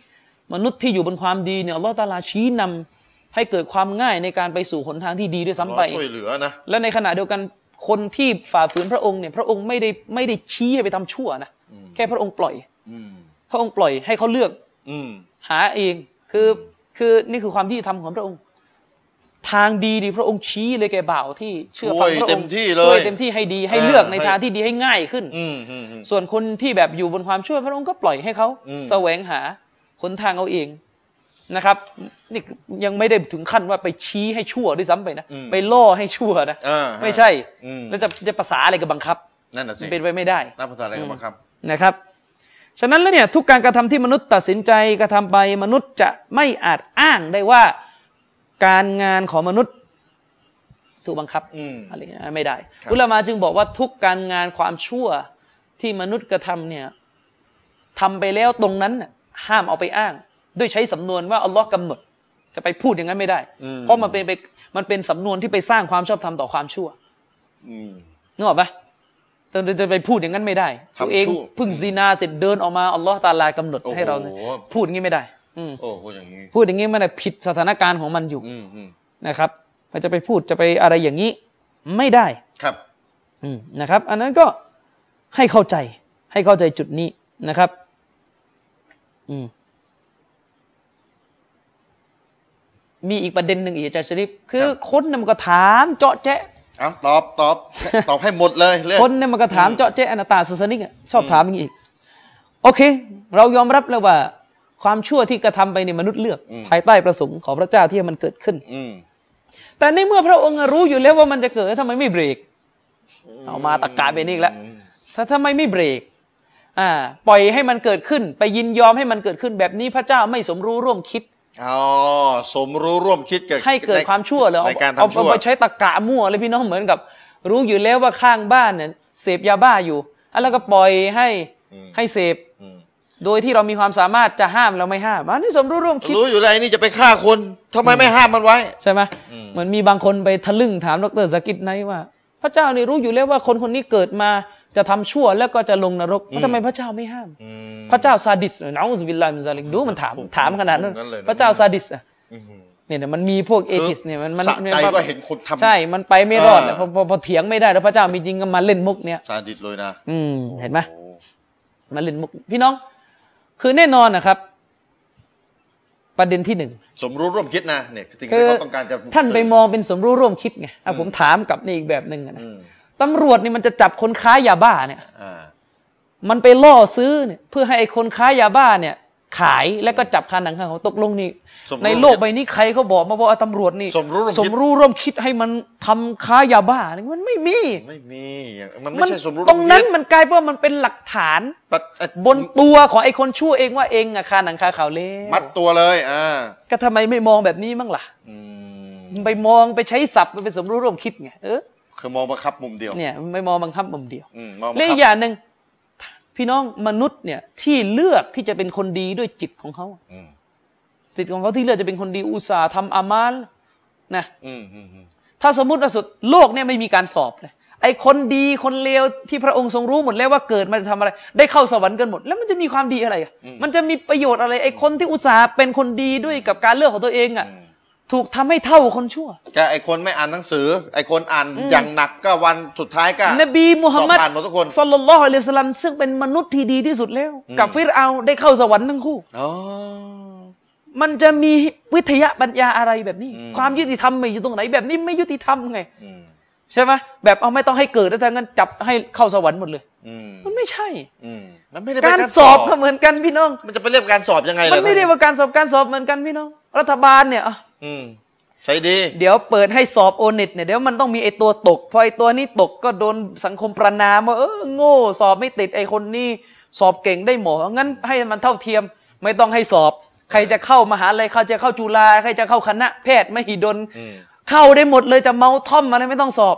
มนุษย์ที่อยู่บนความดีเนี่ยอัลเลาะห์ตะอาลาชี้นำให้เกิดความง่ายในการไปสู่หนทางที่ดีด้วยซ้ำไปช่วยเหลือนะและในขณะเดียวกันคนที่ฝ่าฝืนพระองค์เนี่ยพระองค์ไม่ได้ชี้ให้ไปทำชั่วนะแค่พระองค์ปล่อยพระองค์ปล่อยให้เขาเลือกหาเองคือนี่คือความที่ทำของพระองค์ทางดีดิพระองค์ชี้เลยแก่บ่าวที่เชื่อฟังพระองค์ช่วยเต็มที่ให้ดีให้เลือกในทางที่ดีให้ง่ายขึ้นส่วนคนที่แบบอยู่บนความชั่วพระองค์ก็ปล่อยให้เขาแสวงหาคนทางเอาเองนะครับนี่ยังไม่ได้ถึงขั้นว่าไปชี้ให้ชั่วด้วยซ้ำไปนะไปล่อให้ชั่วนะไม่ใช่แล้วจะภาษาอะไรกับบังคับนั่นน่ะสิเป็นไปไม่ได้ภาษาอะไรกับบังคับนะครับฉะนั้นแล้วเนี่ยทุกการกระทำที่มนุษย์ตัดสินใจกระทำไปมนุษย์จะไม่อาจอ้างได้ว่าการงานของมนุษย์ ถูกบังคับอะไรเงี้ยไม่ได้อุลามะจึงบอกว่าทุกการงานความชั่วที่มนุษย์กระทำเนี่ยทำไปแล้วตรงนั้นห้ามเอาไปอ้างด้วยใช้สำนวนว่าอัลลอฮ์กำหนดจะไปพูดอย่างนั้นไม่ได้เพราะมันเป็นสำนวนที่ไปสร้างความชอบธรรมต่อความชั่วนึกออกปะจะไปพูดอย่างนั้นไม่ได้ตัวเองพึ่งซีนาเสร็จเดินออกมาอัลลอฮ์ตาลากำหนดให้เราพูดงี้ไม่ได้พูดอย่างนี้มันผิดสถานการณ์ของมันอยู่นะครับจะไปพูดจะไปอะไรอย่างนี้ไม่ได้ครับนะครับอันนั้นก็ให้เข้าใจจุดนี้นะครับมีอีกประเด็นหนึ่งอีกอาจารย์ชริฟคือคนนั้นมันก็ถามเจาะแจ๊ะเอาตอบให้หมดเลยคนนั้นมันก็ถามเจาะแจ๊ะอนาตาศาสนิกชอบถามอย่างนี้อีกโอเคเรายอมรับแล้วว่าความชั่วที่กระทำไปในมนุษย์เลือกภายใต้ประสงค์ของพระเจ้าที่มันเกิดขึ้นแต่ในเมื่อพระองค์รู้อยู่แล้วว่ามันจะเกิดทำไมไม่เบรกเอามาตะกายไปนี่แล้วถ้าทำไมไม่เบรกปล่อยให้มันเกิดขึ้นไปยินยอมให้มันเกิดขึ้นแบบนี้พระเจ้าไม่สมรู้ร่วมคิดสมรู้ร่วมคิดให้เกิดความชั่วเลยเอาไปใช้ตะกะมั่วเลยพี่น้องเหมือนกับรู้อยู่แล้วว่าข้างบ้านเนี่ยเสพยาบ้าอยู่แล้วก็ปล่อยให้เสพโดยที่เรามีความสามารถจะห้ามเราไม่ห้ามอันนี้สมรู้ร่วมคิดรู้อยู่แล้วนี่จะไปฆ่าคนทำไมไม่ห้ามมันไว้ใช่ไหมเหมือนมีบางคนไปทะลึ่งถามดร.ซากิดไนว่าพระเจ้านี่รู้อยู่แล้วว่าคนคนนี้เกิดมาจะทำชั่วแล้วก็จะลงนรกทำไมพระเจ้าไม่ห้ามพระเจ้าซาดิสนะอูซุบิลลาฮิมินซาลิกดูมันถามขนาดนั้นพระเจ้าซาดิสเนี่ยมันมีพวกเอทิสเนี่ยมันใจก็เห็นคนทำใช่มันไปไม่รอดพอเถียงไม่ได้แล้วพระเจ้ามีจริงก็มาเล่นมุกเนี่ยซาดิสเลยนะเห็นไหมมาเล่นมุกพี่น้องคือแน่นอนนะครับประเด็นที่หนึ่งสมรู้ร่วมคิดนะเนี่ยสิ่งที่เขาต้องการจะท่านไปมองเป็นสมรู้ร่วมคิดไงผมถามกับนี่อีกแบบหนึ่งนะตำรวจนี่มันจะจับคนค้ายาบ้าเนี่ยมันไปล่อซื้อเนี่ยเพื่อให้ไอ้คนค้ายาบ้าเนี่ยขายแล้วก็จับคาหนังคาเขาตกลงนี่ในโลกใบนี้ใครเขาบอกมาว่าตำรวจนี่สมรู้ร่วมคิดให้มันทำค้ายาบ้าเนี่ยมันไม่มีมันไม่ใช่สมรู้ร่วมคิดตรงนั้นมันกลายว่ามันเป็นหลักฐานบนตัวของไอ้คนชั่วเองว่าเองอะคาหนังคาเขาเลยมัดตัวเลยก็ทำไมไม่มองแบบนี้มั่งล่ะไปมองไปใช้ศัพท์ไปสมรู้ร่วมคิดไงคือมองบังคับมุมเดียวเนี่ยไม่มองบังคับมุมเดียวเรื่องอย่างหนึ่งพี่น้องมนุษย์เนี่ยที่เลือกที่จะเป็นคนดีด้วยจิตของเขาจิตของเขาที่เลือกจะเป็นคนดีอุตส่าห์ทำอามัลนะถ้าสมมติว่าสุดโลกเนี่ยไม่มีการสอบเลยไอ้คนดีคนเลวที่พระองค์ทรงรู้หมดแล้วว่าเกิดมาจะทำอะไรได้เข้าสวรรค์กันหมดแล้วมันจะมีความดีอะไรมันจะมีประโยชน์อะไรไอ้คนที่อุตส่าห์เป็นคนดีด้วยกับการเลือกของตัวเองอ่ะถูกทำให้เท่าคนชั่วแต่ไอคนไม่อ่านหนังสือไอคนอ่านอย่างหนักก็วันสุดท้ายก็นบีมุฮัมมัดศ็อลลัลลอฮุอะลัยฮิวะซัลลัมซึ่งเป็นมนุษย์ที่ดีที่สุดแล้วกับฟิรเอาน์ได้เข้าสวรรค์ทั้งคู่มันจะมีวิทยาปัญญาอะไรแบบนี้ความยุติธรรมไม่อยู่ตรงไหนแบบนี้ไม่ยุติธรรมไงใช่ไหมแบบเอาไม่ต้องให้เกิดแล้วทั้งนั้นจับให้เข้าสวรรค์หมดเลยมันไม่ใช่มันไม่ได้การสอบเหมือนกันพี่น้องมันจะไปเรียกการสอบยังไงมันไม่ได้ว่าการสอบเหมือนกันพี่น้องรัฐบาลเนี่ยใช่ดีเดี๋ยวเปิดให้สอบโอเน็ตเนี่ยเดี๋ยวมันต้องมีไอตัวตกพอไอตัวนี้ตกก็โดนสังคมประณามว่าโง่สอบไม่ติดไอคนนี้สอบเก่งได้หมองั้นให้มันเท่าเทียมไม่ต้องให้สอบใครจะเข้ามหาลัยใครจะเข้าจุฬาใครจะเข้าคณะแพทย์มหิดลเข้าได้หมดเลยจะเมาท่อมอะไรไม่ต้องสอบ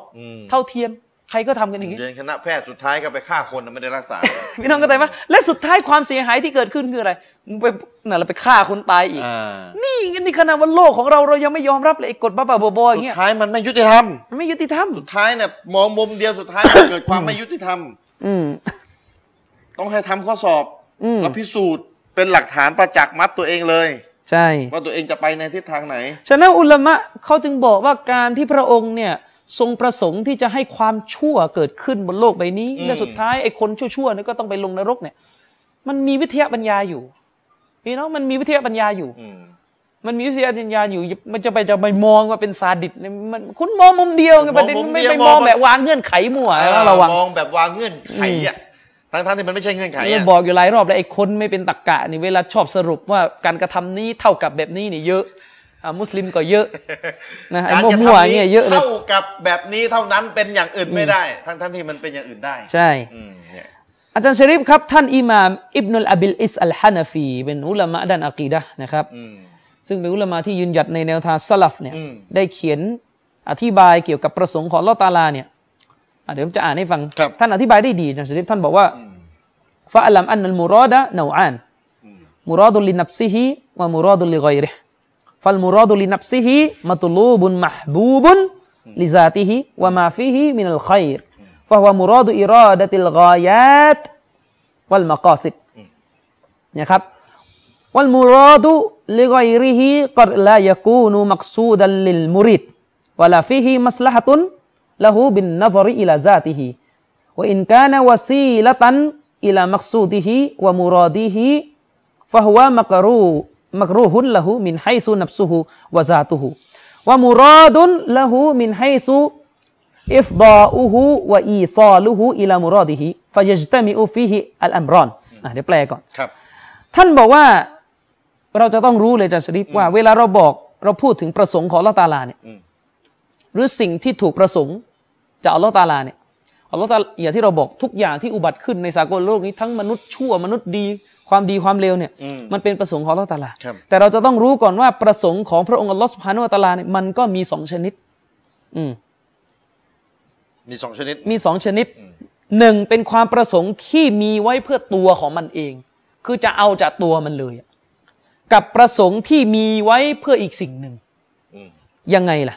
เท่าเทียมใครก็ทำกันอย่างนี้เรียนคณะแพทย์สุดท้ายก็ไปฆ่าคนไม่ได้รักษาพี่น้องเข้าใจไหมและสุดท้ายความเสียหายที่เกิดขึ้นคืออะไรเราไปฆ่าคนตายอีกนี่ขณะวันโลกของเรายังไม่ยอมรับเลยกฎบ้าบออย่างเงี้ยสุดท้ายมันไม่ยุติธรรมสุดท้ายเนี่ยมองมุมเดียวสุดท้ายเกิดความไม่ยุติธรรมต้องให้ทำข้อสอบแล้วพิสูจน์เป็นหลักฐานประจักษ์มัดตัวเองเลยใช่ว่าตัวเองจะไปในทิศทางไหนฉะนั้นอุลามะเขาจึงบอกว่าการที่พระองค์เนี่ยทรงประสงค์ที่จะให้ความชั่วเกิดขึ้นบนโลกใบนี้และสุดท้ายไอ้คนชั่วๆนี่ก็ต้องไปลงนรกเนี่ยมันมีวิทยาปัญญาอยู่พี่น้องมันมีวิทยาปัญญาอยู่มันจะไปมองว่าเป็นซาดิสเนี่ยมันคุณมองมุมเดียวไงประเด็นไม่มองแบบวางเงื่อนไขมั่วแล้วเรามองแบบวางเงื่อนไขอ่ะทั้งที่มันไม่ใช่เงื่อนไขอ่ะบอกอยู่หลายรอบแล้วไอ้คนไม่เป็นตรรกะนี่เวลาชอบสรุปว่าการกระทำนี้เท่ากับแบบนี้นี่เยอะมุสลิมก็เยอะนะไอ้มั่วๆเนี่ยเยอะเลยเท่ากับแบบนี้เท่านั้นเป็นอย่างอื่นไม่ได้ทั้งที่มันเป็นอย่างอื่นได้ใช่อาจารย์ชริฟครับท่านอิหม่ามอิบนุลอะบิลอิสอัลฮานาฟีเป็นอุลามะด้านอะกีดะห์นะครับซึ่งเป็นอุลามะที่ยืนหยัดในแนวทางซะลัฟเนี่ยได้เขียน อธิบายเกี่ยวกับประสงค์ของอัลเลาะห์ตะอาลาเนี่ยเดี๋ยวผมจะอ่านให้ฟังท่านอธิบายได้ดีนะชะริฟท่านบอกว่าฟะอัลลัมอันนัลมุรอดะนออานมุรอดุลินัฟซิฮิวะมุรอดุลิฆอยริฮิฟัลมุรอดุลินัฟซิฮิมัตลูบุนมะห์บูบุนลิซาติฮิวะมาฟิฮิมินัลฆอยรฟะฮุวะมุรอดุอิรอดะติลฆอยาตวัลมะกอซิดนะครับวัลมุรอดุลิฆอยริฮิกัดลายะกูนุมักซูดัลลิลมุริดวะลาฟิฮิมัสละฮะตุนละหูบินนัซริอิลาซาติฮิวะอินกานะวะซีละตันอิลามักซูดิฮิวะมุรอดิฮิฟะฮุวะมักรูฮุนละหูมินไฮซุนัฟซุฮุวะซาตุฮุวะมุรอดุนละหูมินไฮซุอิฟฎออูฮุวะอีซาลุฮุอิลามุรอดิฮิฟะยัจตะมิอุฟีฮิอัลอัมรอนเดี๋ยวแปลก่อนครับท่านบอกว่าเราจะต้องรู้เลยอาจารย์ชะรีฟว่าเวลาเราพูดถึงประสงค์ของอัลเลาะห์ตะอาลาเนี่ยหรือสิ่งที่ถูกประสงค์จากอัลเลาะห์ตะอาลาเนี่ยอัลเลาะห์ตะอาลาอย่างที่เราบอกทุกอย่างที่อุบัติขึ้นในสากลโลกนี้ทั้งมนุษย์ชั่วมนุษย์ดีความเลวเนี่ยมันเป็นประสงค์ของอัลเลาะห์ตะอาลาแต่เราจะต้องรู้ก่อนว่าประสงค์ของพระองค์อัลเลาะห์ซุบฮานะฮูวะตะอาลาเนี่ยมันก็มี2ชนิดหนึ่งเป็นความประสงค์ที่มีไว้เพื่อตัวของมันเองคือจะเอาจากตัวมันเลยกับประสงค์ที่มีไว้เพื่ออีกสิ่งหนึ่งยังไงล่ะ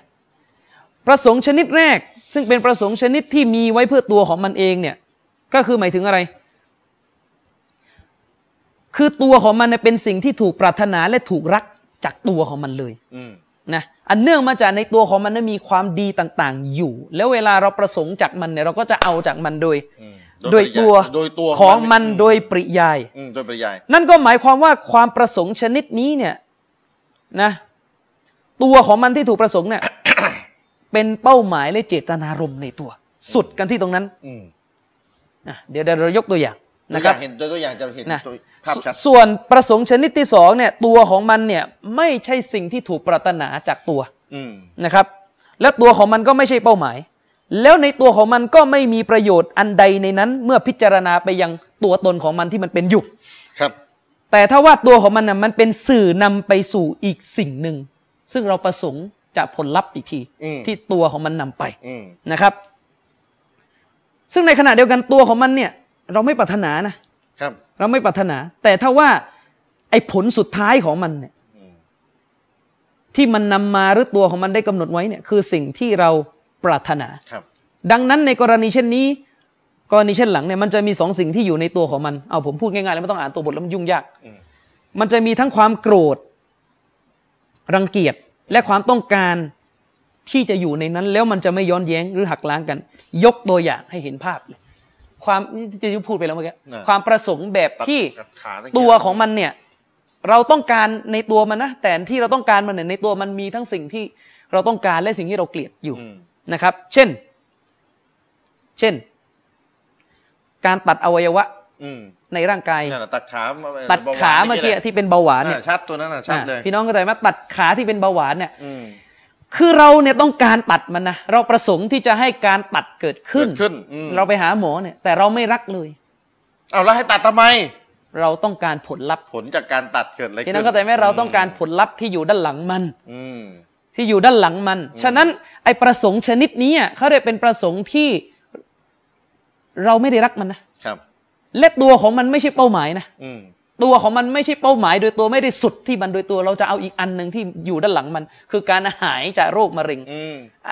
ประสงค์ชนิดแรกซึ่งเป็นประสงค์ชนิดที่มีไว้เพื่อตัวของมันเองเนี่ยก็คือหมายถึงอะไรคือตัวของมันเป็นสิ่งที่ถูกปรารถนาและถูกรักจากตัวของมันเลยนะอันเนื่องมาจากในตัวของมันมีความดีต่างๆอยู่แล้วเวลาเราประสงค์จากมันเนี่ยเราก็จะเอาจากมันโดยตัวของมันโดยปริยายนั่นก็หมายความว่าความประสงค์ชนิดนี้เนี่ยนะตัวของมันที่ถูกประสงค์เนี่ย เป็นเป้าหมายและเจตนารมณ์ในตัวสุดกันที่ตรงนั้นเดี๋ยวเรายกตัวอย่างนะครับเห็นตัวอย่างจะเห็นภาพชัดส่วนประสงค์ชนิดที่สองเนี่ยตัวของมันเนี่ยไม่ใช่สิ่งที่ถูกปรารถนาจากตัวนะครับและตัวของมันก็ไม่ใช่เป้าหมายแล้วในตัวของมันก็ไม่มีประโยชน์อันใดในนั้นเมื่อพิจารณาไปยังตัวตนของมันที่มันเป็นอยู่ครับแต่ถ้าว่าตัวของมันน่ะมันเป็นสื่อนำไปสู่อีกสิ่งหนึ่งซึ่งเราประสงค์จะผลลัพธ์อีกทีที่ตัวของมันนำไปนะครับซึ่งในขณะเดียวกันตัวของมันเนี่ยเราไม่ปรารถนานะครับเราไม่ปรารถนาแต่ถ้าว่าไอ้ผลสุดท้ายของมันเนี่ยที่มันนำมาหรือตัวของมันได้กำหนดไว้เนี่ยคือสิ่งที่เราปรารถนาดังนั้นในกรณีเช่นนี้กรณีเช่นหลังเนี่ยมันจะมี2สิ่งที่อยู่ในตัวของมันเอาผมพูดง่ายๆเลยไม่ต้องอ่านตัวบทแล้วมันยุ่งยากมันจะมีทั้งความโกรธรังเกียจและความต้องการที่จะอยู่ในนั้นแล้วมันจะไม่ย้อนแย้งหรือหักล้างกันยกตัวอย่างให้เห็นภาพเลยความที่จะพูดไปแล้วเมื่อกี้ความประสงค์แบบที่ตัวของมันเนี่ยเราต้องการในตัวมันนะแต่ที่เราต้องการมันเนี่ยในตัวมันมีทั้งสิ่งที่เราต้องการและสิ่งที่เราเกลียดอยู่นะครับเช่นการตัดอวัยวะในร่างกายตัดขาเมื่อกี้ที่เป็นเบาหวานเนี่ยชัดตัวนั้นชัดเลยพี่น้องเข้าใจไหมตัดขาที่เป็นเบาหวานเนี่ยคือเราเนี่ยต้องการตัดมันนะเราประสงค์ที่จะให้การตัดเกิดขึ้นเราไปหาหมอเนี่ยแต่เราไม่รักเลยเอาแล้วให้ตัดทำไมเราต้องการผลลัพธ์ผลจากการตัดเกิดอะไรพี่น้องเข้าใจไหมเราต้องการผลลัพธ์ที่อยู่ด้านหลังมันฉะนั้นไอ้ประสงค์ชนิดนี้เขาเรียกเป็นประสงค์ที่เราไม่ได้รักมันนะครับและตัวของมันไม่ใช่เป้าหมายนะตัวของมันไม่ใช่เป้าหมายโดยตัวไม่ได้สุดที่มันโดยตัวเราจะเอาอีกอันหนึ่งที่อยู่ด้านหลังมันคือการหายจากโรคมะเร็ง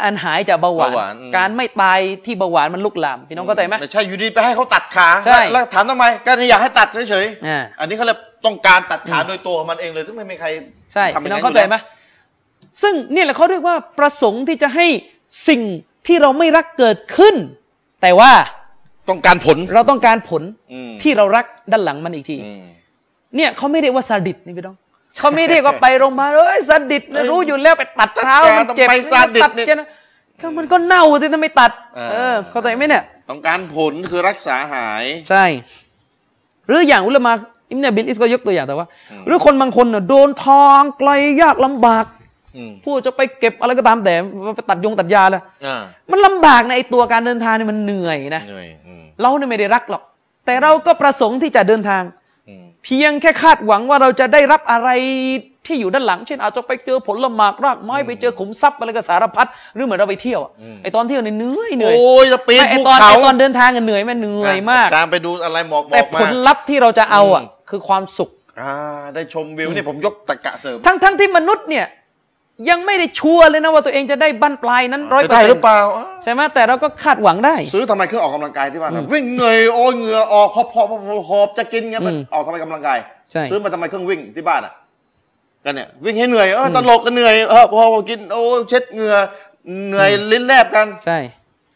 อันหายจากเบาหวานการไม่ตายที่เบาหวานมันลุกลามพี่น้องเข้าใจไหมใช่อยู่ดีไปให้เขาตัดขาแล้วถามทำไมก็อยากให้ตัดเฉยๆอันนี้เขาเลยต้องการตัดขาโดยตัวของมันเองเลยซึ่งไม่มีใครใช่พี่น้องเข้าใจไหมซึ่งนี่แหละเขาเรียกว่าประสงค์ที่จะให้สิ่งที่เราไม่รักเกิดขึ้นแต่ว่าต้องการผลเราต้องการผลที่เรารักด้านหลังมันอีกทีเนี่ยเขาไม่เรียกว่าซาดิสนี่พี่น้องเขาไม่เรียกว่าไปโรงพยาบาลเอ้ยซาดิสนะรู้อยู่แล้วไปตัดเท้ามันเจ็บตัดแค่นั้นมันก็เน่าสิถ้าไม่ตัดเข้าใจไหมเนี่ยต้องการผลคือรักษาหายใช่หรืออย่างอุลามะอิมามบิลอิสก็ยกตัวอย่างแต่ว่าหรือคนบางคนเนี่ยโดนทองไกลยากลำบากผู้จะไปเก็บอะไรก็ตามแต่ไปตัดยาแล้วมันลำบากในตัวการเดินทางเนี่ยมันเหนื่อยนะเราเนี่ยไม่ได้รักหรอกแต่เราก็ประสงค์ที่จะเดินทางเพียงแค่คาดหวังว่าเราจะได้รับอะไร ที่อยู่ด้านหลังเช่นอาจจะไปเจอผลละหมากรากไม้ไปเจอขุมทรัพย์อะไรก็สารพัดหรือเหมือนเราไปเที่ยวไอตอนเที่ยวเนี่ยเหนื่อยโอ้ยจะปีนภูเขาตอนเดินทางเนี่ยเหนื่อยแม่เหนื่อยมากการไปดูอะไรหมอกแต่ผลลัพธ์ที่เราจะเอาอ่ะคือความสุขได้ชมวิวเนี่ยผมยกตะกะเสริมทั้งที่มนุษย์เนี่ยยังไม่ได้ชัวร์เลยนะว่าตัวเองจะได้บั้นปลายนั้น100%หรือเปล่าใช่ไหมแต่เราก็คาดหวังได้ซื้อทำไมเครื่องออกกำลังกายที่บ้านวิ่งเหนื่อยโอ้ยเหงื่อออกหอบจะกินไงมันออกทำไมกำลังกายซื้อมาทำไมเครื่องวิ่งที่บ้านอ่ะกันเนี่ยวิ่งให้เหนื่อยตลกกันเหนื่อยพอกินโอ้เช็ดเหงื่อเหนื่อยลิ้นแลบกันใช่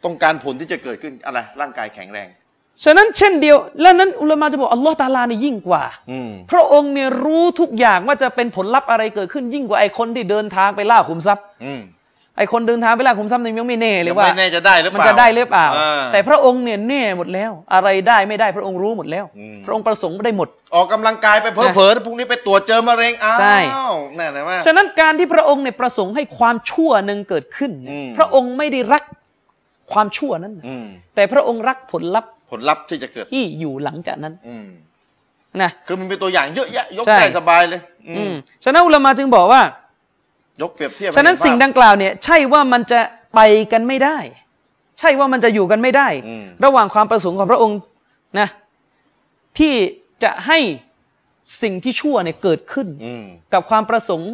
ต้องการผลที่จะเกิดขึ้นอะไรร่างกายแข็งแรงฉะนั้นเช่นเดียวแล้วนั้นอุลามะจะบอกอัลลอฮฺตะอาลานี่ยิ่งกว่าพระองค์เนี่ยรู้ทุกอย่างว่าจะเป็นผลลัพธ์อะไรเกิดขึ้นยิ่งกว่าไอ้คนที่เดินทางไปล่าขุมทรัพย์ไอ้คนเดินทางไปล่าขุมทรัพย์นี่ยังไม่แน่เลยว่าจะได้หรือเปล่ามันจะได้หรือเปล่าแต่พระองค์เนี่ยแน่หมดแล้วอะไรได้ไม่ได้พระองค์รู้หมดแล้วพระองค์ประสงค์ได้หมดออกกำลังกายไปเผลอๆพรุ่งนี้ไปตรวจเจอมะเร็งอ้าวแน่ๆว่าฉะนั้นการที่พระองค์เนี่ยประสงค์ให้ความชั่วหนึ่งเกิดขึ้นพระองค์ไม่ได้รักความชั่วนั้นแต่พระองค์รักผลลัพธ์ที่จะเกิดที่อยู่หลังจากนั้นนะคือมันเป็นตัวอย่างเยอะแยะยกได้สบายเลยฉะนั้นอุลามะจึงบอกว่ายกเปรียบเทียบฉะนั้นสิ่งดังกล่าวเนี่ยใช่ว่ามันจะไปกันไม่ได้ใช่ว่ามันจะอยู่กันไม่ได้ระหว่างความประสงค์ของพระองค์นะที่จะให้สิ่งที่ชั่วเนี่ยเกิดขึ้นกับความประสงค์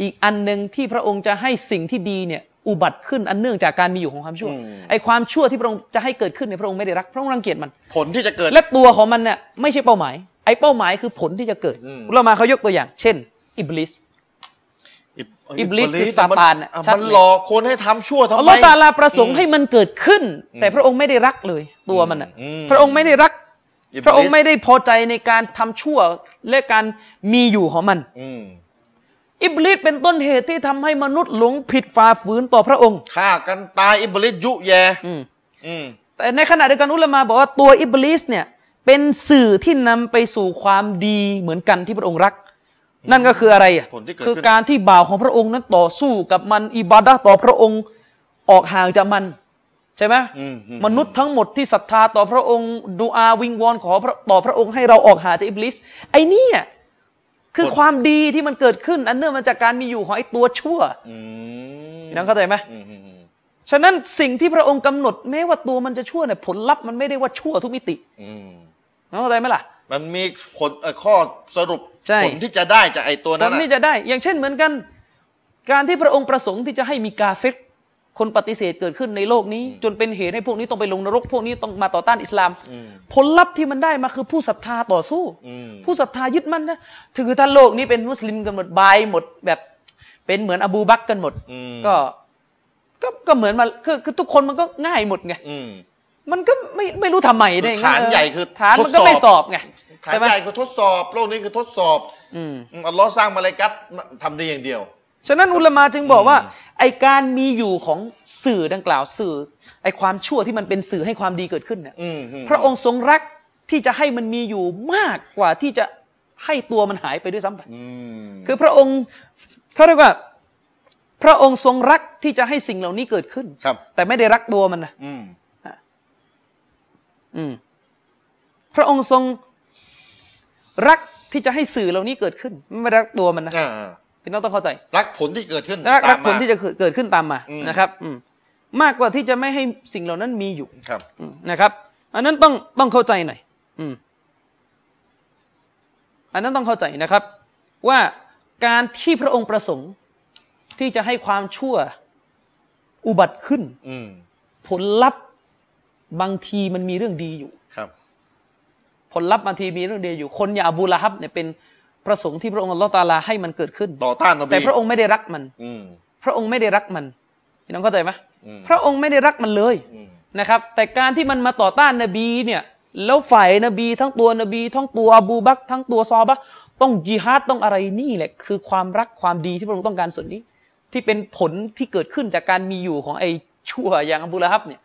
อีกอันหนึ่งที่พระองค์จะให้สิ่งที่ดีเนี่ยอุบัติขึ้นอันเนื่องจากการมีอยู่ของความชั่วไอ้ความชั่วที่พระองค์จะให้เกิดขึ้นในพระองค์ไม่ได้รักพระองค์รังเกียจมันผลที่จะเกิดและตัวของมันเนี่ยไม่ใช่เป้าหมายไอ้เป้าหมายคือผลที่จะเกิดเรามาเขายกตัวอย่างเช่นอิบลิสคือซาตานมันหลอกคนให้ทำชั่วทำไมอัลลอฮฺตะอาลาประสงค์ให้มันเกิดขึ้นแต่พระองค์ไม่ได้รักเลยตัวมันอ่ะพระองค์ไม่ได้รักพระองค์ไม่ได้พอใจในการทำชั่วและการมีอยู่ของมันอิบลิสเป็นต้นเหตุที่ทำให้มนุษย์หลงผิดฝ่าฝืนต่อพระองค์ฆ่ากันตายอิบลิสยุแยแต่ในขณะเดียวกันอุลามะบอกว่าตัวอิบลิสเนี่ยเป็นสื่อที่นำไปสู่ความดีเหมือนกันที่พระองค์รักนั่นก็คืออะไรอ่ะคือการที่บ่าวของพระองค์นั้นต่อสู้กับมันอิบาดะห์ต่อพระองค์ออกห่างจากมันใช่ไหมมนุษย์ทั้งหมดที่ศรัทธาต่อพระองค์ดูอาวิงวอนขอต่อพระองค์ให้เราออกห่างจากอิบลิสไอ้นี่คือความดีที่มันเกิดขึ้นอันเนื่องมาจากการมีอยู่ของไอ้ตัวชั่วพี่น้องเข้าใจไหมฉะนั้นสิ่งที่พระองค์กำหนดแม้ว่าตัวมันจะชั่วเนี่ยผลลัพธ์มันไม่ได้ว่าชั่วทุกมิติเข้าใจไหมล่ะมันมีผลข้อสรุปผลที่จะได้จากไอ้ตัวนั้นผลที่จะได้อย่างเช่นเหมือนกันการที่พระองค์ประสงค์ที่จะให้มีกาเฟรคนปฏิเสธเกิดขึ้นในโลกนี้จนเป็นเหตุให้พวกนี้ต้องไปลงนรกพวกนี้ต้องมาต่อต้านอิสลามผลลัพธ์ที่มันได้มาคือผู้ศรัทธาต่อสู้ผู้ศรัทธายึดมั่นนะถึงถ้าโลกนี้เป็นมุสลิมกันหมดบายหมดแบบเป็นเหมือนอบูบักรกันหมดก็เหมือนมาคือทุกคนมันก็ง่ายหมดไงมันก็ไม่รู้ทำไมได้ฐานใหญ่คือฐานมันก็ไม่สอบไงฐานใหญ่คือทดสอบโลกนี้คือทดสอบอัลลอฮ์สร้างมาลาอิกะฮ์ทำได้อย่างเดียวฉะนั้นอุลามะจึงบอกว่าไอการมีอยู่ของสื่อดังกล่าวสื่อไอความชั่วที่มันเป็นสื่อให้ความดีเกิดขึ้นเนี่ยพระองค์ทรงรักที่จะให้มันมีอยู่มากกว่าที่จะให้ตัวมันหายไปด้วยซ้ำไปคือพระองค์เขาเรียกว่าพระองค์ทรงรักที่จะให้สิ่งเหล่านี้เกิดขึ้นแต่ไม่ได้รักตัวมันนะพระองค์ทรงรักที่จะให้สื่อเหล่านี้เกิดขึ้นไม่รักตัวมันนะพี่น้องต้องเข้าใจรักผลที่เกิดขึ้นรักผลที่จะเกิดขึ้นตามมานะครับมากกว่าที่จะไม่ให้สิ่งเหล่านั้นมีอยู่นะครับอันนั้นต้องเข้าใจหน่อยอันนั้นต้องเข้าใจนะครับว่าการที่พระองค์ประสงค์ที่จะให้ความชั่วอุบัติขึ้นผลลัพธ์บางทีมันมีเรื่องดีอยู่ครับผลลัพธ์บางทีมีเรื่องดีอยู่คนอย่างอบูละฮับเนี่ยเป็นประสงค์ที่พระองค์อัลลอฮฺตะอาลาให้มันเกิดขึ้นต่อต้านแต่พระองค์ไม่ได้รักมันพระองค์ไม่ได้รักมันพี่น้องเข้าใจไหมพระองค์ไม่ได้รักมันเลยนะครับแต่การที่มันมาต่อต้านนบีเนี่ยแล้วฝ่ายนบีทั้งตัวนบีทั้งตัวอบูบักรทั้งตัวซอฮาบะห์ต้องญิฮาดต้องอะไรนี่แหละคือความรักความดีที่พระองค์ต้องการส่วนนี้ที่เป็นผลที่เกิดขึ้นจากการมีอยู่ของไอ้ชั่วอย่างอบูละฮับเนี่ย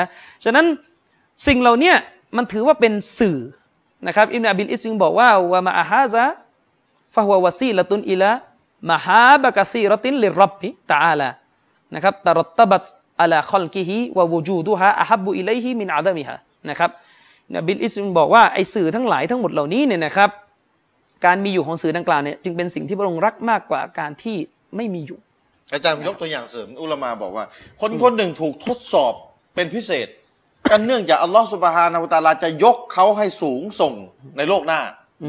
นะฉะนั้นสิ่งเหล่านี้มันถือว่าเป็นสื่อนะครับอิบนุอะบิลอิสจึงบอกว่าวะมะอะฮาซะฟะฮุวะวะซีละตุนอิลามะฮาบะกะซีเราะตินลิร็อบบิตะอาลานะครับตะรัตตะบัตอะลาคอลกิฮิวะวูจูดุฮาอะฮับบุอิลัยฮิมินอะดะมิฮานะครับอิบนุอะบิลอิสจึงบอกว่าไอ้สื่อทั้งหลายทั้งหมดเหล่านี้เนี่ยนะครับ การมีอยู่ของสื่อดังกล่าวเนี่ยจึงเป็นสิ่งที่พระองค์รักมากกว่าการที่ไม่มีอยู่อาจารย์ยกตัวอย่างเสริมอุลามะบอกว่าคนคนหนึ่งถูกทดสอบเป็นพิเศษกันเนื่องจากอัลลอฮฺซุบฮานะฮูวะตะอาลาจะยกเขาให้สูงส่งในโลกหน้า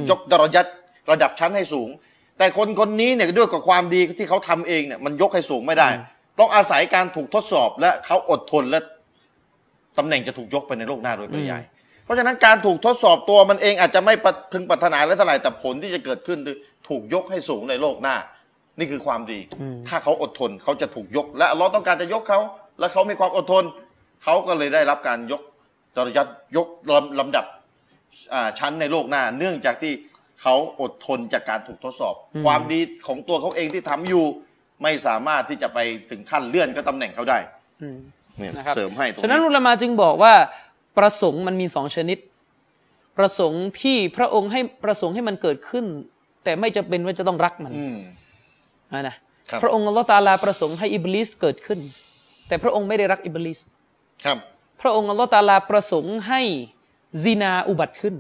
ยกดะเราะญัตระดับชั้นให้สูงแต่คนคนนี้เนี่ยด้วยกับความดีที่เขาทำเองเนี่ยมันยกให้สูงไม่ได้ต้องอาศัยการถูกทดสอบและเขาอดทนและตำแหน่งจะถูกยกไปในโลกหน้าโดยปริยายเพราะฉะนั้นการถูกทดสอบตัวมันเองอาจจะไม่พึงปรารถนาและเท่าไหร่แต่ผลที่จะเกิดขึ้นคือถูกยกให้สูงในโลกหน้านี่คือความดีถ้าเขาอดทนเขาจะถูกยกและอัลลอฮ์ต้องการจะยกเขาและเขามีความอดทนเขาก็เลยได้รับการยกดะเราะญัตยกลำดับชั้นในโลกหน้าเนื่องจากที่เขาอดทนจากการถูกทดสอบความดีของตัวเขาเองที่ทำอยู่ไม่สามารถที่จะไปถึงขั้นเลื่อนก็ตำแหน่งเขาได้เนี่ยเสริมให้ตรงนี้ฉะนั้นอุลามะจึงบอกว่าประสงค์มันมีสองชนิดประสงค์ที่พระองค์ให้ประสงค์ให้มันเกิดขึ้นแต่ไม่จำเป็นว่าจะต้องรักมันนะพระองค์อัลลอฮฺตะอาลาประสงค์ให้อิบลิสเกิดขึ้นแต่พระองค์ไม่ได้รักอิบลิสพระองค์อัลลอฮฺตะอาลาประสงค์ให้ซินาอุบัติขึ้น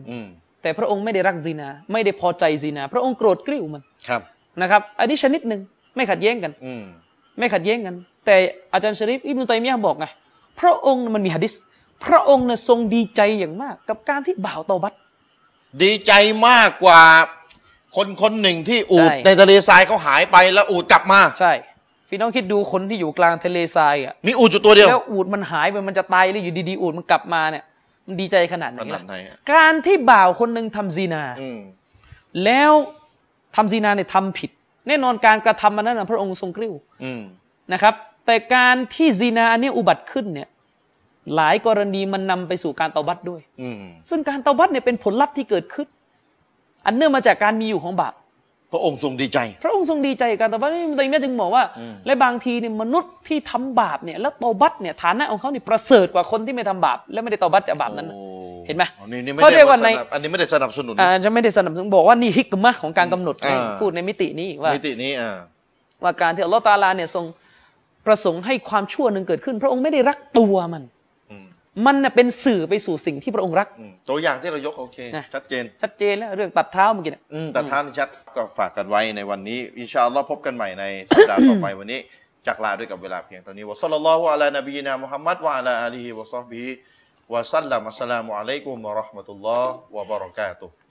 แต่พระองค์ไม่ได้รักซินาไม่ได้พอใจซินาพระองค์โกรธกริ้วมันนะครับอันนี้ชนิดหนึ่งไม่ขัดแย้งกันไม่ขัดแย้งกันแต่อาจารย์ชะรีฟอิบนุตัยมียะห์บอกไงพระองค์มันมีหะดีษพระองค์เนี่ยทรงดีใจอย่างมากกับการที่บ่าวตอบัตดีใจมากกว่าคนคนหนึ่งที่อูฐในทะเลทรายเขาหายไปแล้วอูฐกลับมาใช่พี่น้องคิดดูคนที่อยู่กลางทะเลทรายอ่ะมีอูฐอยู่ตัวเดียวแล้วอูฐมันหายไปมันจะตายหรืออยู่ดีๆอูฐมันกลับมาเนี่ยมันดีใจขนาดไหนการที่บ่าวคนหนึ่งทำซีนาแล้วทำซีนาเนี่ยทำผิดแน่นอนการกระทำมันนั้นพระองค์ทรงกริ้วนะครับแต่การที่ซีนาเนี่ยอุบัติขึ้นเนี่ยหลายกรณีมันนำไปสู่การเตาบัตด้วยซึ่งการเตาบัตเนี่ยเป็นผลลัพธ์ที่เกิดขึ้นอันเนื่องมาจากการมีอยู่ของบาปพระองค์ทรงดีใจพระองค์ทรงดีใจการเตาบัตนี่แต่เนี่ยจึงบอกว่าและบางทีเนี่ยมนุษย์ที่ทำบาปเนี่ยแล้วเตาบัตเนี่ยฐานะของเขาเนี่ยประเสริฐกว่าคนที่ไม่ทำบาปและไม่ได้เตาบัตจากบาปนั้นเห็นไหมเขาเรียกว่าในอันนี้ไม่ได้สนับสนุนจะไม่ได้สนับสนุนบอกว่านี่ฮิกมะของการกำหนดพูดในมิตินี้ว่ามิตินี้ว่าการที่อัลลอฮฺตะอาลาเนี่ยทรงประสงค์ให้ความชั่วหนึ่งเกิดขึ้นพระองค์ไม่ได้รักตัวมันเป็นสื่อไปสู่สิ่งที่พระองค์รักตัวอย่างที่เรายกโอเคชัดเจนชัดเจนแล้วเรื่องตัดเท้าเมื่อกี้เนี่ยตัดเท้านี่ชัดก็ฝากกันไว้ในวันนี้อินชาอัลลอฮ์พบกันใหม่ในสัปดาห์ต่อไปวันนี้จากลาด้วยกับเวลาเพียงเท่านี้วะซัลลัลลอฮุอะลานบีนามุฮัมมัดวะอะลาอาลีฮิวะซอฮบิฮิวะซัลลัมอัสสลามุอะลัยกุมวะเราะห์มะตุลลอฮ์วะบะเราะกาตุฮ์